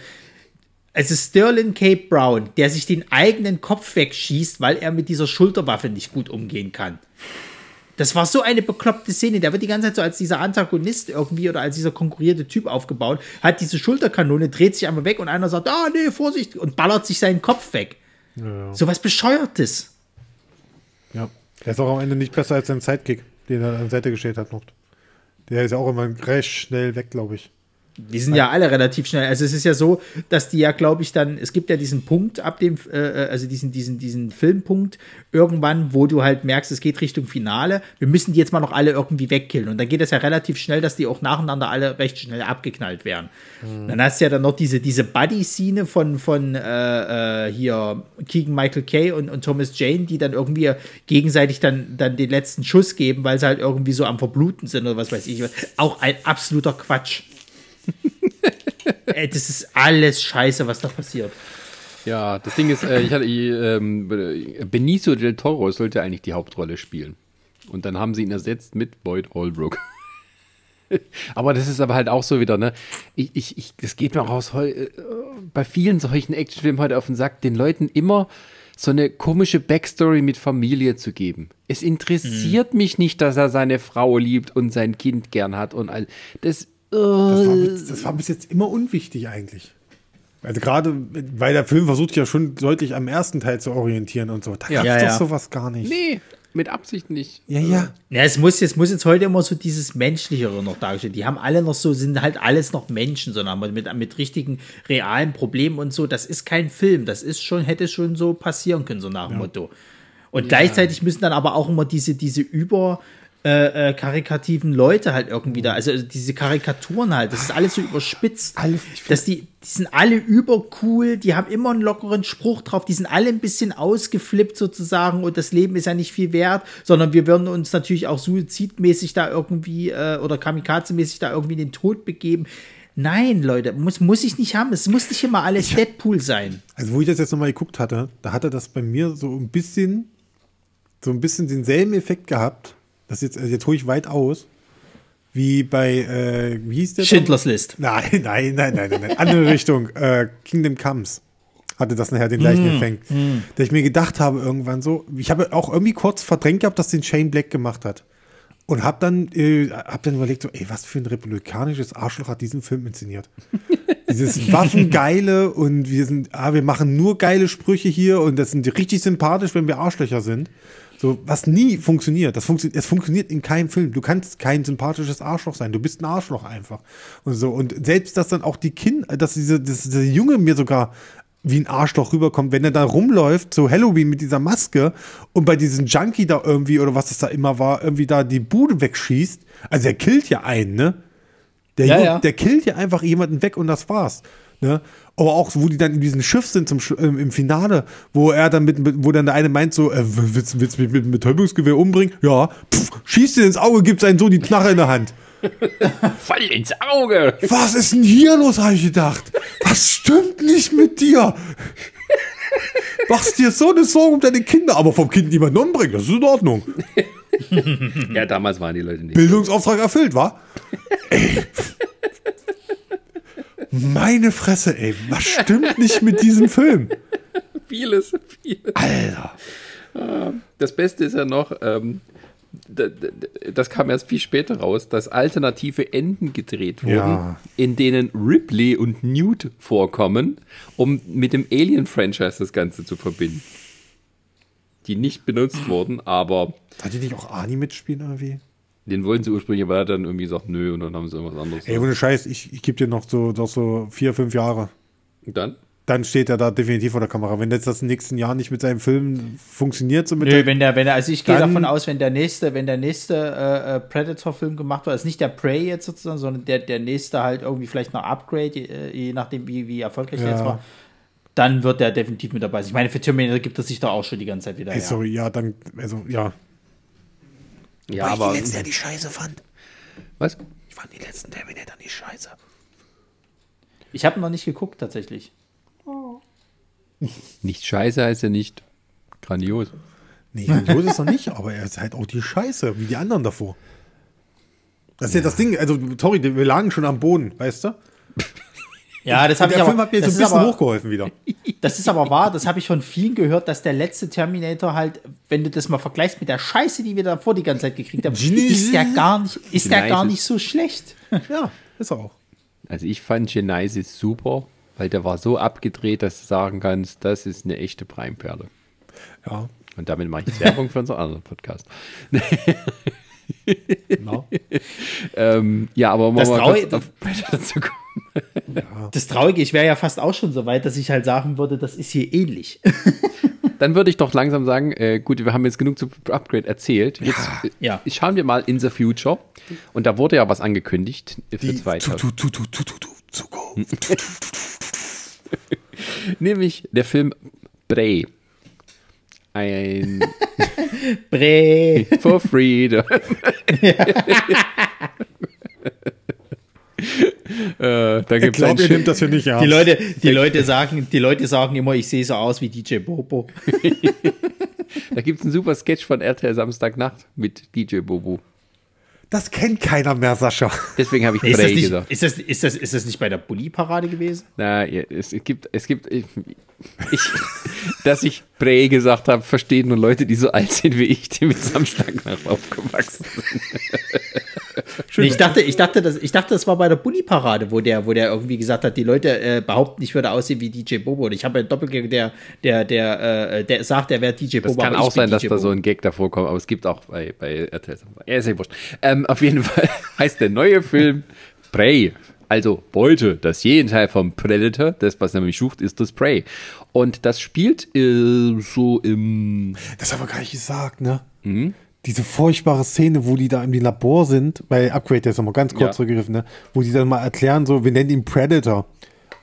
Es ist Sterling K. Brown, der sich den eigenen Kopf wegschießt, weil er mit dieser Schulterwaffe nicht gut umgehen kann. Das war so eine bekloppte Szene. Der wird die ganze Zeit so als dieser Antagonist irgendwie oder als dieser konkurrierende Typ aufgebaut, hat diese Schulterkanone, dreht sich einmal weg und einer sagt, ah, nee, Vorsicht, und ballert sich seinen Kopf weg. Ja. So was Bescheuertes. Ja, der ist auch am Ende nicht besser als sein Sidekick, den er an die Seite gestellt hat noch. Der ist ja auch immer recht schnell weg, glaube ich. Die sind ja alle relativ schnell. Also es ist ja so, dass die ja, glaube ich, dann, es gibt ja diesen Punkt ab dem, äh, also diesen, diesen, diesen Filmpunkt irgendwann, wo du halt merkst, es geht Richtung Finale. Wir müssen die jetzt mal noch alle irgendwie wegkillen. Und dann geht das ja relativ schnell, dass die auch nacheinander alle recht schnell abgeknallt werden. Mhm. Dann hast du ja dann noch diese, diese Buddy-Szene von, von äh, äh, hier Keegan-Michael Key und, und Thomas Jane, die dann irgendwie gegenseitig dann, dann den letzten Schuss geben, weil sie halt irgendwie so am Verbluten sind oder was weiß ich. Auch ein absoluter Quatsch. Ey, das ist alles scheiße, was da passiert. Ja, das Ding ist, äh, ich hatte, äh, Benicio del Toro sollte eigentlich die Hauptrolle spielen. Und dann haben sie ihn ersetzt mit Boyd Holbrook. Aber das ist aber halt auch so wieder, ne? Ich, ich, ich, das geht mir auch aus, heu, bei vielen solchen Actionfilmen heute auf den Sack, den Leuten immer so eine komische Backstory mit Familie zu geben. Es interessiert mhm. mich nicht, dass er seine Frau liebt und sein Kind gern hat und all das. Das war, bis, das war bis jetzt immer unwichtig eigentlich. Also gerade, weil der Film versucht ja schon deutlich am ersten Teil zu orientieren und so. Da ja, gab es ja, doch ja. sowas gar nicht. Nee, mit Absicht nicht. Ja, ja. ja es, muss, es muss jetzt heute immer so dieses Menschlichere noch dargestellt. Die haben alle noch so, sind halt alles noch Menschen, sondern mit, mit richtigen, realen Problemen und so. Das ist kein Film. Das ist schon, hätte schon so passieren können, so nach dem ja. Motto. Und ja. gleichzeitig müssen dann aber auch immer diese, diese Über- Äh, äh, karikativen Leute halt irgendwie da, also, also diese Karikaturen halt, das ist alles so überspitzt, alles, dass die, die sind alle übercool, die haben immer einen lockeren Spruch drauf, die sind alle ein bisschen ausgeflippt sozusagen und das Leben ist ja nicht viel wert, sondern wir würden uns natürlich auch suizidmäßig da irgendwie äh, oder kamikazemäßig da irgendwie in den Tod begeben. Nein, Leute, muss, muss ich nicht haben, es muss nicht immer alles ich, Deadpool sein. Also wo ich das jetzt nochmal geguckt hatte, da hatte das bei mir so ein bisschen so ein bisschen denselben Effekt gehabt. Das jetzt, also jetzt hole ich weit aus, wie bei, äh, wie hieß der? Schindlers List. Nein, nein, nein, nein, nein, nein. Andere Richtung, äh, Kingdom Comes hatte das nachher den gleichen mm. Effekt. Mm. Da ich mir gedacht habe irgendwann so, ich habe auch irgendwie kurz verdrängt gehabt, dass den Shane Black gemacht hat. Und habe dann, äh, hab dann überlegt so, ey, was für ein republikanisches Arschloch hat diesen Film inszeniert. Dieses Waffengeile und wir sind, ah, wir machen nur geile Sprüche hier und das sind richtig sympathisch, wenn wir Arschlöcher sind. So, was nie funktioniert, das funktio- es funktioniert in keinem Film. Du kannst kein sympathisches Arschloch sein, du bist ein Arschloch einfach. Und so, und selbst, dass dann auch die Kinder, dass diese, dass dieser Junge mir sogar wie ein Arschloch rüberkommt, wenn er da rumläuft, so Halloween mit dieser Maske und bei diesem Junkie da irgendwie, oder was das da immer war, irgendwie da die Bude wegschießt. Also, er killt ja einen, ne? Der, ja, Junge, ja. der killt ja einfach jemanden weg und das war's. Ne? Aber auch, wo die dann in diesem Schiff sind zum, äh, im Finale, wo er dann mit, wo dann der eine meint so, äh, willst, willst du mich mit einem Betäubungsgewehr umbringen? Ja, pff, schießt dir ins Auge, gibt's einen so die Knarre in der Hand. Voll ins Auge! Was ist denn hier los, habe ich gedacht? Was stimmt nicht mit dir? Machst dir so eine Sorge um deine Kinder, aber vom Kind niemanden umbringen, das ist in Ordnung. Ja, damals waren die Leute nicht. Bildungsauftrag erfüllt, wa? Ey. Meine Fresse, ey. Was stimmt nicht mit diesem Film? Vieles, vieles. Alter. Das Beste ist ja noch, ähm, das kam erst viel später raus, dass alternative Enden gedreht wurden, ja, in denen Ripley und Newt vorkommen, um mit dem Alien-Franchise das Ganze zu verbinden. Die nicht benutzt wurden, aber... Hatte die nicht auch Arnie mitspielen irgendwie? Den wollten sie ursprünglich, aber er hat dann irgendwie gesagt, nö, und dann haben sie irgendwas anderes. Ey, ohne Scheiß, ich, ich gebe dir noch so, noch so vier, fünf Jahre. Und dann? Dann steht er da definitiv vor der Kamera. Wenn jetzt das in den nächsten Jahren nicht mit seinem Film funktioniert, so mit... Nö, der, wenn der, wenn der, also ich gehe davon aus, wenn der nächste, wenn der nächste äh, Predator-Film gemacht wird, ist also nicht der Prey jetzt sozusagen, sondern der, der nächste halt irgendwie vielleicht noch Upgrade, je, je nachdem, wie, wie erfolgreich der ja. jetzt war. Dann wird der definitiv mit dabei sein. Ich meine, für Terminator gibt es sich da auch schon die ganze Zeit wieder. Ey, sorry, ja, dann, also, ja. Ja, weil aber ich die letzten Jahr die Scheiße fand. Was? Ich fand die letzten Terminator nicht scheiße. Ich habe noch nicht geguckt, tatsächlich. Oh. Nicht scheiße heißt ja nicht grandios. Nee, grandios ist er nicht, aber er ist halt auch die Scheiße, wie die anderen davor. Das ist ja, ja das Ding, also, sorry, wir lagen schon am Boden, weißt du? Ja, das habe ich aber. Der Film hat mir jetzt ein bisschen aber, hochgeholfen wieder. Das ist aber wahr, das habe ich von vielen gehört, dass der letzte Terminator halt, wenn du das mal vergleichst mit der Scheiße, die wir davor die ganze Zeit gekriegt haben, ist der gar nicht, ist der gar nicht so schlecht. Ja, ist er auch. Also ich fand Genesis super, weil der war so abgedreht, dass du sagen kannst, das ist eine echte Prime-Perle. Ja. Und damit mache ich Werbung für unseren anderen Podcast. Genau. ähm, ja, aber mal kurz auf Predator zu kommen. Ja. Das Traurige, ich wäre ja fast auch schon so weit, dass ich halt sagen würde, das ist hier ähnlich. Dann würde ich doch langsam sagen, äh, gut, wir haben jetzt genug zu Upgrade erzählt. Jetzt ja. äh, schauen wir mal in the future. Und da wurde ja was angekündigt für zweitausend. Nämlich der Film Prey. Ein Prey for freedom. Äh, da ich glaube, ihr nehmt das hier nicht ernst. Die Leute, die, Leute sagen, die Leute sagen immer, ich sehe so aus wie D J Bobo. Da gibt es einen super Sketch von R T L Samstagnacht mit D J Bobo. Das kennt keiner mehr, Sascha. Deswegen habe ich ist Prey nicht, gesagt. Ist das, ist, das, ist das nicht bei der Bulli-Parade gewesen? Na, ja, es gibt, es gibt ich, ich, dass ich Prey gesagt habe, verstehen nur Leute, die so alt sind wie ich, die mit Samstagnacht aufgewachsen sind. Schön. Ich dachte, ich dachte, das, ich dachte, das war bei der Bulli-Parade, wo der, wo der irgendwie gesagt hat, die Leute äh, behaupten, ich würde aussehen wie D J Bobo. Und ich habe einen Doppelgänger, der, der, der, äh, der sagt, er wäre D J Bobo. Das kann auch sein, dass da so ein Gag davor kommt, aber es gibt auch bei, bei R T L. Ja, ist ja wurscht. Ähm, auf jeden Fall heißt der neue Film Prey. Also Beute, das Gegenteil vom Predator, das, was er nämlich sucht, ist das Prey. Und das spielt äh, so im... Das haben wir gar nicht gesagt, ne? Mhm. Diese furchtbare Szene, wo die da im Labor sind, bei Upgrade, der ist nochmal ganz kurz zurückgegriffen, ne? Wo die dann mal erklären, so, wir nennen ihn Predator.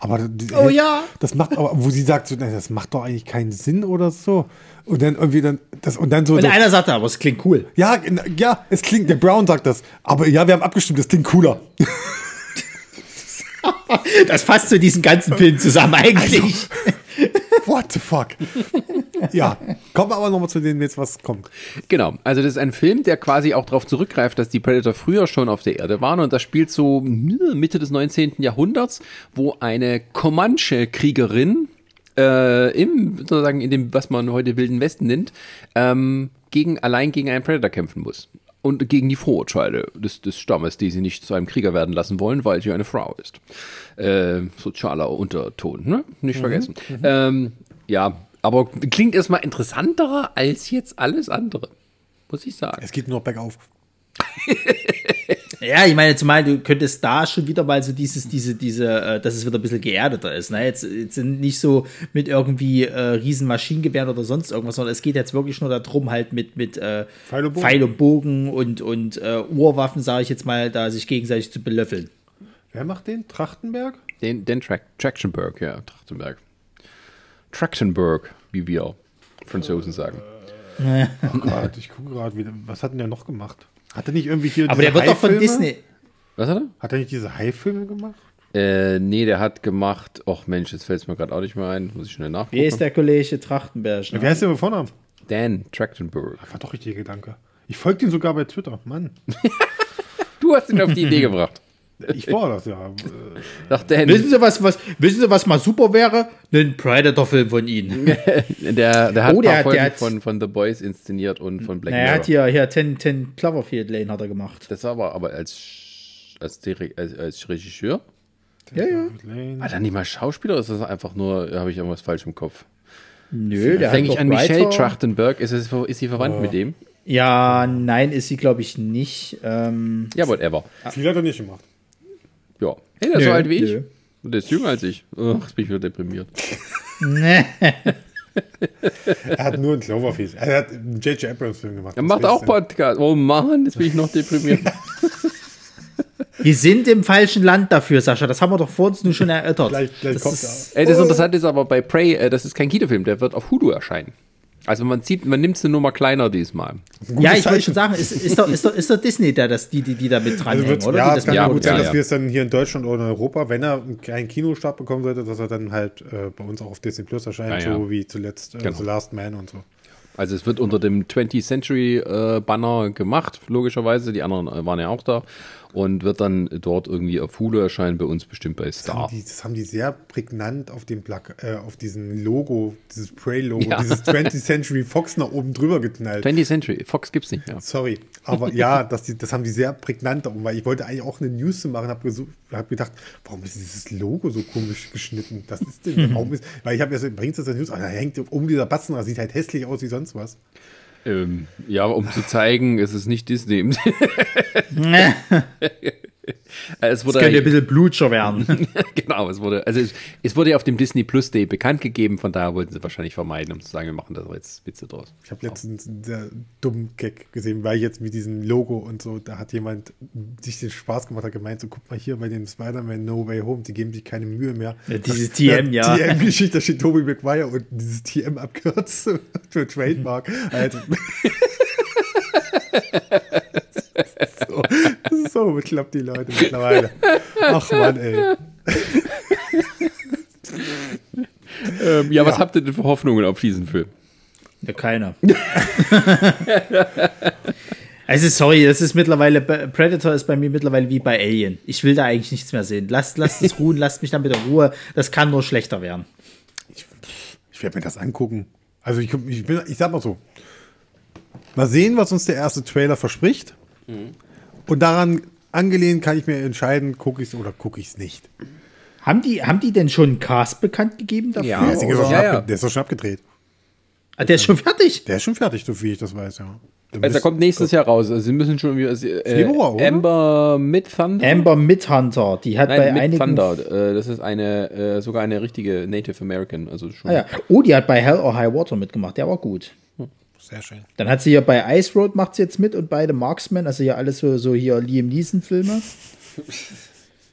Aber oh, äh, ja. Das macht aber, wo sie sagt, so, das macht doch eigentlich keinen Sinn oder so. Und dann irgendwie dann, das, und dann so. Und so, einer sagt aber, es klingt cool. Ja, ja, es klingt, der Brown sagt das. Aber ja, wir haben abgestimmt, das klingt cooler. Das fasst so diesen ganzen Film zusammen eigentlich. Also, what the fuck? Ja, kommen wir aber nochmal zu denen, jetzt was kommt. Genau, also das ist ein Film, der quasi auch darauf zurückgreift, dass die Predator früher schon auf der Erde waren. Und das spielt so Mitte des neunzehnten. Jahrhunderts, wo eine Comanche-Kriegerin äh, im, sozusagen in dem, was man heute Wilden Westen nennt, ähm, gegen, allein gegen einen Predator kämpfen muss. Und gegen die Vorurteile des, des Stammes, die sie nicht zu einem Krieger werden lassen wollen, weil sie eine Frau ist. Äh, sozialer Unterton, ne? Nicht vergessen. Mhm, ähm, ja, aber klingt erstmal interessanter als jetzt alles andere, muss ich sagen. Es geht nur noch bergauf. Ja, ich meine, zumal du könntest da schon wieder mal so dieses, diese, diese, dass es wieder ein bisschen geerdeter ist. Ne? Jetzt, jetzt sind nicht so mit irgendwie äh, riesen Maschinengewehren oder sonst irgendwas, sondern es geht jetzt wirklich nur darum, halt mit, mit äh, Pfeil und Bogen, Pfeil und, Bogen und, und äh, Ohrwaffen, sage ich jetzt mal, da sich gegenseitig zu belöffeln. Wer macht den? Trachtenberg? Den, den Tra- Trachtenberg, ja, Trachtenberg. Trachtenberg, wie wir Franzosen sagen. Äh, oh Gott, ich gucke gerade, was hat denn der noch gemacht? Hat er nicht irgendwie hier Aber diese der wird doch von Disney. Was hat er? Hat er nicht diese Hai-Filme gemacht? Äh, nee, der hat gemacht. Och Mensch, jetzt fällt es mir gerade auch nicht mehr ein. Muss ich schnell nachgucken. Wer ist der Kollege Trachtenberg? Ne? Wer heißt der mit Vornamen? Dan Trachtenberg. Das war doch richtig der Gedanke. Ich folge ihn sogar bei Twitter, Mann. Du hast ihn auf die Idee gebracht. Ich war das ja. Äh, wissen Sie, was, was, wissen Sie, was mal super wäre? Ein Predator-Film von Ihnen. der, der hat oh, der, ein paar der Folgen von, von The Boys inszeniert und von Black Mirror. Er hat hier, hier zehn, zehn Cloverfield Lane hat er gemacht. Das war aber, aber als, als, als, als Regisseur? Ja, ja. War er nicht mal Schauspieler oder ist das einfach nur, habe ich irgendwas falsch im Kopf? Nö, der denke ich an Michelle Trachtenberg. Ist, es, ist sie verwandt oh. mit dem? Ja, nein, ist sie, glaube ich, nicht. Ähm, ja, whatever. Viel hat er nicht gemacht. Ja. Hey, der ist so alt wie ich. Und der ist jünger als ich. Ach, jetzt bin ich wieder deprimiert. Nee. Er hat nur ein Cloverfield. Er hat einen J J Abrams-Film gemacht. Er macht auch Podcast. Oh Mann, jetzt bin ich noch deprimiert. Wir sind im falschen Land dafür, Sascha. Das haben wir doch vor uns nur schon erörtert. Gleich, gleich das, kommt ist, ey, das Interessante ist aber bei Prey, das ist kein Kinofilm, der wird auf Hudu erscheinen. Also man sieht, man nimmt es eine Nummer kleiner diesmal. Ja, ich wollte schon sagen, ist, ist, doch, ist, doch, ist doch Disney da, dass die, die, die da mit dranhängen, also oder? Ja, es kann ja gut sein, ja, dass ja. wir es dann hier in Deutschland oder in Europa, wenn er einen Kinostart bekommen sollte, dass er dann halt äh, bei uns auch auf Disney Plus erscheint, ja, ja. so wie zuletzt äh, genau. The Last Man und so. Also es wird unter dem twentieth Century Banner gemacht, logischerweise. Die anderen waren ja auch da. Und wird dann dort irgendwie auf Hulu erscheinen, bei uns bestimmt bei Star. Das haben die, das haben die sehr prägnant auf dem Plak- äh, auf diesem Logo, dieses Prey-Logo, ja. dieses twentieth Century Fox nach oben drüber geknallt. twentieth Century Fox gibt's nicht mehr. Sorry, aber ja, das, das haben die sehr prägnant da oben, weil ich wollte eigentlich auch eine News zu machen, habe hab gedacht, warum ist dieses Logo so komisch geschnitten? Das ist denn, warum ist, weil ich habe ja so, bringst du das in News? Ah, da hängt oben dieser Batzen, das sieht halt hässlich aus wie sonst was. Ähm, ja, um zu zeigen, es ist nicht Disney. Es wurde, das könnte ein bisschen blutscher werden. Genau, es wurde, also es, es wurde ja auf dem Disney Plus Day bekannt gegeben, von daher wollten sie wahrscheinlich vermeiden, um zu sagen, wir machen da jetzt Witze draus. Ich habe letztens einen sehr dummen Gag gesehen, weil jetzt mit diesem Logo und so, da hat jemand sich den Spaß gemacht, hat gemeint, so guck mal hier bei dem Spider-Man No Way Home, die geben sich keine Mühe mehr. Ja, dieses das, T M, ja. T M-Geschichte, da steht Tobey Maguire und dieses T M abkürzt für Trademark. Also, so, so beklappt die Leute mittlerweile. Ach Mann, ey. ähm, ja, ja, was habt ihr denn für Hoffnungen auf diesen Film? Ja, keiner. Also sorry, das ist mittlerweile, Predator ist bei mir mittlerweile wie bei Alien. Ich will da eigentlich nichts mehr sehen. Lasst, lasst es ruhen, lasst mich dann mit der Ruhe. Das kann nur schlechter werden. Ich, ich werde mir das angucken. Also ich, ich, bin, ich sag mal so, mal sehen, was uns der erste Trailer verspricht. Mhm. Und daran angelehnt kann ich mir entscheiden, gucke ich es oder gucke ich es nicht. Haben die, haben die denn schon einen Cast bekannt gegeben dafür? Ja, der ist, ja, ja. Abge- der ist doch schon abgedreht. Ah, der ist schon fertig? Der ist schon fertig, so viel ich das weiß, ja. Der also, der kommt nächstes Jahr raus. Also, sie müssen schon wieder. Äh, Februar, oder? Amber Midthunder. Amber Midthunder. Die hat Nein, bei einigen. Thunder, äh, das ist eine, äh, sogar eine richtige Native American. Also schon. Ah, ja. Oh, die hat bei Hell or High Water mitgemacht. Der war gut. Sehr schön. Dann hat sie ja bei Ice Road macht sie jetzt mit und bei The Marksman, also ja alles so, so hier Liam Neeson-Filme.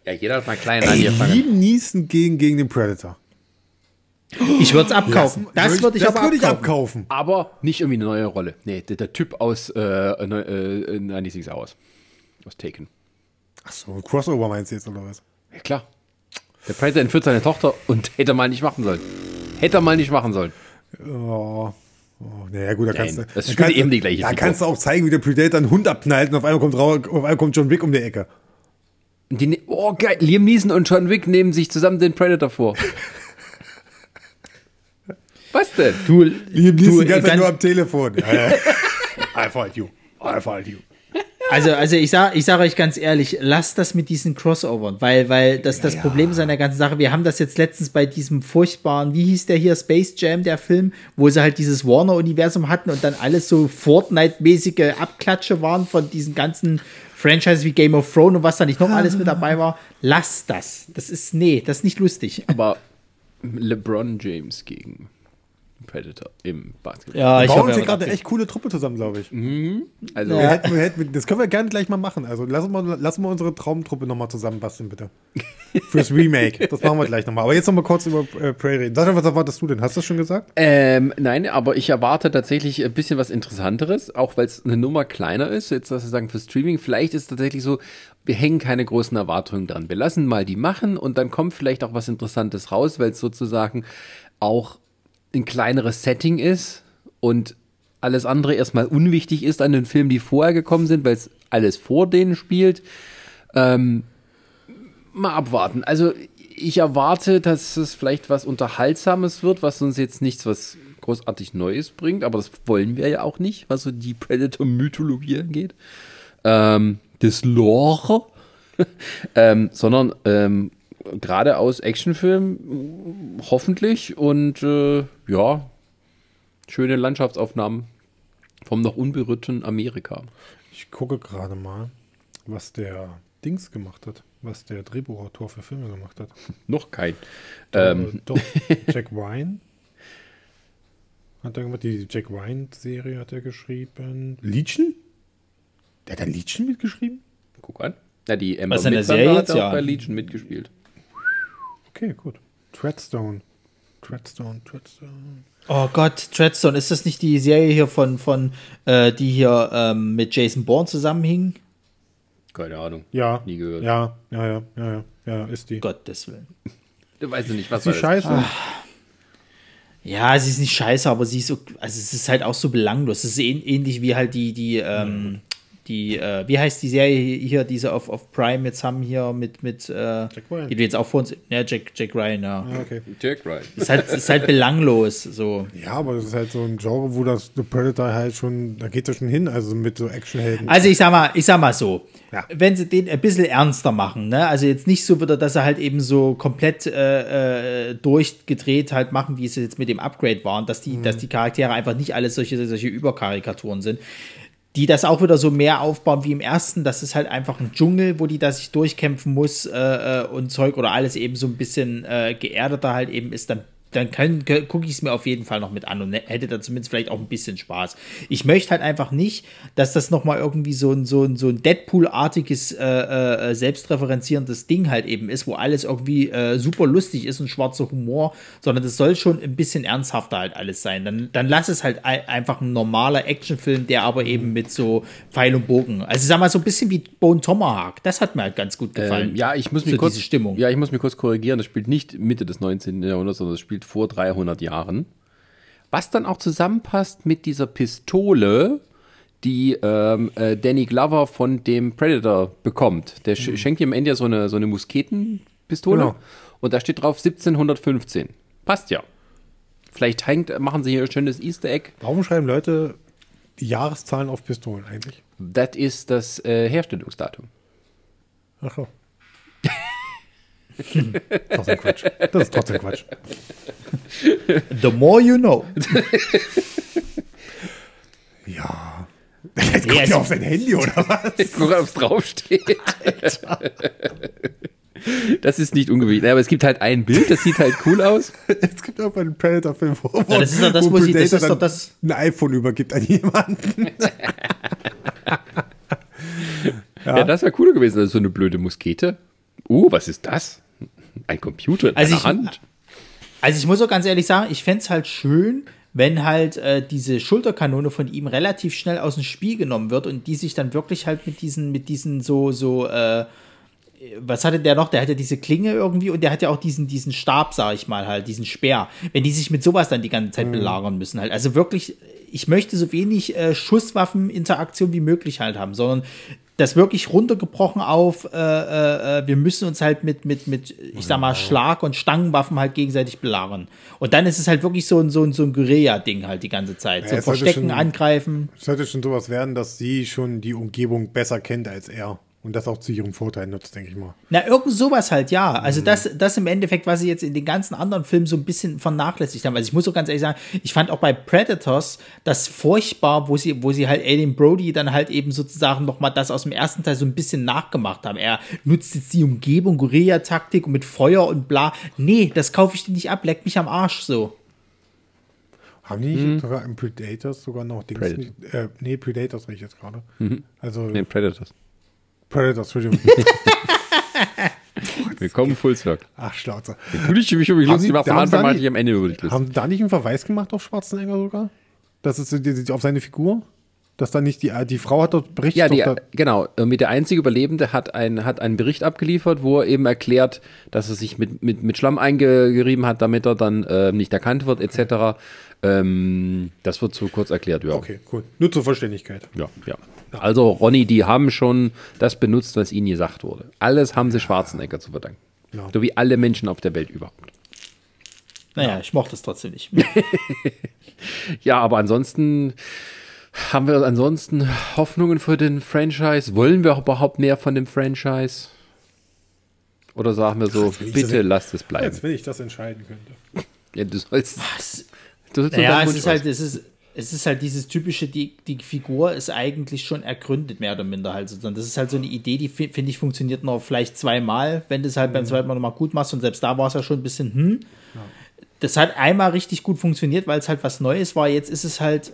Ja, jeder hat mal klein angefangen. Liam Neeson gegen, gegen den Predator. Ich würde es abkaufen. Das, das würde ich, das aber würd ich abkaufen. abkaufen. Aber nicht irgendwie eine neue Rolle. Nee, der, der Typ aus äh, äh, nein, ich sing's aus. Aus Taken. Ach so, ein Crossover meinst du jetzt oder was? Ja, klar. Der Predator entführt seine Tochter und hätte er mal nicht machen sollen. Hätte er mal nicht machen sollen. Oh. Oh, naja, gut, da kannst Nein, du. Das ist kannst, eben die gleiche Da Figur. Kannst du auch zeigen, wie der Predator einen Hund abknallt und auf einmal kommt, auf einmal kommt John Wick um die Ecke. Die, oh, geil. Liam Neeson und John Wick nehmen sich zusammen den Predator vor. Was denn? Du, Liam Neeson ganz einfach nur am Telefon. I fight you. I fight you. Also, also ich sage ich sag euch ganz ehrlich, lasst das mit diesen Crossovern, weil, weil das das naja. Problem ist an der ganzen Sache. Wir haben das jetzt letztens bei diesem furchtbaren, wie hieß der hier, Space Jam, der Film, wo sie halt dieses Warner-Universum hatten und dann alles so Fortnite-mäßige Abklatsche waren von diesen ganzen Franchises wie Game of Thrones und was da nicht noch alles mit dabei war. Lasst das. Das ist, nee, das ist nicht lustig. Aber LeBron James gegen Predator im Basketball. Ja, ich bauen hoffe, sie gerade eine echt coole Truppe zusammen, glaube ich. Mhm. Also ja. hätten, hätten, das können wir gerne gleich mal machen. Also lassen wir, lassen wir unsere Traumtruppe nochmal zusammenbasteln, bitte. Fürs Remake. Das machen wir gleich nochmal. Aber jetzt nochmal kurz über äh, Prey reden. Sascha, was erwartest du denn? Hast du das schon gesagt? Ähm, nein, aber ich erwarte tatsächlich ein bisschen was Interessanteres, auch weil es eine Nummer kleiner ist. Jetzt sozusagen für Streaming. Vielleicht ist es tatsächlich so, wir hängen keine großen Erwartungen dran. Wir lassen mal die machen und dann kommt vielleicht auch was Interessantes raus, weil es sozusagen auch ein kleineres Setting ist und alles andere erstmal unwichtig ist an den Filmen, die vorher gekommen sind, weil es alles vor denen spielt. Ähm, mal abwarten. Also ich erwarte, dass es vielleicht was Unterhaltsames wird, was uns jetzt nichts was großartig Neues bringt, aber das wollen wir ja auch nicht, was so die Predator-Mythologie angeht. Ähm, das Lore. ähm, sondern ähm, gerade aus Actionfilmen hoffentlich und äh, ja, schöne Landschaftsaufnahmen vom noch unberührten Amerika. Ich gucke gerade mal, was der Dings gemacht hat, was der Drehbuchautor für Filme gemacht hat. Noch kein. Der, ähm. Doch, Jack Ryan. Hat er gemacht, die Jack Ryan-Serie hat er geschrieben. Legion? Der hat ein Legion mitgeschrieben? Guck an. Ja, die Emma Mitzander hat auch ja. bei Legion mitgespielt. Okay, gut. Treadstone. Treadstone, Treadstone. Oh Gott, Treadstone. Ist das nicht die Serie hier von, von äh, die hier ähm, mit Jason Bourne zusammenhing? Keine Ahnung. Ja. Nie gehört. Ja, ja, ja, ja, ja, ja ist die. Gottes Willen. Du weißt ja nicht, was war das? Scheiße. Ach. Ja, sie ist nicht scheiße, aber sie ist so, also es ist halt auch so belanglos. Es ist ähnlich wie halt die, die, ähm, mhm. Die, äh, wie heißt die Serie hier, diese auf, auf Prime jetzt haben hier mit, mit äh, Jack Ryan. Die du jetzt auch vor uns, ja, Jack, Jack Ryan, ja. Ah, okay. Jack Ryan. Ist halt, ist halt belanglos, so. Ja, aber das ist halt so ein Genre, wo das The Predator halt schon, da geht es ja schon hin, also mit so Actionhelden. Also ich sag mal, ich sag mal so, ja. Wenn sie den ein bisschen ernster machen, ne, also jetzt nicht so wieder, dass sie halt eben so komplett äh, durchgedreht halt machen, wie es jetzt mit dem Upgrade waren, dass die, mhm. dass die Charaktere einfach nicht alles solche, solche Überkarikaturen sind. Die das auch wieder so mehr aufbauen wie im ersten. Das ist halt einfach ein Dschungel, wo die da sich durchkämpfen muss äh, und Zeug oder alles eben so ein bisschen äh, geerdeter halt eben ist. Dann, dann gucke ich es mir auf jeden Fall noch mit an und hätte da zumindest vielleicht auch ein bisschen Spaß. Ich möchte halt einfach nicht, dass das nochmal irgendwie so ein, so ein, so ein Deadpool-artiges, äh, äh, selbstreferenzierendes Ding halt eben ist, wo alles irgendwie äh, super lustig ist und schwarzer Humor, sondern das soll schon ein bisschen ernsthafter halt alles sein. Dann, dann lass es halt ein, einfach ein normaler Actionfilm, der aber eben mit so Pfeil und Bogen, also sag mal so ein bisschen wie Bone Tomahawk, das hat mir halt ganz gut gefallen. Ähm, ja, ich muss mich so kurz, diese Stimmung. Ja, ich muss mich kurz korrigieren, das spielt nicht Mitte des neunzehnten. Jahrhunderts, sondern das spielt vor dreihundert Jahren, was dann auch zusammenpasst mit dieser Pistole, die ähm, äh, Danny Glover von dem Predator bekommt. Der sch- mhm. schenkt ihm am Ende ja so eine, so eine Musketenpistole, genau. Und da steht drauf siebzehnhundertfünfzehn. Passt ja. Vielleicht hängt, machen sie hier ein schönes Easter Egg. Warum schreiben Leute die Jahreszahlen auf Pistolen eigentlich? Das ist das äh, Herstellungsdatum. Ach so. Hm. Trotzdem Quatsch. Das ist trotzdem Quatsch. The more you know. Ja. Jetzt guckt ja auf sein Handy, oder was? Jetzt guckt er, ob es draufsteht. Alter. Das ist nicht ungewöhnlich. Aber es gibt halt ein Bild, das sieht halt cool aus. Es gibt auch einen Predator-Film, wo, ja, das ist doch das, wo Predator das ist doch das ein iPhone übergibt an jemanden. Ja. Ja, das wäre cooler gewesen. Also so eine blöde Muskete. Uh, was ist das? Ein Computer in also meiner ich, Hand? Also ich muss auch ganz ehrlich sagen, ich fände es halt schön, wenn halt äh, diese Schulterkanone von ihm relativ schnell aus dem Spiel genommen wird und die sich dann wirklich halt mit diesen, mit diesen so, so, äh, was hatte der noch? Der hatte diese Klinge irgendwie und der hat ja auch diesen, diesen Stab, sag ich mal halt, diesen Speer. Wenn die sich mit sowas dann die ganze Zeit mhm. belagern müssen halt. Also wirklich, ich möchte so wenig äh, Schusswaffeninteraktion wie möglich halt haben, sondern das wirklich runtergebrochen auf, äh, äh, wir müssen uns halt mit, mit, mit, ich sag mal, Schlag- und Stangenwaffen halt gegenseitig belagern. Und dann ist es halt wirklich so ein, so ein, so ein Guerilla-Ding halt die ganze Zeit. Ja, so verstecken, schon, angreifen. Es sollte schon sowas werden, dass sie schon die Umgebung besser kennt als er. Und das auch zu ihrem Vorteil nutzt, denke ich mal. Na, irgend sowas halt, ja. Also mhm. das, das im Endeffekt, was sie jetzt in den ganzen anderen Filmen so ein bisschen vernachlässigt haben. Also ich muss so ganz ehrlich sagen, ich fand auch bei Predators das furchtbar, wo sie, wo sie halt Adrien Brody dann halt eben sozusagen nochmal das aus dem ersten Teil so ein bisschen nachgemacht haben. Er nutzt jetzt die Umgebung, Guerilla-Taktik und mit Feuer und bla. Nee, das kaufe ich dir nicht ab, leck mich am Arsch so. Haben die nicht sogar mhm. im Predators sogar noch Dings? Predator. Äh, nee, Predators rede ich jetzt gerade. Mhm. Also, nee, Predators. Predator, Entschuldigung. Willkommen Full Circle. Ach, Schlauze. Ich mich über lustig gemacht, am Anfang hatte ich am Ende über Haben sie da nicht einen Verweis gemacht auf Schwarzenegger sogar? Das ist auf seine Figur? Dass da nicht die, die Frau hat dort Bericht? Ja, die, genau. Mit der einzige Überlebende hat, ein, hat einen Bericht abgeliefert, wo er eben erklärt, dass er sich mit, mit, mit Schlamm eingerieben hat, damit er dann äh, nicht erkannt wird, et cetera. Ähm, das wird so kurz erklärt, ja. Okay, cool. Nur zur Vollständigkeit. Ja, ja. Also, Ronny, die haben schon das benutzt, was ihnen gesagt wurde. Alles haben sie Schwarzenegger zu verdanken. Ja. So wie alle Menschen auf der Welt überhaupt. Naja, ja. Ich mochte es trotzdem nicht. Ja, aber ansonsten haben wir ansonsten Hoffnungen für den Franchise. Wollen wir überhaupt mehr von dem Franchise? Oder sagen wir so, bitte lasst es bleiben. Als wenn ich das entscheiden könnte. Ja, du sollst. Was? Du sollst naja, es ist halt, es ist, es ist halt dieses typische, die, die Figur ist eigentlich schon ergründet, mehr oder minder halt. Das ist halt so eine Idee, die, finde ich, funktioniert noch vielleicht zweimal, wenn du es halt beim zweiten Mal nochmal gut machst. Und selbst da war es ja schon ein bisschen, hm. Ja. Das hat einmal richtig gut funktioniert, weil es halt was Neues war. Jetzt ist es halt,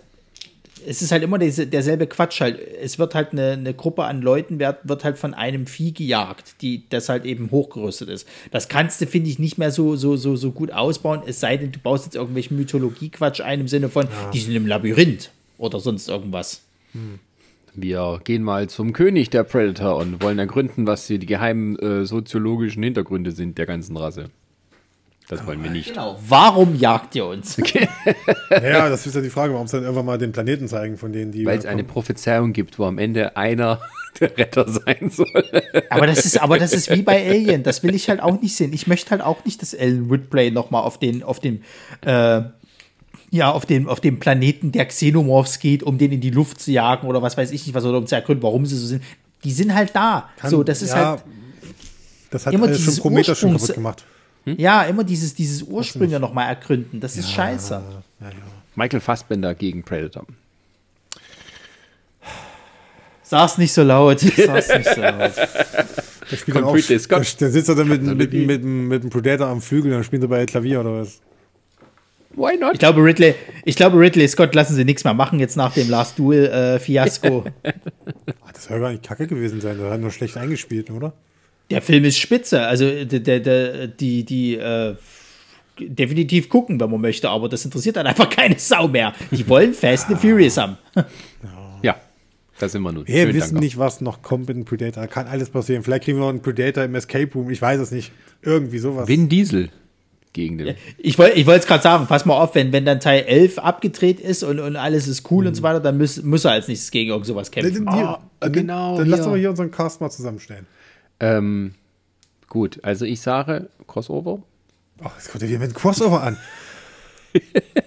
es ist halt immer diese, derselbe Quatsch halt. Es wird halt eine, eine Gruppe an Leuten, wird, wird halt von einem Vieh gejagt, die das halt eben hochgerüstet ist. Das kannst du, finde ich, nicht mehr so, so, so, so gut ausbauen, es sei denn, du baust jetzt irgendwelchen Mythologie-Quatsch ein, im Sinne von, ja. Die sind im Labyrinth oder sonst irgendwas. Hm. Wir gehen mal zum König der Predator und wollen ergründen, was die geheimen äh, soziologischen Hintergründe sind der ganzen Rasse. Das wollen wir nicht. Genau. Warum jagt ihr uns? Okay. Ja, das ist ja die Frage, warum sie dann einfach mal den Planeten zeigen, von denen die. Weil es eine Prophezeiung gibt, wo am Ende einer der Retter sein soll. Aber das ist, aber das ist wie bei Alien. Das will ich halt auch nicht sehen. Ich möchte halt auch nicht, dass Ellen Ripley nochmal auf den, auf dem, äh, ja, auf dem, auf dem Planeten der Xenomorphs geht, um den in die Luft zu jagen oder was weiß ich nicht was, oder um zu ergründen, warum sie so sind. Die sind halt da. Kann, so, das ist ja, halt. Das hat immer schon Prometheus schon kaputt gemacht. Ja, immer dieses, dieses Ursprünge nochmal ergründen. Das ist ja, scheiße. Ja, ja, ja. Michael Fassbender gegen Predator. Saß nicht so laut. Saß nicht so laut. Der, spielt dann auch, der, der sitzt dann mit, mit, mit, mit dem Predator am Flügel, dann spielt er bei Klavier oder was? Why not? Ich glaube, Ridley, ich glaube, Ridley Scott lassen sie nichts mehr machen jetzt nach dem Last Duel-Fiasko. Äh, das soll gar nicht kacke gewesen sein. Das hat nur schlecht eingespielt, oder? Der Film ist spitze, also der, der, der, die, die äh, definitiv gucken, wenn man möchte, aber das interessiert dann einfach keine Sau mehr. Die wollen Fast and Furious haben. Ja, da sind wir nun. Wir Schönen wissen Dank nicht, was noch kommt mit dem Predator. Kann alles passieren. Vielleicht kriegen wir noch einen Predator im Escape Room, ich weiß es nicht. Irgendwie sowas. Vin Diesel gegen den. Ich wollte ich es gerade sagen, pass mal auf, wenn, wenn dann Teil elf abgedreht ist und, und alles ist cool mhm. und so weiter, dann müß, muss er als nächstes gegen irgend sowas kämpfen. Dann, dann, oh, genau, dann, dann lass doch hier unseren Cast mal zusammenstellen. Ähm, gut, also ich sage Crossover. Ach, jetzt kommt ja wieder mit Crossover an.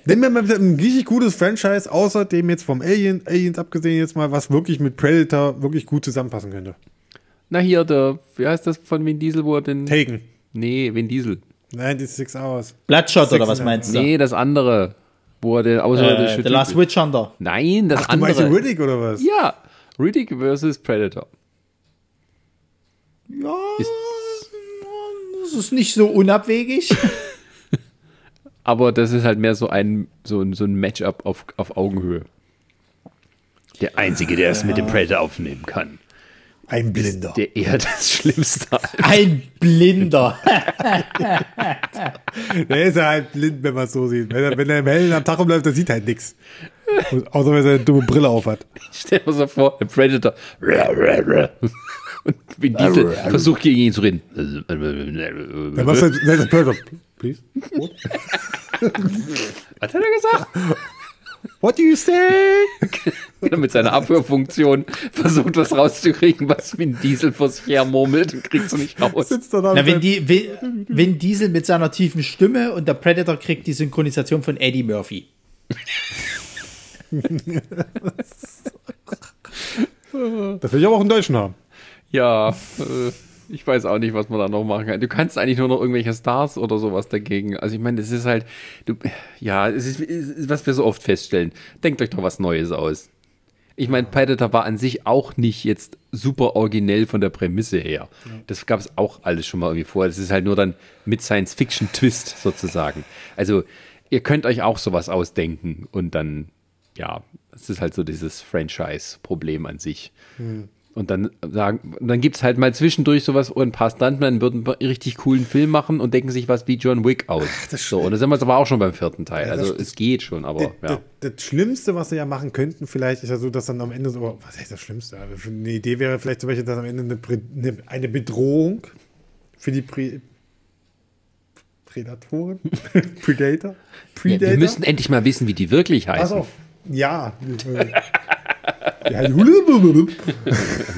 Nehmen wir mal ein richtig gutes Franchise, außer dem jetzt vom Alien, Aliens abgesehen jetzt mal, was wirklich mit Predator wirklich gut zusammenpassen könnte. Na hier, der, wie heißt das von Vin Diesel, wo er den... Taken. Nee, Vin Diesel. neunundzwanzig Hours. Bloodshot Six oder was meinst du? Nee, das andere, wo er den außerirdische... Äh, The Last Witch Hunter. Nein, das Ach, andere. Ach, du meinst Riddick oder was? Ja, Riddick versus Predator. Ja, ist, das ist nicht so unabwegig. Aber das ist halt mehr so ein, so ein, so ein Matchup auf, auf Augenhöhe. Der Einzige, der ja. es mit dem Predator aufnehmen kann. Ein Blinder. Ist der eher das Schlimmste. Ein Blinder. Der ist ja halt blind, wenn man es so sieht. Wenn er, wenn er im Hellen am Tag rumläuft, der sieht halt nichts. Außer wenn er eine dumme Brille auf hat. Ich stell mir so vor, der Predator. Und Vin Diesel versucht gegen ihn zu reden. Dann machst du das Predator. Please. What? Was hat er gesagt? What do you say? Mit seiner Abhörfunktion versucht, was rauszukriegen, was Vin Diesel vor sich her murmelt und kriegt es nicht raus. Na, Vin, Di- Vin, Vin Diesel mit seiner tiefen Stimme und der Predator kriegt die Synchronisation von Eddie Murphy. Das will ich aber auch einen Deutschen haben. Ja, äh, ich weiß auch nicht, was man da noch machen kann. Du kannst eigentlich nur noch irgendwelche Stars oder sowas dagegen. Also ich meine, das ist halt, du, ja, es ist, ist, was wir so oft feststellen. Denkt euch doch was Neues aus. Ich meine, Predator war an sich auch nicht jetzt super originell von der Prämisse her. Das gab es auch alles schon mal irgendwie vor. Das ist halt nur dann mit Science-Fiction-Twist sozusagen. Also ihr könnt euch auch sowas ausdenken und dann, ja, es ist halt so dieses Franchise-Problem an sich. Hm. Und dann sagen, dann gibt es halt mal zwischendurch sowas, und ein paar Stuntmen würden einen richtig coolen Film machen und denken sich was wie John Wick aus. Ach, so, und da sind wir jetzt aber auch schon beim vierten Teil. Ja, also es geht schon, aber das, ja. Das, das Schlimmste, was sie ja machen könnten, vielleicht ist ja so, dass dann am Ende so, was heißt das Schlimmste? Eine Idee wäre vielleicht zum Beispiel, dass am Ende eine, eine Bedrohung für die Pre- Prädatoren? Predator? Predator? Ja, wir müssen endlich mal wissen, wie die wirklich heißen. Pass auf. Ja. Ja.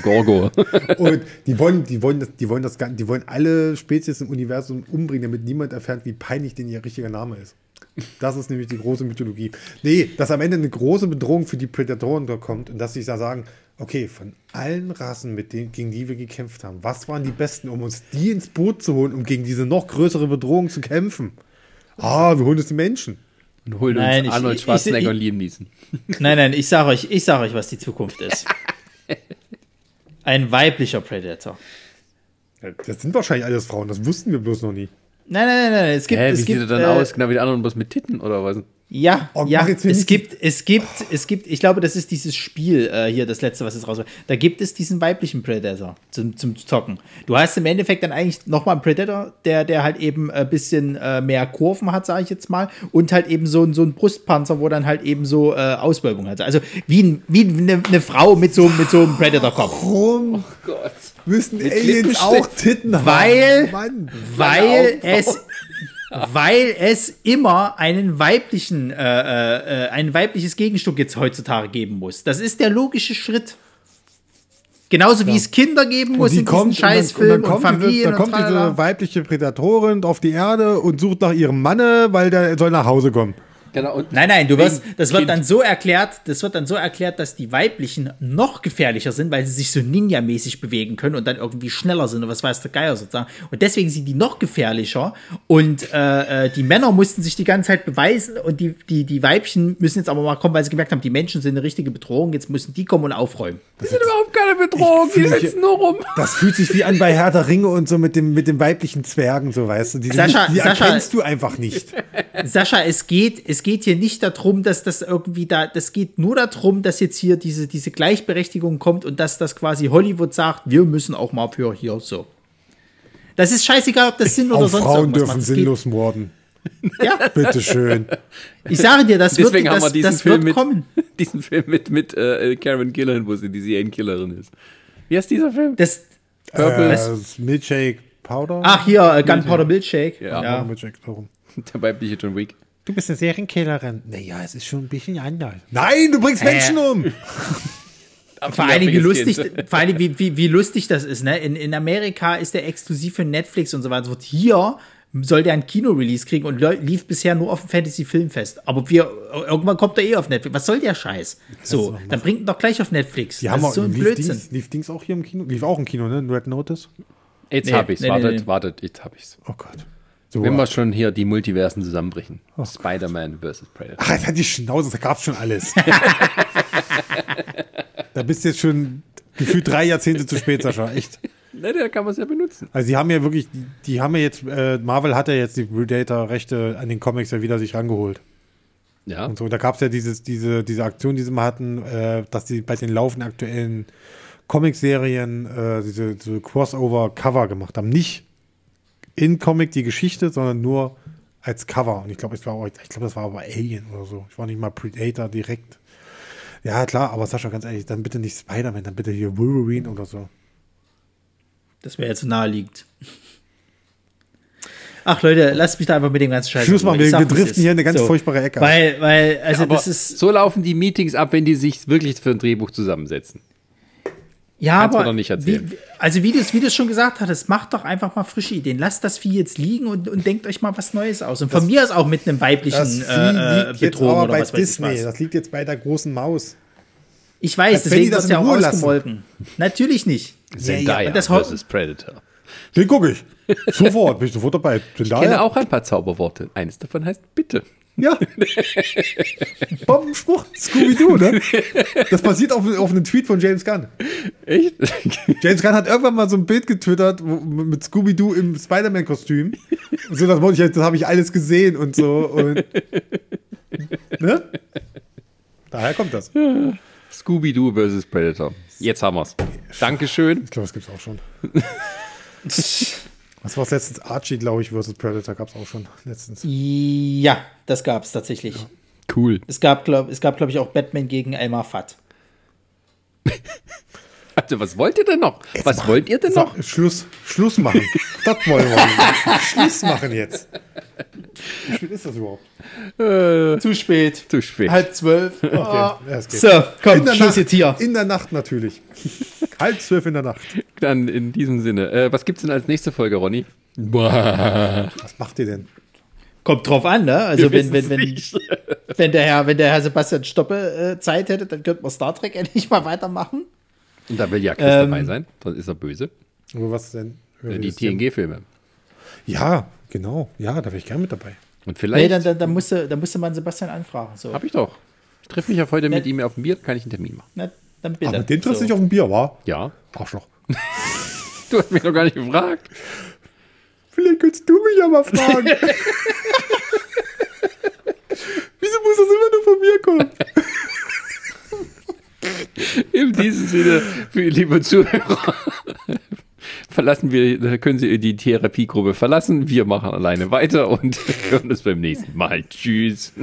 Gorgo. Und die wollen, die wollen, die wollen das, die wollen alle Spezies im Universum umbringen, damit niemand erfährt, wie peinlich denn ihr richtiger Name ist. Das ist nämlich die große Mythologie. Nee, dass am Ende eine große Bedrohung für die Prädatoren da kommt und dass sie da sagen, okay, von allen Rassen, mit denen, gegen die wir gekämpft haben, was waren die Besten, um uns die ins Boot zu holen, um gegen diese noch größere Bedrohung zu kämpfen? Ah, wir holen uns die Menschen. Und holen nein, uns Arnold Schwarzenegger ich, ich, ich, und Liam Neeson. Nein, nein, ich sag euch, ich sag euch, was die Zukunft ist. Ein weiblicher Predator. Das sind wahrscheinlich alles Frauen, das wussten wir bloß noch nie. Nein, nein, nein, nein. Es gibt, Hä, wie es sieht er dann äh, aus? Genau wie die anderen, bloß mit Titten oder was? Ja, oh, ja. Es gibt, es gibt, oh. es gibt, ich glaube, das ist dieses Spiel äh, hier, das letzte, was jetzt raus war. Da gibt es diesen weiblichen Predator zum, zum Zocken. Du hast im Endeffekt dann eigentlich nochmal einen Predator, der, der halt eben ein bisschen äh, mehr Kurven hat, sage ich jetzt mal, und halt eben so, so einen Brustpanzer, wo dann halt eben so äh, Auswölbung hat. Also wie, ein, wie eine, eine Frau mit so, mit so einem Predator-Kopf. Warum? Oh Gott. Müssen Aliens auch Titten haben? Weil, Mann, weil es, weil es immer einen weiblichen, äh, äh, ein weibliches Gegenstück jetzt heutzutage geben muss. Das ist der logische Schritt. Genauso wie ja. es Kinder geben muss in diesen Scheißfilmen und Familien. Da kommt diese weibliche Prädatorin auf die Erde und sucht nach ihrem Manne, weil der soll nach Hause kommen. Genau, und nein, nein, du wirst, das wird kind. dann so erklärt, das wird dann so erklärt, dass die Weiblichen noch gefährlicher sind, weil sie sich so Ninja-mäßig bewegen können und dann irgendwie schneller sind oder was weiß der Geier sozusagen. Und deswegen sind die noch gefährlicher und äh, die Männer mussten sich die ganze Zeit beweisen und die, die, die Weibchen müssen jetzt aber mal kommen, weil sie gemerkt haben, die Menschen sind eine richtige Bedrohung, jetzt müssen die kommen und aufräumen. Das die sind überhaupt keine Bedrohung, die sitzen nur rum. Das fühlt sich wie an bei Herr der Ringe und so mit dem, mit den weiblichen Zwergen, so weißt du. Die, Sascha, die Sascha, erkennst du einfach nicht. Sascha, es geht, es geht hier nicht darum, dass das irgendwie da, das geht nur darum, dass jetzt hier diese, diese Gleichberechtigung kommt und dass das quasi Hollywood sagt, wir müssen auch mal für hier so. Das ist scheißegal, ob das Sinn oder auch sonst Frauen irgendwas Frauen dürfen sinnlos morden. Ja. Bitteschön. Ich sage dir, das Deswegen wird, das, haben wir das Film wird mit, kommen. Diesen Film mit, mit äh, Karen Gillan, wo sie die Serienkillerin ist. Wie heißt dieser Film? Das Purple äh, Milkshake Powder? Ach, hier, äh, Gunpowder Milkshake. Milkshake. Ja, ja. Milkshake. Warum? Der weibliche John Wick. Du bist eine Serienkillerin. Naja, es ist schon ein bisschen anders. Nein, du bringst äh. Menschen um! Vor allem, wie lustig, vor allem wie, wie, wie lustig das ist. Ne? In, in Amerika ist der exklusiv für Netflix und so weiter. Hier soll der ein Kino-Release kriegen und lief bisher nur auf dem Fantasy-Filmfest. Aber wir, irgendwann kommt er eh auf Netflix. Was soll der Scheiß? So, dann bringt ihn doch gleich auf Netflix. Die das haben ist so ein lief Blödsinn. Dings, lief Dings auch hier im Kino? Lief auch im Kino, ne? Red Notice? Jetzt nee, hab ich's. Nee, wartet, nee, nee. wartet, jetzt hab ich's. Oh Gott. So, wenn wir schon hier die Multiversen zusammenbrechen. Oh, Spider-Man versus Predator. Ach, das hat die Schnauze, da gab's schon alles. Da bist du jetzt schon gefühlt drei Jahrzehnte zu spät, Sascha, echt. Na, da kann man es ja benutzen. Also die haben ja wirklich, die haben ja jetzt, äh, Marvel hat ja jetzt die Predator-Rechte an den Comics ja wieder sich rangeholt. Ja. Und so, da gab's ja dieses, diese, diese Aktion, die sie mal hatten, äh, dass die bei den laufenden aktuellen Comic-Serien äh, diese, diese Crossover-Cover gemacht haben. Nicht in Comic die Geschichte, sondern nur als Cover. Und ich glaube, ich glaube, das war aber Alien oder so. Ich war nicht mal Predator direkt. Ja, klar, aber Sascha, ganz ehrlich, dann bitte nicht Spider-Man, dann bitte hier Wolverine oder so. Das mir jetzt nahe liegt. Ach Leute, lasst mich da einfach mit dem ganzen Scheiß. Schluss mal, wir driften hier in eine ganz so. furchtbare Ecke. Weil, weil, also ja, das ist. So laufen die Meetings ab, wenn die sich wirklich für ein Drehbuch zusammensetzen. Ja, kannst aber, nicht wie, also wie du es wie schon gesagt hattest, macht doch einfach mal frische Ideen. Lasst das Vieh jetzt liegen und, und denkt euch mal was Neues aus. Und das, von mir aus auch mit einem weiblichen das Vieh äh, liegt Bedrohung jetzt aber oder bei was Disney. Weiß ich was. Das liegt jetzt bei der großen Maus. Ich weiß, als deswegen das ja auch ausgemolken. Natürlich nicht. Zendaya versus Predator. Den gucke ich. Sofort, bin ich sofort dabei. Zendaya. Ich kenne auch ein paar Zauberworte. Eines davon heißt bitte. Ja. Bombenspruch. Scooby-Doo, ne? Das basiert auf, auf einem Tweet von James Gunn. Echt? James Gunn hat irgendwann mal so ein Bild getwittert wo, mit Scooby-Doo im Spider-Man-Kostüm. So, das, das habe ich alles gesehen und so. Und, ne? Daher kommt das. Ja. Scooby-Doo versus Predator. Jetzt haben wir's. Dankeschön. Ich glaube, das gibt's auch schon. Was war es letztens? Archie, glaube ich, versus Predator gab es auch schon letztens. Ja, das gab es tatsächlich. Ja. Cool. Es gab, glaube glaub ich, auch Batman gegen Elmar Fudd. Also, was wollt ihr denn noch? Jetzt was machen. wollt ihr denn noch? Schluss, Schluss machen. Das wollen wir. Schluss machen jetzt. Wie spät ist das überhaupt? Äh, zu spät. Zu spät. Halb zwölf. Okay. Ja, es geht. So, komm, Schluss Nacht, jetzt hier. In der Nacht natürlich. Halb zwölf in der Nacht. Dann in diesem Sinne. Äh, was gibt's denn als nächste Folge, Ronny? Boah. Was macht ihr denn? Kommt drauf an, ne? Also wenn, wenn, wenn, wenn, der Herr, wenn der Herr Sebastian Stoppe äh, Zeit hätte, dann könnten wir Star Trek endlich mal weitermachen. Und da will ja Chris ähm, dabei sein, sonst ist er böse. Aber was denn? Äh, die T N G-Filme. Ja, genau. Ja, da wäre ich gerne mit dabei. Und vielleicht. Nee, dann, dann, dann, musste, dann musste man Sebastian anfragen. So. Hab ich doch. Ich treffe mich ja heute na, mit ihm auf dem Bier, kann ich einen Termin machen. Na, dann bitte. Aber den triffst du so. Nicht auf dem Bier, wa? Ja. Arschloch. Du hast mich noch gar nicht gefragt. Vielleicht könntest du mich ja mal fragen. Wieso muss das immer nur von mir kommen? In diesem Sinne, liebe Zuhörer, verlassen wir, können Sie die Therapiegruppe verlassen. Wir machen alleine weiter und hören uns beim nächsten Mal. Tschüss.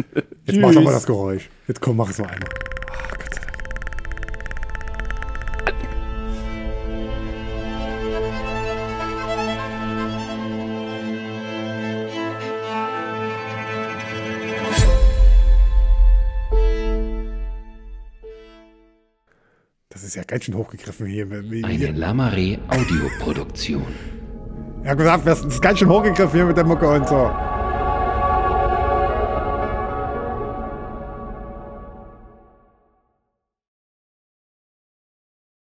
Jetzt mach doch mal das Geräusch. Jetzt komm, mach es mal einmal. Ach, Gott sei Dank. Das ist ja ganz schön hochgegriffen hier. hier. Eine Lamare-Audioproduktion. Ja, gesagt, das ist ganz schön hochgegriffen hier mit der Mucke und so.